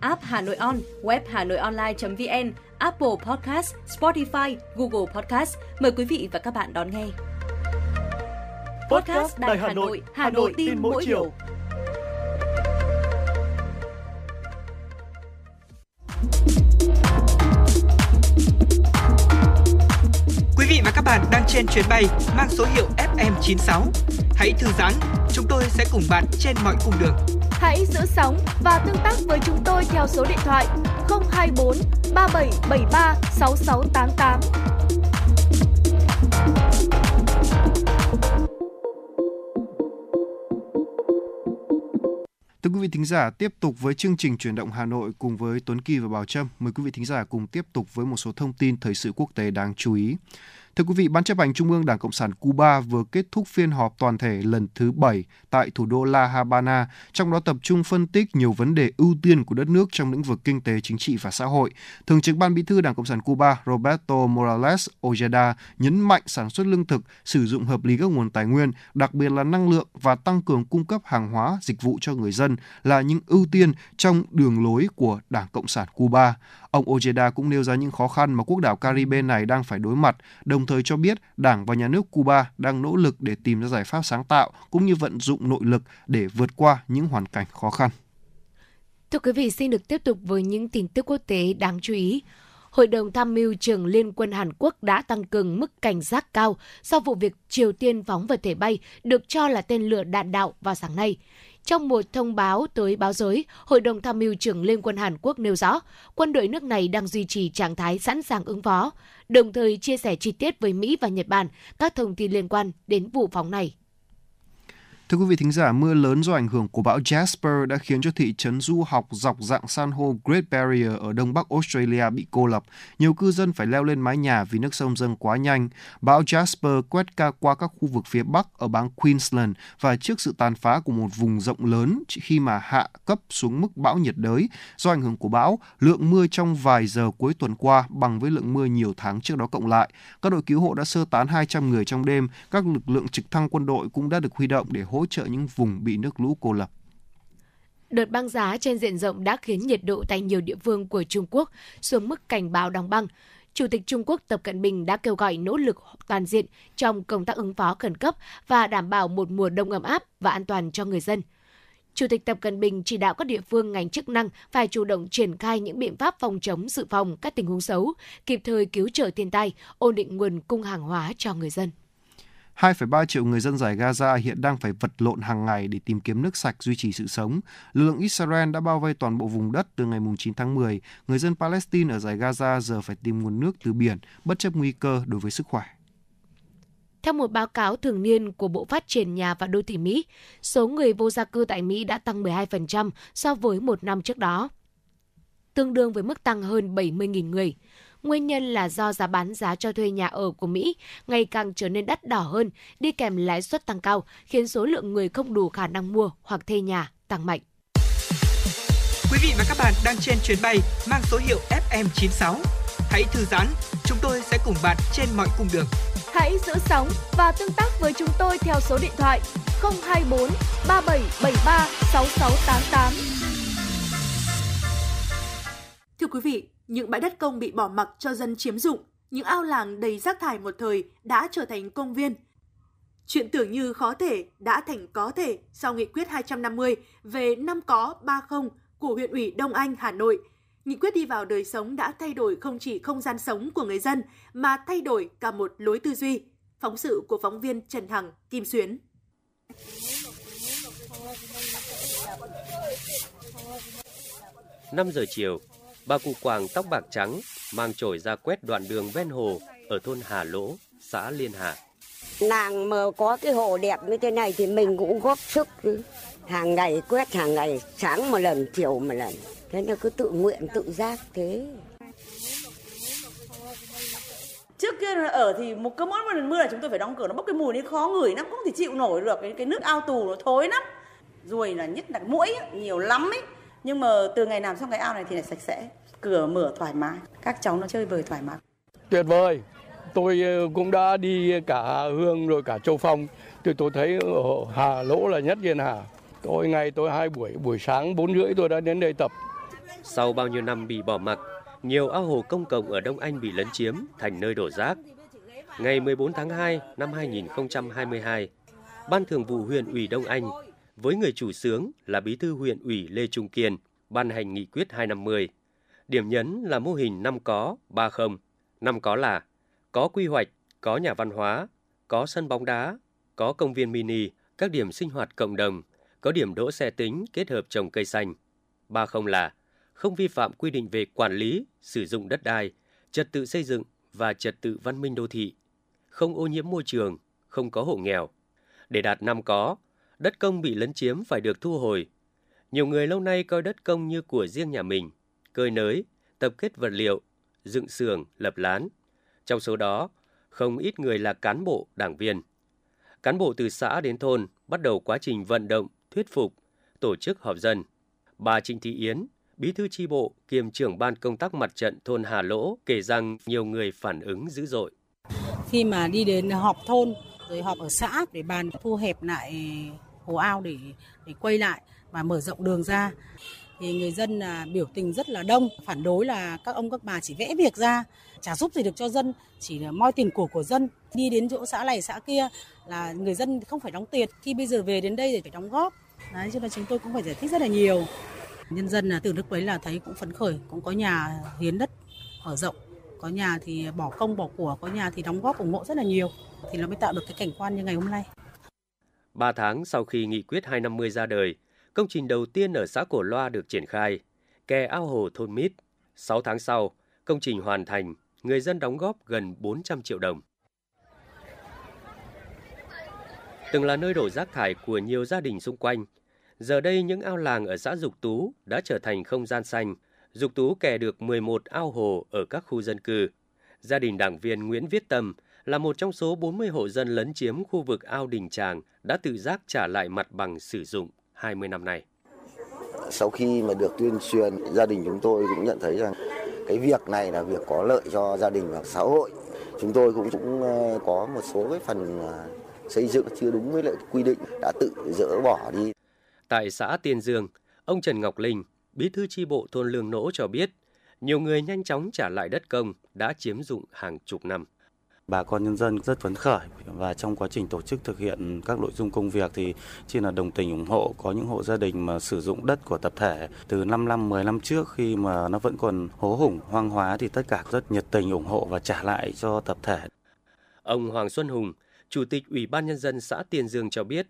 app Hà Nội On, web hanoionline.vn, Apple Podcast, Spotify, Google Podcast. Mời quý vị và các bạn đón nghe. Podcast Đài Hà Nội, Hà Nội tin mỗi chiều. Quý vị và các bạn đang trên chuyến bay mang số hiệu FM 96. Hãy thư giãn, chúng tôi sẽ cùng bạn trên mọi cung đường. Hãy giữ sóng và tương tác với chúng tôi theo số điện thoại 024 3773 6688. Thưa quý vị thính giả, tiếp tục với chương trình Chuyển động Hà Nội cùng với Tuấn Kỳ và Bảo Trâm. Mời quý vị thính giả cùng tiếp tục với một số thông tin thời sự quốc tế đáng chú ý. Thưa quý vị, Ban chấp hành Trung ương Đảng Cộng sản Cuba vừa kết thúc phiên họp toàn thể lần thứ 7 tại thủ đô La Habana, trong đó tập trung phân tích nhiều vấn đề ưu tiên của đất nước trong lĩnh vực kinh tế, chính trị và xã hội. Thường trực Ban Bí thư Đảng Cộng sản Cuba Roberto Morales Ojeda nhấn mạnh sản xuất lương thực, sử dụng hợp lý các nguồn tài nguyên, đặc biệt là năng lượng và tăng cường cung cấp hàng hóa, dịch vụ cho người dân là những ưu tiên trong đường lối của Đảng Cộng sản Cuba. Ông Ojeda cũng nêu ra những khó khăn mà quốc đảo Caribe này đang phải đối mặt, đồng thời cho biết Đảng và Nhà nước Cuba đang nỗ lực để tìm ra giải pháp sáng tạo cũng như vận dụng nội lực để vượt qua những hoàn cảnh khó khăn. Thưa quý vị, xin được tiếp tục với những tin tức quốc tế đáng chú ý. Hội đồng tham mưu trưởng Liên quân Hàn Quốc đã tăng cường mức cảnh giác cao sau vụ việc Triều Tiên phóng vật thể bay được cho là tên lửa đạn đạo vào sáng nay. Trong một thông báo tới báo giới, Hội đồng tham mưu trưởng Liên quân Hàn Quốc nêu rõ, quân đội nước này đang duy trì trạng thái sẵn sàng ứng phó, đồng thời chia sẻ chi tiết với Mỹ và Nhật Bản các thông tin liên quan đến vụ phóng này. Thưa quý vị thính giả, mưa lớn do ảnh hưởng của bão Jasper đã khiến cho thị trấn du học dọc dạng san hô Great Barrier ở đông bắc Australia bị cô lập. Nhiều cư dân phải leo lên mái nhà vì nước sông dâng quá nhanh. Bão Jasper quét qua các khu vực phía bắc ở bang Queensland và trước sự tàn phá của một vùng rộng lớn khi mà hạ cấp xuống mức bão nhiệt đới. Do ảnh hưởng của bão, lượng mưa trong vài giờ cuối tuần qua bằng với lượng mưa nhiều tháng trước đó cộng lại. Các đội cứu hộ đã sơ tán 200 người trong đêm. Các lực lượng trực thăng quân đội cũng đã được huy động để hỗ trợ những vùng bị nước lũ cô lập. Đợt băng giá trên diện rộng đã khiến nhiệt độ tại nhiều địa phương của Trung Quốc xuống mức cảnh báo đóng băng. Chủ tịch Trung Quốc Tập Cận Bình đã kêu gọi nỗ lực toàn diện trong công tác ứng phó khẩn cấp và đảm bảo một mùa đông ấm áp và an toàn cho người dân. Chủ tịch Tập Cận Bình chỉ đạo các địa phương ngành chức năng phải chủ động triển khai những biện pháp phòng chống dự phòng các tình huống xấu, kịp thời cứu trợ thiên tai, ổn định nguồn cung hàng hóa cho người dân. 2,3 triệu người dân dải Gaza hiện đang phải vật lộn hàng ngày để tìm kiếm nước sạch duy trì sự sống. Lực lượng Israel đã bao vây toàn bộ vùng đất từ ngày 9 tháng 10. Người dân Palestine ở dải Gaza giờ phải tìm nguồn nước từ biển, bất chấp nguy cơ đối với sức khỏe. Theo một báo cáo thường niên của Bộ Phát triển Nhà và Đô thị Mỹ, số người vô gia cư tại Mỹ đã tăng 12% so với một năm trước đó, tương đương với mức tăng hơn 70.000 người. Nguyên nhân là do giá bán giá cho thuê nhà ở của Mỹ ngày càng trở nên đắt đỏ hơn, đi kèm lãi suất tăng cao, khiến số lượng người không đủ khả năng mua hoặc thuê nhà tăng mạnh. Quý vị và các bạn đang trên chuyến bay mang số hiệu FM96. Hãy thư giãn, chúng tôi sẽ cùng bạn trên mọi cung đường. Hãy giữ sóng và tương tác với chúng tôi theo số điện thoại 024 3773 6688. Thưa quý vị, Những bãi đất công bị bỏ mặc cho dân chiếm dụng, những ao làng đầy rác thải một thời đã trở thành công viên. Chuyện tưởng như khó thể đã thành có thể sau nghị quyết 250 về 5 có 3 không của huyện ủy Đông Anh, Hà Nội. Nghị quyết đi vào đời sống đã thay đổi không chỉ không gian sống của người dân mà thay đổi cả một lối tư duy. Phóng sự của phóng viên Trần Hằng, Kim Xuyến. Năm 5 giờ chiều, bà cụ Quàng tóc bạc trắng mang chổi ra quét đoạn đường ven hồ ở thôn Hà Lỗ, xã Liên Hà. Làng mà có cái hồ đẹp như thế này thì mình cũng góp sức chứ. Hàng ngày quét, hàng ngày, sáng một lần, chiều một lần. Thế là cứ tự nguyện, tự giác thế. Trước kia ở thì mỗi lần mưa là chúng tôi phải đóng cửa, nó bốc cái mùi nó khó ngửi lắm, không thể chịu nổi được. Cái nước ao tù nó thối lắm. Ruồi là nhất là muỗi nhiều lắm ấy. Nhưng mà từ ngày làm xong cái ao này thì lại sạch sẽ, cửa mở thoải mái, các cháu nó chơi bời thoải mái. Tuyệt vời. Tôi cũng đã đi cả Hương rồi cả Châu Phong. Tôi thấy Hà Lỗ là nhất Liên Hà. Tôi ngày tôi 2 buổi, buổi sáng 4 rưỡi tôi đã đến đây tập. Sau bao nhiêu năm bị bỏ mặc, nhiều ao hồ công cộng ở Đông Anh bị lấn chiếm thành nơi đổ rác. Ngày 14 tháng 2 năm 2022, Ban Thường vụ huyện ủy Đông Anh với người chủ xướng là Bí thư huyện ủy Lê Trung Kiên ban hành nghị quyết 250. Điểm nhấn là mô hình 5 có 3 không. 5 có là có quy hoạch, có nhà văn hóa, có sân bóng đá, có công viên mini, các điểm sinh hoạt cộng đồng, có điểm đỗ xe tính kết hợp trồng cây xanh. 3 không là không vi phạm quy định về quản lý, sử dụng đất đai, trật tự xây dựng và trật tự văn minh đô thị, không ô nhiễm môi trường, không có hộ nghèo. Để đạt 5 có, đất công bị lấn chiếm phải được thu hồi. Nhiều người lâu nay coi đất công như của riêng nhà mình, cơi nới, tập kết vật liệu, dựng xưởng, lập lán. Trong số đó, không ít người là cán bộ, đảng viên. Cán bộ từ xã đến thôn bắt đầu quá trình vận động, thuyết phục, tổ chức họp dân. Bà Trịnh Thị Yến, bí thư chi bộ kiêm trưởng ban công tác mặt trận thôn Hà Lỗ kể rằng nhiều người phản ứng dữ dội. Khi mà đi đến họp thôn, rồi họp ở xã để bàn thu hẹp lại hồ ao để quay lại và mở rộng đường ra. Thì người dân biểu tình rất là đông, phản đối là các ông các bà chỉ vẽ việc ra, chả giúp gì được cho dân, chỉ là moi tiền của dân. Đi đến chỗ xã này xã kia là người dân không phải đóng tiền, khi bây giờ về đến đây thì phải đóng góp. Đấy, cho nên chúng tôi cũng phải giải thích rất là nhiều. Nhân dân từ lúc ấy là thấy cũng phấn khởi, cũng có nhà hiến đất mở rộng, có nhà thì bỏ công bỏ của, có nhà thì đóng góp ủng hộ rất là nhiều. Thì nó mới tạo được cái cảnh quan như ngày hôm nay. 3 tháng sau khi nghị quyết 250 ra đời, công trình đầu tiên ở xã Cổ Loa được triển khai, kè ao hồ thôn Mít. 6 tháng sau, công trình hoàn thành, người dân đóng góp gần 400 triệu đồng. Từng là nơi đổ rác thải của nhiều gia đình xung quanh, giờ đây những ao làng ở xã Dục Tú đã trở thành không gian xanh. Dục Tú kè được 11 ao hồ ở các khu dân cư. Gia đình đảng viên Nguyễn Viết Tâm là một trong số 40 hộ dân lấn chiếm khu vực ao Đình Tràng đã tự giác trả lại mặt bằng sử dụng 20 năm nay. Sau khi mà được tuyên truyền, gia đình chúng tôi cũng nhận thấy rằng cái việc này là việc có lợi cho gia đình và xã hội. Chúng tôi cũng có một số cái phần xây dựng chưa đúng với lại quy định đã tự dỡ bỏ đi. Tại xã Tiên Dương, ông Trần Ngọc Linh, bí thư chi bộ thôn Lương Nỗ cho biết, nhiều người nhanh chóng trả lại đất công đã chiếm dụng hàng chục năm. Bà con nhân dân rất phấn khởi và trong quá trình tổ chức thực hiện các nội dung công việc thì chỉ là đồng tình ủng hộ. Có những hộ gia đình mà sử dụng đất của tập thể từ 5 năm, 10 năm trước khi mà nó vẫn còn hố hủng, hoang hóa thì tất cả rất nhiệt tình ủng hộ và trả lại cho tập thể. Ông Hoàng Xuân Hùng, Chủ tịch Ủy ban Nhân dân xã Tiên Dương cho biết,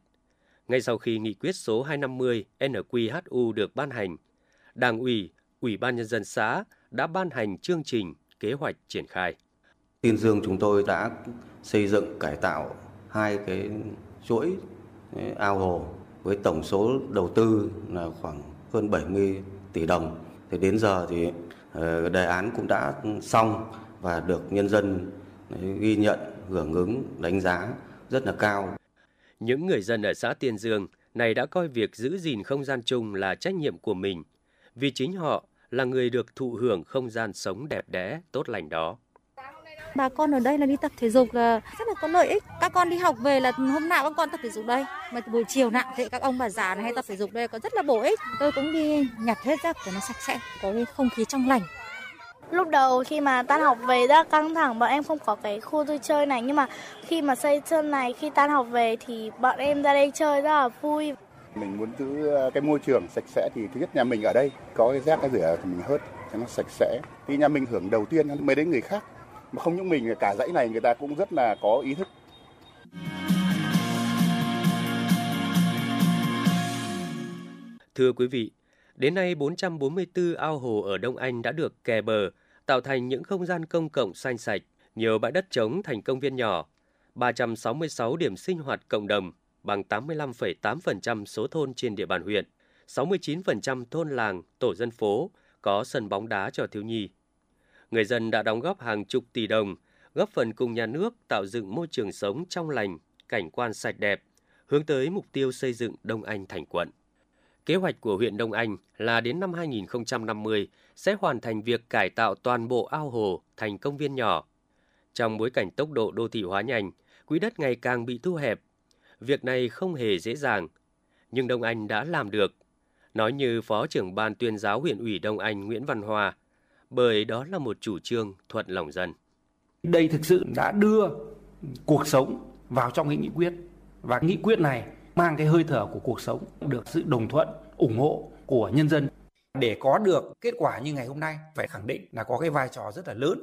ngay sau khi nghị quyết số 250 NQHU được ban hành, Đảng ủy, Ủy ban Nhân dân xã đã ban hành chương trình kế hoạch triển khai. Tiên Dương chúng tôi đã xây dựng cải tạo 2 cái chuỗi ao hồ với tổng số đầu tư là khoảng hơn 70 tỷ đồng. Thì đến giờ thì đề án cũng đã xong và được nhân dân ghi nhận, hưởng ứng, đánh giá rất là cao. Những người dân ở xã Tiên Dương này đã coi việc giữ gìn không gian chung là trách nhiệm của mình, vì chính họ là người được thụ hưởng không gian sống đẹp đẽ, tốt lành đó. Bà con ở đây là đi tập thể dục là rất là có lợi ích. Các con đi học về là hôm nào các con tập thể dục đây. Mà buổi chiều nào thì các ông bà già này hay tập thể dục đây có rất là bổ ích. Tôi cũng đi nhặt hết rác để nó sạch sẽ, có cái không khí trong lành. Lúc đầu khi mà tan học về đã căng thẳng, bọn em không có cái khu vui chơi này. Nhưng mà khi mà xây sân này, khi tan học về thì bọn em ra đây chơi rất là vui. Mình muốn giữ cái môi trường sạch sẽ thì thứ nhất nhà mình ở đây có cái rác, cái rửa thì mình hớt cho nó sạch sẽ. Thì nhà mình hưởng đầu tiên mới đến người khác. Mà không những mình, cả dãy này người ta cũng rất là có ý thức. Thưa quý vị, đến nay 444 ao hồ ở Đông Anh đã được kè bờ, tạo thành những không gian công cộng xanh sạch, nhiều bãi đất trống thành công viên nhỏ, 366 điểm sinh hoạt cộng đồng bằng 85,8% số thôn trên địa bàn huyện, 69% thôn làng, tổ dân phố có sân bóng đá cho thiếu nhi. Người dân đã đóng góp hàng chục tỷ đồng, góp phần cùng nhà nước tạo dựng môi trường sống trong lành, cảnh quan sạch đẹp, hướng tới mục tiêu xây dựng Đông Anh thành quận. Kế hoạch của huyện Đông Anh là đến năm 2050 sẽ hoàn thành việc cải tạo toàn bộ ao hồ thành công viên nhỏ. Trong bối cảnh tốc độ đô thị hóa nhanh, quỹ đất ngày càng bị thu hẹp. Việc này không hề dễ dàng, nhưng Đông Anh đã làm được. Nói như Phó trưởng Ban tuyên giáo huyện ủy Đông Anh Nguyễn Văn Hòa, bởi đó là một chủ trương thuận lòng dân. Đây thực sự đã đưa cuộc sống vào trong cái nghị quyết, và nghị quyết này mang cái hơi thở của cuộc sống, được sự đồng thuận, ủng hộ của nhân dân. Để có được kết quả như ngày hôm nay, phải khẳng định là có cái vai trò rất là lớn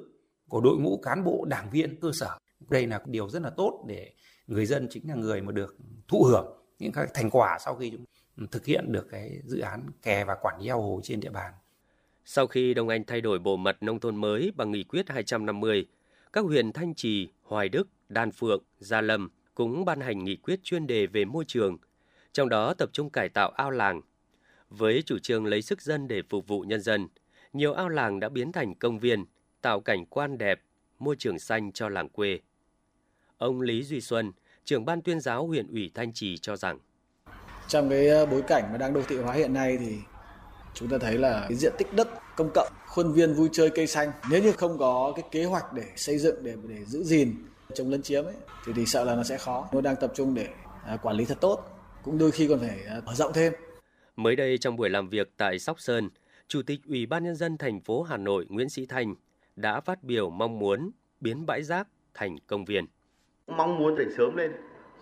của đội ngũ cán bộ, đảng viên cơ sở. Đây là điều rất là tốt để người dân chính là người mà được thụ hưởng những các thành quả sau khi chúng thực hiện được cái dự án kè và quản lý ao hồ trên địa bàn. Sau khi Đông Anh thay đổi bộ mặt nông thôn mới bằng nghị quyết 250, các huyện Thanh Trì, Hoài Đức, Đan Phượng, Gia Lâm cũng ban hành nghị quyết chuyên đề về môi trường, trong đó tập trung cải tạo ao làng. Với chủ trương lấy sức dân để phục vụ nhân dân, nhiều ao làng đã biến thành công viên, tạo cảnh quan đẹp, môi trường xanh cho làng quê. Ông Lý Duy Xuân, trưởng ban tuyên giáo huyện ủy Thanh Trì cho rằng trong cái bối cảnh mà đang đô thị hóa hiện nay thì chúng ta thấy là cái diện tích đất công cộng, khuôn viên vui chơi cây xanh, nếu như không có cái kế hoạch để xây dựng, để giữ gìn, chống lấn chiếm ấy, thì sợ là nó sẽ khó. Nó đang tập trung để quản lý thật tốt, cũng đôi khi còn phải mở rộng thêm. Mới đây trong buổi làm việc tại Sóc Sơn, Chủ tịch Ủy ban Nhân dân thành phố Hà Nội Nguyễn Sĩ Thanh đã phát biểu mong muốn biến bãi rác thành công viên. Mong muốn phải sớm lên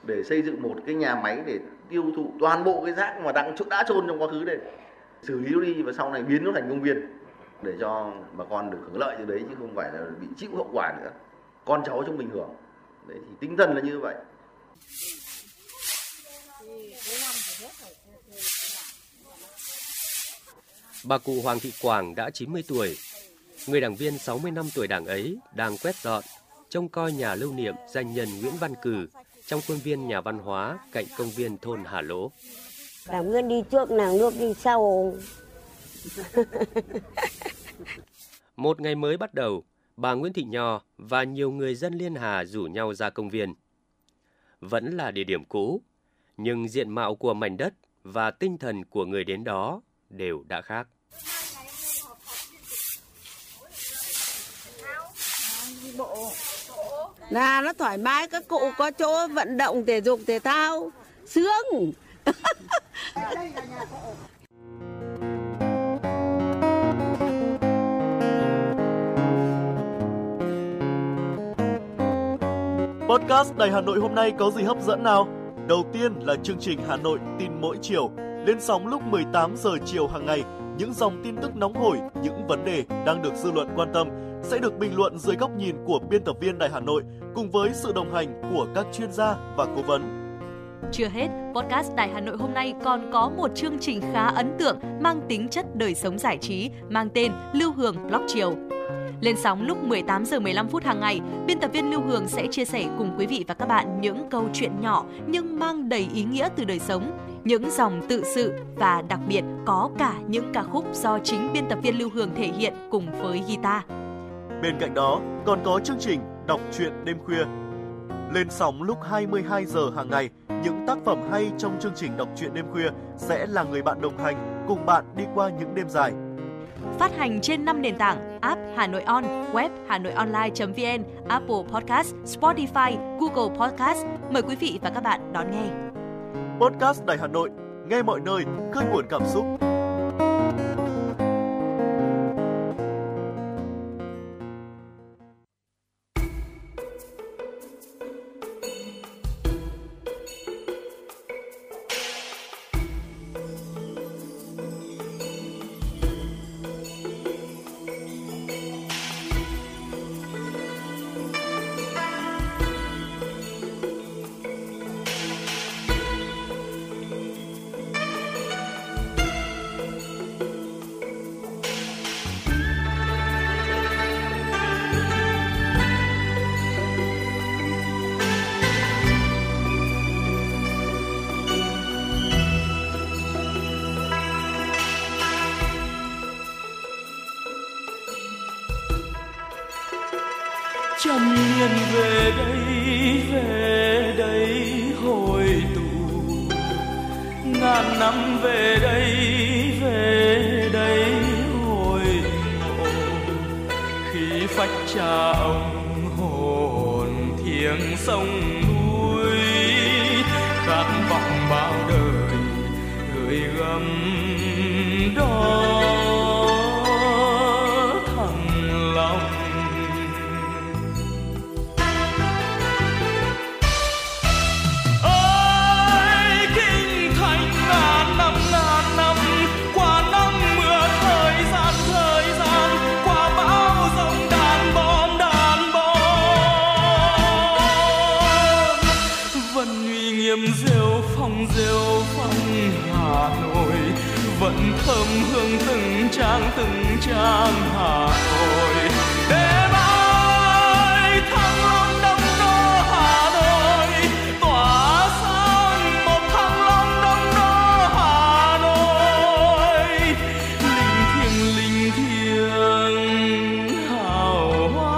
để xây dựng một cái nhà máy để tiêu thụ toàn bộ cái rác mà đã chôn trong quá khứ này, xử lý nó đi và sau này biến nó thành công viên để cho bà con được hưởng lợi từ đấy chứ không phải là bị chịu hậu quả nữa. Con cháu chúng mình hưởng. Đấy thì tinh thần là như vậy. Bà cụ Hoàng Thị Quảng đã 90 tuổi. Người đảng viên 60 năm tuổi Đảng ấy đang quét dọn, trông coi nhà lưu niệm danh nhân Nguyễn Văn Cừ trong khuôn viên nhà văn hóa cạnh công viên thôn Hà Lỗ. Đảng viên đi trước, nàng nước đi sau. Một ngày mới bắt đầu, bà Nguyễn Thị Nho và nhiều người dân Liên Hà rủ nhau ra công viên. Vẫn là địa điểm cũ, nhưng diện mạo của mảnh đất và tinh thần của người đến đó đều đã khác. Là nó thoải mái, các cụ có chỗ vận động thể dục thể thao, sướng. Podcast Đài Hà Nội hôm nay có gì hấp dẫn nào? Đầu tiên là chương trình Hà Nội tin mỗi chiều, lên sóng lúc 18 giờ chiều hàng ngày. Những dòng tin tức nóng hổi, những vấn đề đang được dư luận quan tâm sẽ được bình luận dưới góc nhìn của biên tập viên Đài Hà Nội cùng với sự đồng hành của các chuyên gia và cố vấn. Chưa hết, podcast Đài Hà Nội hôm nay còn có một chương trình khá ấn tượng mang tính chất đời sống giải trí mang tên Lưu Hường Blog Chiều. Lên sóng lúc 18 giờ 15 phút hàng ngày, biên tập viên Lưu Hường sẽ chia sẻ cùng quý vị và các bạn những câu chuyện nhỏ nhưng mang đầy ý nghĩa từ đời sống, những dòng tự sự và đặc biệt có cả những ca khúc do chính biên tập viên Lưu Hường thể hiện cùng với guitar. Bên cạnh đó, còn có chương trình Đọc truyện đêm khuya. Lên sóng lúc 22 giờ hàng ngày, những tác phẩm hay trong chương trình Đọc truyện đêm khuya sẽ là người bạn đồng hành cùng bạn đi qua những đêm dài. Phát hành trên 5 nền tảng: app Hà Nội On, web hanoionline.vn, Apple Podcast, Spotify, Google Podcast. Mời quý vị và các bạn đón nghe. Podcast Đài Hà Nội, nghe mọi nơi, khơi nguồn cảm xúc. Trong liền về đây hội tụ, ngàn năm về đây hồi ngộ, khi phách cha ông hồn thiêng sông núi, khát vọng bao đời gửi gắm đó. Vẫn thơm hương từng trang Hà Nội. Đêm ơi thăng long đông đô Hà Nội, tỏa sáng một thăng long đông đô Hà Nội. Linh thiêng hào hoa.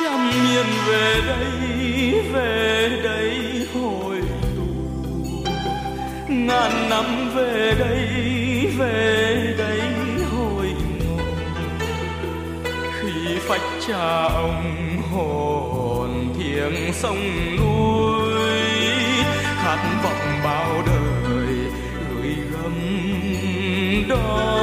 Trăm miền về đây hội tụ, ngàn năm về đây hồi ngộ, khi phách cha ông hồn thiêng sông núi, khát vọng bao đời gửi gắm đó.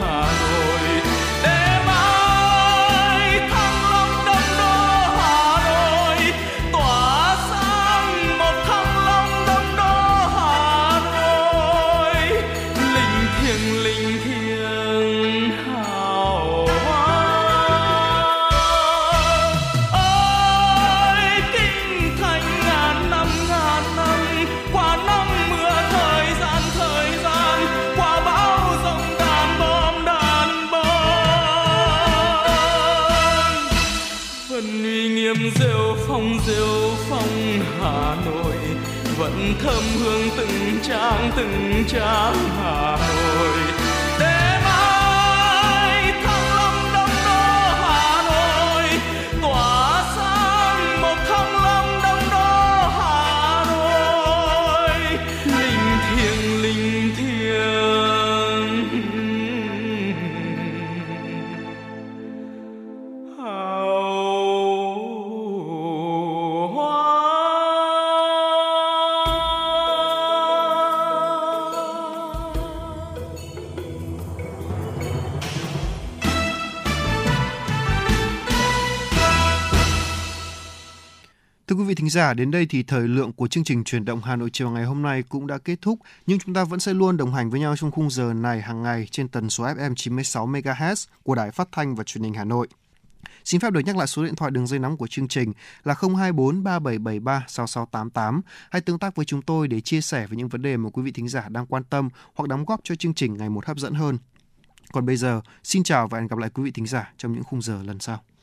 Hà Nội. Đêm ơi thăng long đông đô Hà Nội, tỏa sáng một thăng long đông đô Hà Nội. Linh thiêng hào hoa. Ơi kinh thành ngàn năm qua năm mưa thời gian qua bão giông đàn bom. Vẫn uy nghiêm rêu phong Hà Nội vẫn thơm hương từng trang Hà Nội. Đêm ơi thăng long đông đô Hà Nội, tỏa sáng một thăng long đông đô Hà Nội. Linh thiêng hào hoa. Thưa quý vị thính giả, đến đây thì thời lượng của chương trình Chuyển động Hà Nội chiều ngày hôm nay cũng đã kết thúc, nhưng chúng ta vẫn sẽ luôn đồng hành với nhau trong khung giờ này hàng ngày trên tần số FM 96 MHz của Đài Phát thanh và Truyền hình Hà Nội. Xin phép được nhắc lại số điện thoại đường dây nóng của chương trình là 024 3773 6688. Hãy tương tác với chúng tôi để chia sẻ về những vấn đề mà quý vị thính giả đang quan tâm hoặc đóng góp cho chương trình ngày một hấp dẫn hơn. Còn bây giờ, xin chào và hẹn gặp lại quý vị thính giả trong những khung giờ lần sau.